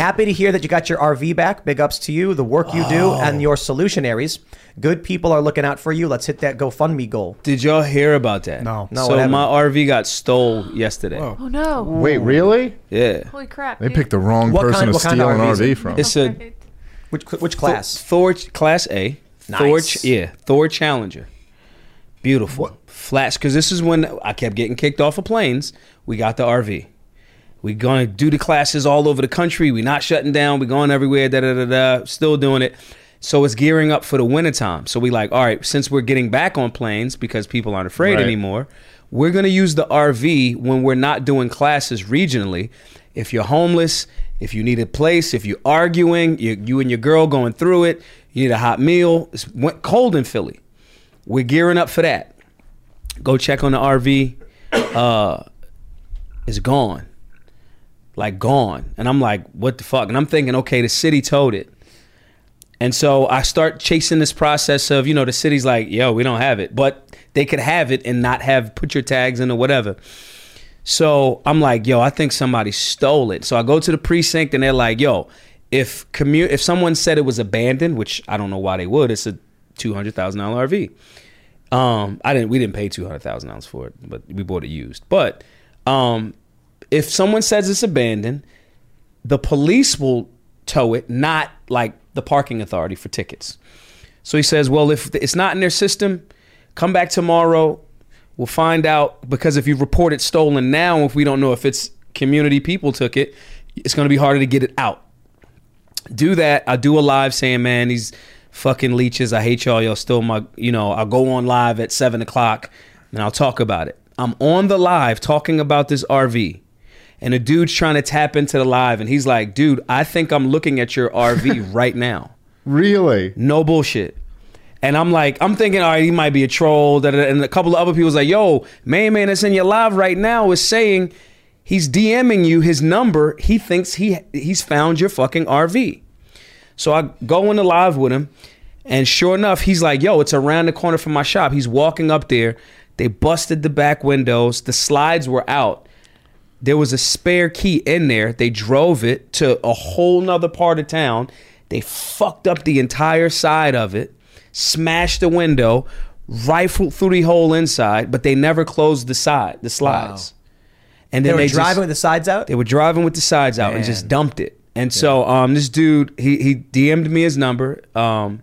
happy to hear that you got your RV back. Big ups to you, the work you do and your solutionaries. Good people are looking out for you. Let's hit that GoFundMe goal. Did y'all hear about that? No. So my RV got stole yesterday. Whoa. Oh no. Wait, really? Yeah. Holy crap. They picked the wrong person to steal an RV from. It's a which class? Thor class A. Nice. Thor Challenger. Beautiful. What? Flats, because this is when I kept getting kicked off of planes. We got the RV. We're going to do the classes all over the country. We're not shutting down. We're going everywhere. Still doing it. So it's gearing up for the wintertime. So we like, all right, since we're getting back on planes because people aren't afraid anymore, we're going to use the RV when we're not doing classes regionally. If you're homeless, if you need a place, if you're arguing, you and your girl going through it, you need a hot meal. It went cold in Philly. We're gearing up for that. Go check on the RV. It's gone. Like gone. And I'm like, what the fuck? And I'm thinking, okay, the city towed it. And so I start chasing this process of, you know, the city's like, yo, we don't have it. But they could have it and not have put your tags in or whatever. So I'm like, yo, I think somebody stole it. So I go to the precinct and they're like, yo, if someone said it was abandoned, which I don't know why they would, it's a $200,000 RV. We didn't pay $200,000 for it, but we bought it used. But if someone says it's abandoned, the police will tow it, not like the parking authority for tickets. So he says, well, if it's not in their system, come back tomorrow. We'll find out, because if you report it stolen now, if we don't know if it's community people took it, it's going to be harder to get it out. Do that. I do a live saying, man, these fucking leeches, I hate y'all. Y'all stole my, you know, I'll go on live at 7:00 and I'll talk about it. I'm on the live talking about this RV. And a dude's trying to tap into the live, and he's like, dude, I think I'm looking at your RV right now. Really? No bullshit. And I'm like, I'm thinking, all right, he might be a troll. And a couple of other people was like, yo, man that's in your live right now is saying he's DMing you his number. He thinks he's found your fucking RV. So I go in the live with him. And sure enough, he's like, yo, it's around the corner from my shop. He's walking up there. They busted the back windows. The slides were out. There was a spare key in there. They drove it to a whole nother part of town. They fucked up the entire side of it, smashed the window, rifled through the hole inside, but they never closed the slides. Wow. And then they were driving with the sides out? They were driving with the sides out and just dumped it. And so this dude, he DM'd me his number and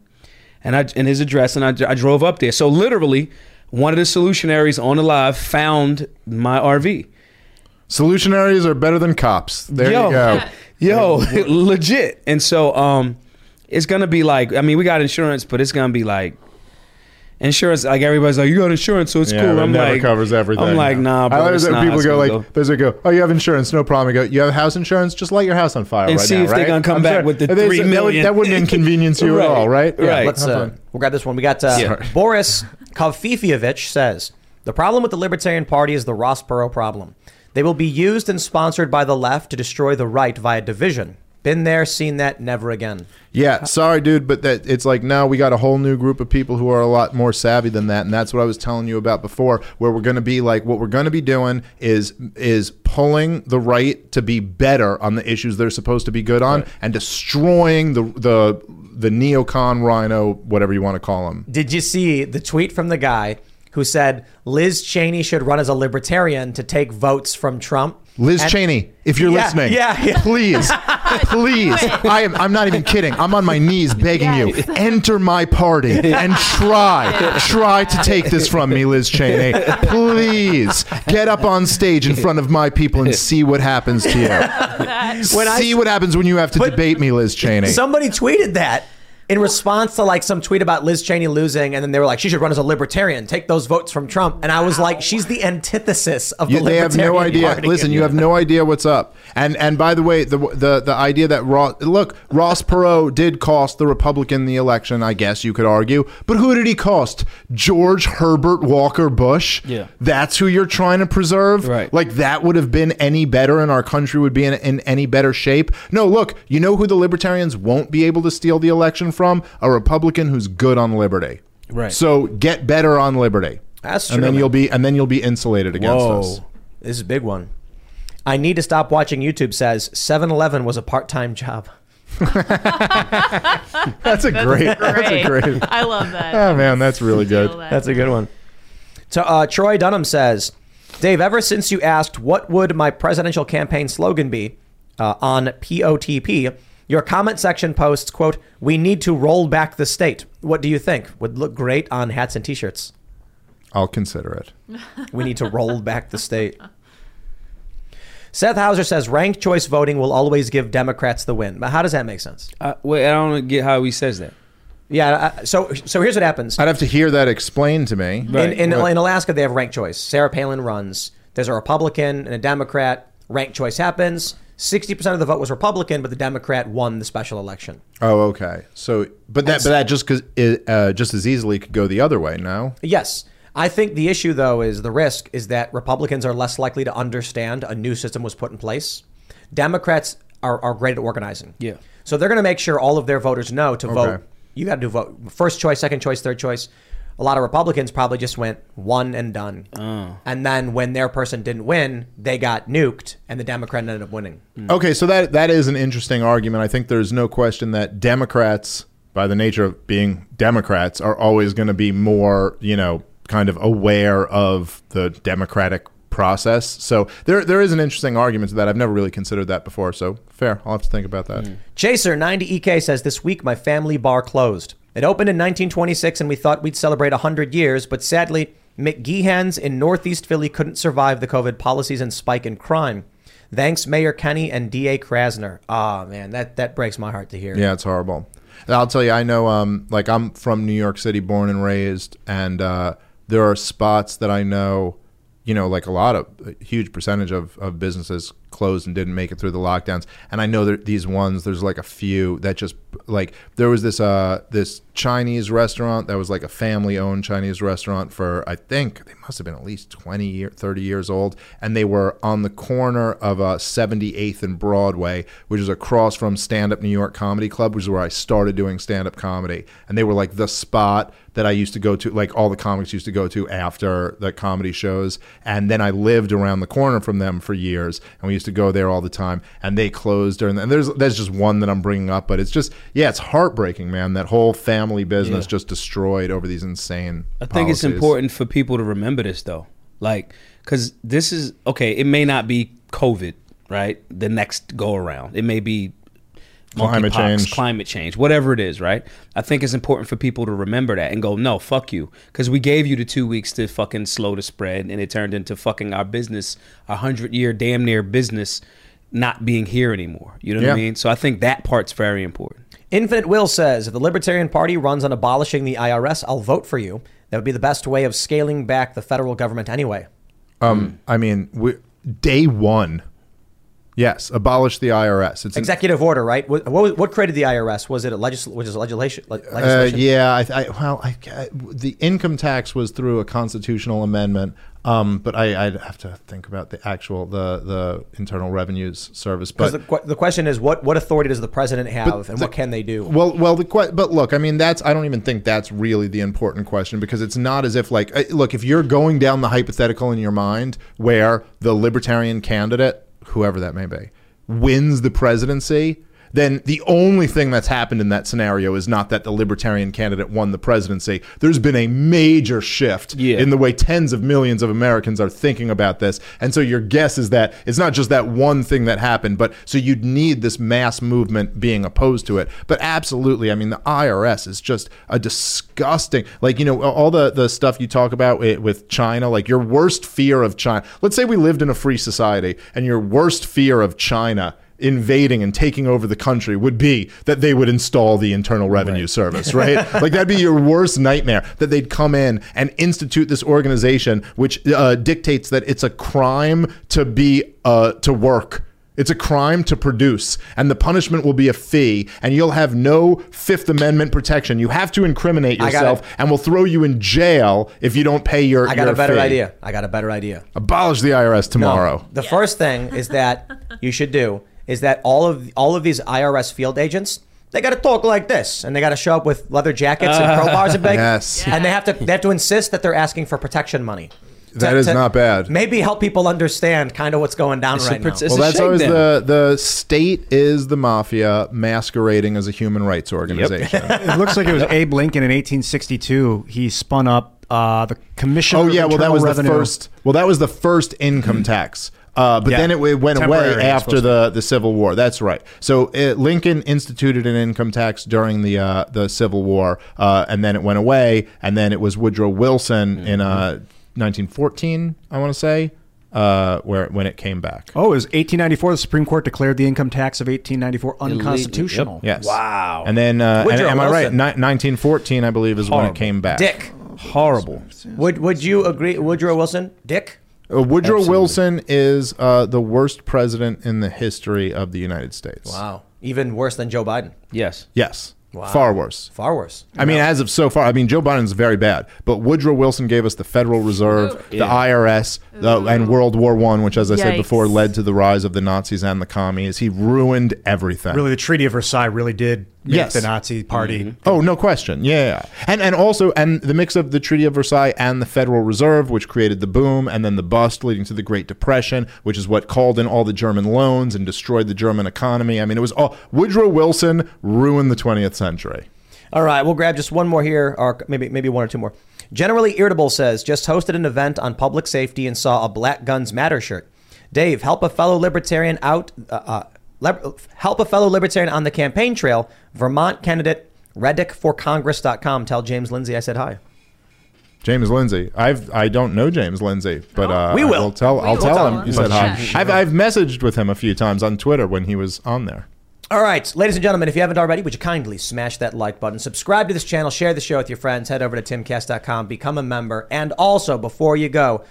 his address, and I drove up there. So literally, one of the solutionaries on the live found my RV. Solutionaries are better than cops. There you go. Yo, legit. And so it's going to be like, I mean, we got insurance, but it's going to be like insurance. Like everybody's like, you got insurance, so it's cool. I'm never like, covers everything. I'm like, nah, bro. I always people go like, there's a go, oh, you have insurance, no problem. You go, you have house insurance, just light your house on fire and right now, right? And see if they're going to come back with the $3 million. That wouldn't inconvenience you at all, right? Yeah, right. We'll grab this one. We got Boris Kavfievich says, the problem with the Libertarian Party is the Rossborough problem. They will be used and sponsored by the left to destroy the right via division. Been there, seen that, never again. Yeah, sorry, dude, but that it's like now we got a whole new group of people who are a lot more savvy than that, and that's what I was telling you about before, where we're going to be like, what we're going to be doing is pulling the right to be better on the issues they're supposed to be good on, right, and destroying the neocon rhino, whatever you want to call him. Did you see the tweet from the guy who said Liz Cheney should run as a libertarian to take votes from Trump? Liz Cheney, if you're listening, please, please, I'm not even kidding. I'm on my knees begging you, enter my party and try to take this from me, Liz Cheney. Please get up on stage in front of my people and see what happens to you. See what happens when you have to debate me, Liz Cheney. Somebody tweeted that in response to like some tweet about Liz Cheney losing, and then they were like, she should run as a libertarian, take those votes from Trump. And I was like, she's the antithesis of the Libertarian Party. They have no idea. Listen, you have no idea what's up. And by the way, the idea that Ross Perot did cost the Republican the election, I guess you could argue. But who did he cost? George Herbert Walker Bush? Yeah. That's who you're trying to preserve? Right. Like that would have been any better and our country would be in any better shape? No, look, you know who the libertarians won't be able to steal the election from? A Republican who's good on liberty. Right. So get better on liberty. That's true. And then you'll be insulated against us. This is a big one. I need to stop watching YouTube says 7-Eleven was a part-time job. That's great. I love that. Oh man, that's really good. That's a good one. So Troy Dunham says, Dave, ever since you asked what would my presidential campaign slogan be on POTP, your comment section posts, quote, we need to roll back the state. What do you think? Would look great on hats and t-shirts. I'll consider it. We need to roll back the state. Seth Hauser says ranked choice voting will always give Democrats the win. But how does that make sense? Wait, I don't get how he says that. Yeah, so here's what happens. I'd have to hear that explained to me. Right. In Alaska, they have ranked choice. Sarah Palin runs. There's a Republican and a Democrat. Ranked choice happens. 60% of the vote was Republican, but the Democrat won the special election. Oh, okay. So, but that just as easily could go the other way, no? Yes. I think the issue, though, is the risk is that Republicans are less likely to understand a new system was put in place. Democrats are great at organizing. Yeah. So they're going to make sure all of their voters know to vote. You got to do vote. First choice, second choice, third choice. A lot of Republicans probably just went one and done. Oh. And then when their person didn't win, they got nuked and the Democrat ended up winning. Mm. Okay, so that is an interesting argument. I think there's no question that Democrats, by the nature of being Democrats, are always going to be more, kind of aware of the democratic process. So there is an interesting argument to that. I've never really considered that before. So fair. I'll have to think about that. Mm. Chaser90EK says, this week my family bar closed. It opened in 1926, and we thought we'd celebrate 100 years, but sadly, McGeehan's in Northeast Philly couldn't survive the COVID policies and spike in crime. Thanks, Mayor Kenney and D.A. Krasner. Ah, man, that breaks my heart to hear. Yeah, it's horrible. And I'll tell you, I know, I'm from New York City, born and raised, and there are spots that I know, like a huge percentage of businesses closed and didn't make it through the lockdowns. And I know that these ones, there's like a few that just like, there was this this Chinese restaurant that was like a family owned Chinese restaurant for, I think they must have been at least 30 years old. And they were on the corner of 78th and Broadway, which is across from Stand Up New York Comedy Club, which is where I started doing stand up comedy. And they were like the spot that I used to go to, like all the comics used to go to after the comedy shows. And then I lived around the corner from them for years, and we used to go there all the time. And they closed during, and there's just one that I'm bringing up, but it's just, yeah, it's heartbreaking, man. That whole family business just destroyed over these insane policies. I think it's important for people to remember this though, like, because this is, okay, it may not be COVID, right? The next go around, it may be climate change, whatever it is, right? I think it's important for people to remember that and go, no, fuck you, because we gave you the 2 weeks to fucking slow the spread, and it turned into fucking our business, a 100-year damn near business not being here anymore. You know what I mean? So I think that part's very important. Infinite Will says, if the Libertarian Party runs on abolishing the IRS, I'll vote for you. That would be the best way of scaling back the federal government anyway. I mean, day one. Yes, abolish the IRS. It's executive order, right? What created the IRS? Was it a legislation? Yeah, the income tax was through a constitutional amendment, but I'd have to think about the actual the Internal Revenues Service. But the question is, what authority does the president have, and what can they do? But look, I mean, I don't even think that's really the important question, because it's not as if like, look, if you're going down the hypothetical in your mind where the libertarian candidate, whoever that may be, wins the presidency, then the only thing that's happened in that scenario is not that the libertarian candidate won the presidency. There's been a major shift in the way tens of millions of Americans are thinking about this. And so your guess is that it's not just that one thing that happened, but so you'd need this mass movement being opposed to it. But absolutely, I mean, the IRS is just a disgusting, like, you know, all the stuff you talk about with China, like your worst fear of China. Let's say we lived in a free society and your worst fear of China invading and taking over the country would be that they would install the Internal Revenue Service, right? Like, that'd be your worst nightmare, that they'd come in and institute this organization which dictates that it's a crime to be to work. It's a crime to produce, and the punishment will be a fee, and you'll have no Fifth Amendment protection. You have to incriminate yourself, and we'll throw you in jail if you don't pay your fee. I got a better idea. Abolish the IRS tomorrow. No, the first thing is that you should do is that all of these IRS field agents, they got to talk like this, and they got to show up with leather jackets and crowbars and big, and they have to insist that they're asking for protection money. That is not bad. Maybe help people understand kind of what's going down right now. Well, that's always the state is the mafia masquerading as a human rights organization. Yep. It looks like it was Abe Lincoln in 1862. He spun up the Commission. Oh yeah, well that was Revenue. That was the first income tax. But then it went away after the Civil War. That's right. So Lincoln instituted an income tax during the Civil War, and then it went away. And then it was Woodrow Wilson in 1914, I want to say, when it came back. Oh, it was 1894. The Supreme Court declared the income tax of 1894 unconstitutional. Illegal. Yes. Wow. And then, am I right? 1914, I believe, is when it came back. Dick. Horrible. Would you agree, Woodrow Wilson? Dick? Woodrow Absolutely. Wilson is the worst president in the history of the United States. Wow. Even worse than Joe Biden. Yes. Yes. Wow. Far worse. I mean, as of so far, I mean, Joe Biden's very bad, but Woodrow Wilson gave us the Federal Reserve, the IRS, and World War I, which, as I said before, led to the rise of the Nazis and the commies. He ruined everything. Really, the Treaty of Versailles really did make the Nazi party. Mm-hmm. Oh, no question. Yeah. And also the mix of the Treaty of Versailles and the Federal Reserve, which created the boom and then the bust leading to the Great Depression, which is what called in all the German loans and destroyed the German economy. I mean, it was all Woodrow Wilson ruined the 20th century. All right, we'll grab just one more here, or maybe one or two more. Generally Irritable says, just hosted an event on public safety and saw a Black Guns Matter shirt. Dave, help a fellow libertarian out. Help a fellow libertarian on the campaign trail. Vermont candidate ReddickForCongress.com. Tell James Lindsay I said hi. James Lindsay. I don't know James Lindsay, but we will. I'll tell him you said hi. Sure. I've messaged with him a few times on Twitter when he was on there. All right, ladies and gentlemen, if you haven't already, would you kindly smash that like button, subscribe to this channel, share the show with your friends, head over to timcast.com, become a member. And also, before you go,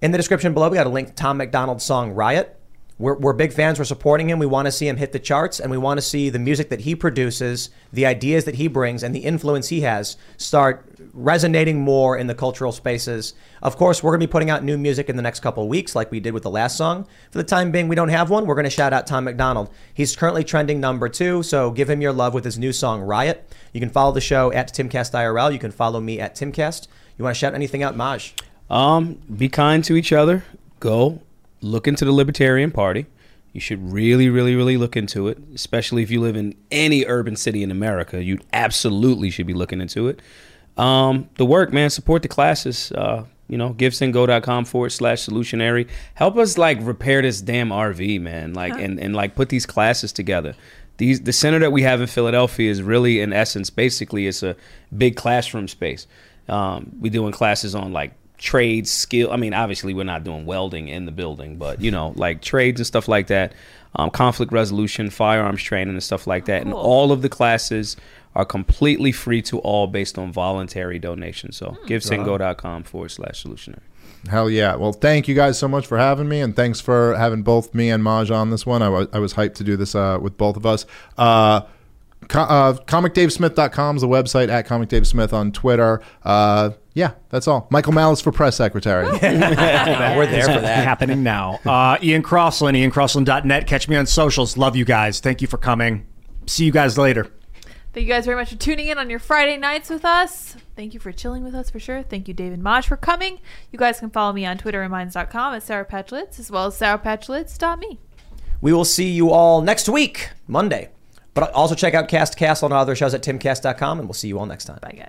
in the description below, we got a link to Tom McDonald's song Riot. We're big fans. We're supporting him. We want to see him hit the charts, and we want to see the music that he produces, the ideas that he brings, and the influence he has start resonating more in the cultural spaces. Of course, we're going to be putting out new music in the next couple of weeks, like we did with the last song. For the time being, we don't have one. We're going to shout out Tom McDonald. He's currently trending #2, so give him your love with his new song, Riot. You can follow the show at TimcastIRL. You can follow me at Timcast. You want to shout anything out, Maj? Be kind to each other. Go look into the Libertarian Party. You should really, really, really look into it, especially if you live in any urban city in America. You absolutely should be looking into it. The work, man, support the classes. Gibsongo.com/solutionary. Help us like repair this damn RV, man. And put these classes together. The center that we have in Philadelphia is really, in essence, basically it's a big classroom space. We're doing classes on like trades, skill. I mean, obviously we're not doing welding in the building, but you know, like trades and stuff like that, conflict resolution, firearms training and stuff like that. Cool. And all of the classes are completely free to all based on voluntary donations. So Gibsongo.com/solutionary. Hell yeah. Well, thank you guys so much for having me, and thanks for having both me and Maj on this one. I was hyped to do this with both of us. ComicDaveSmith.com is the website, at ComicDaveSmith on Twitter. Yeah, that's all. Michael Malice for press secretary. We're there for that. Happening now. Ian Crossland, IanCrossland.net. Catch me on socials. Love you guys. Thank you for coming. See you guys later. Thank you guys very much for tuning in on your Friday nights with us. Thank you for chilling with us, for sure. Thank you, Dave and Maj, for coming. You guys can follow me on Twitter and minds.com at SarahPatchlitz, as well as SarahPatchlitz.me. We will see you all next week, Monday. But also check out Cast Castle and our other shows at timcast.com, and we'll see you all next time. Bye, guys.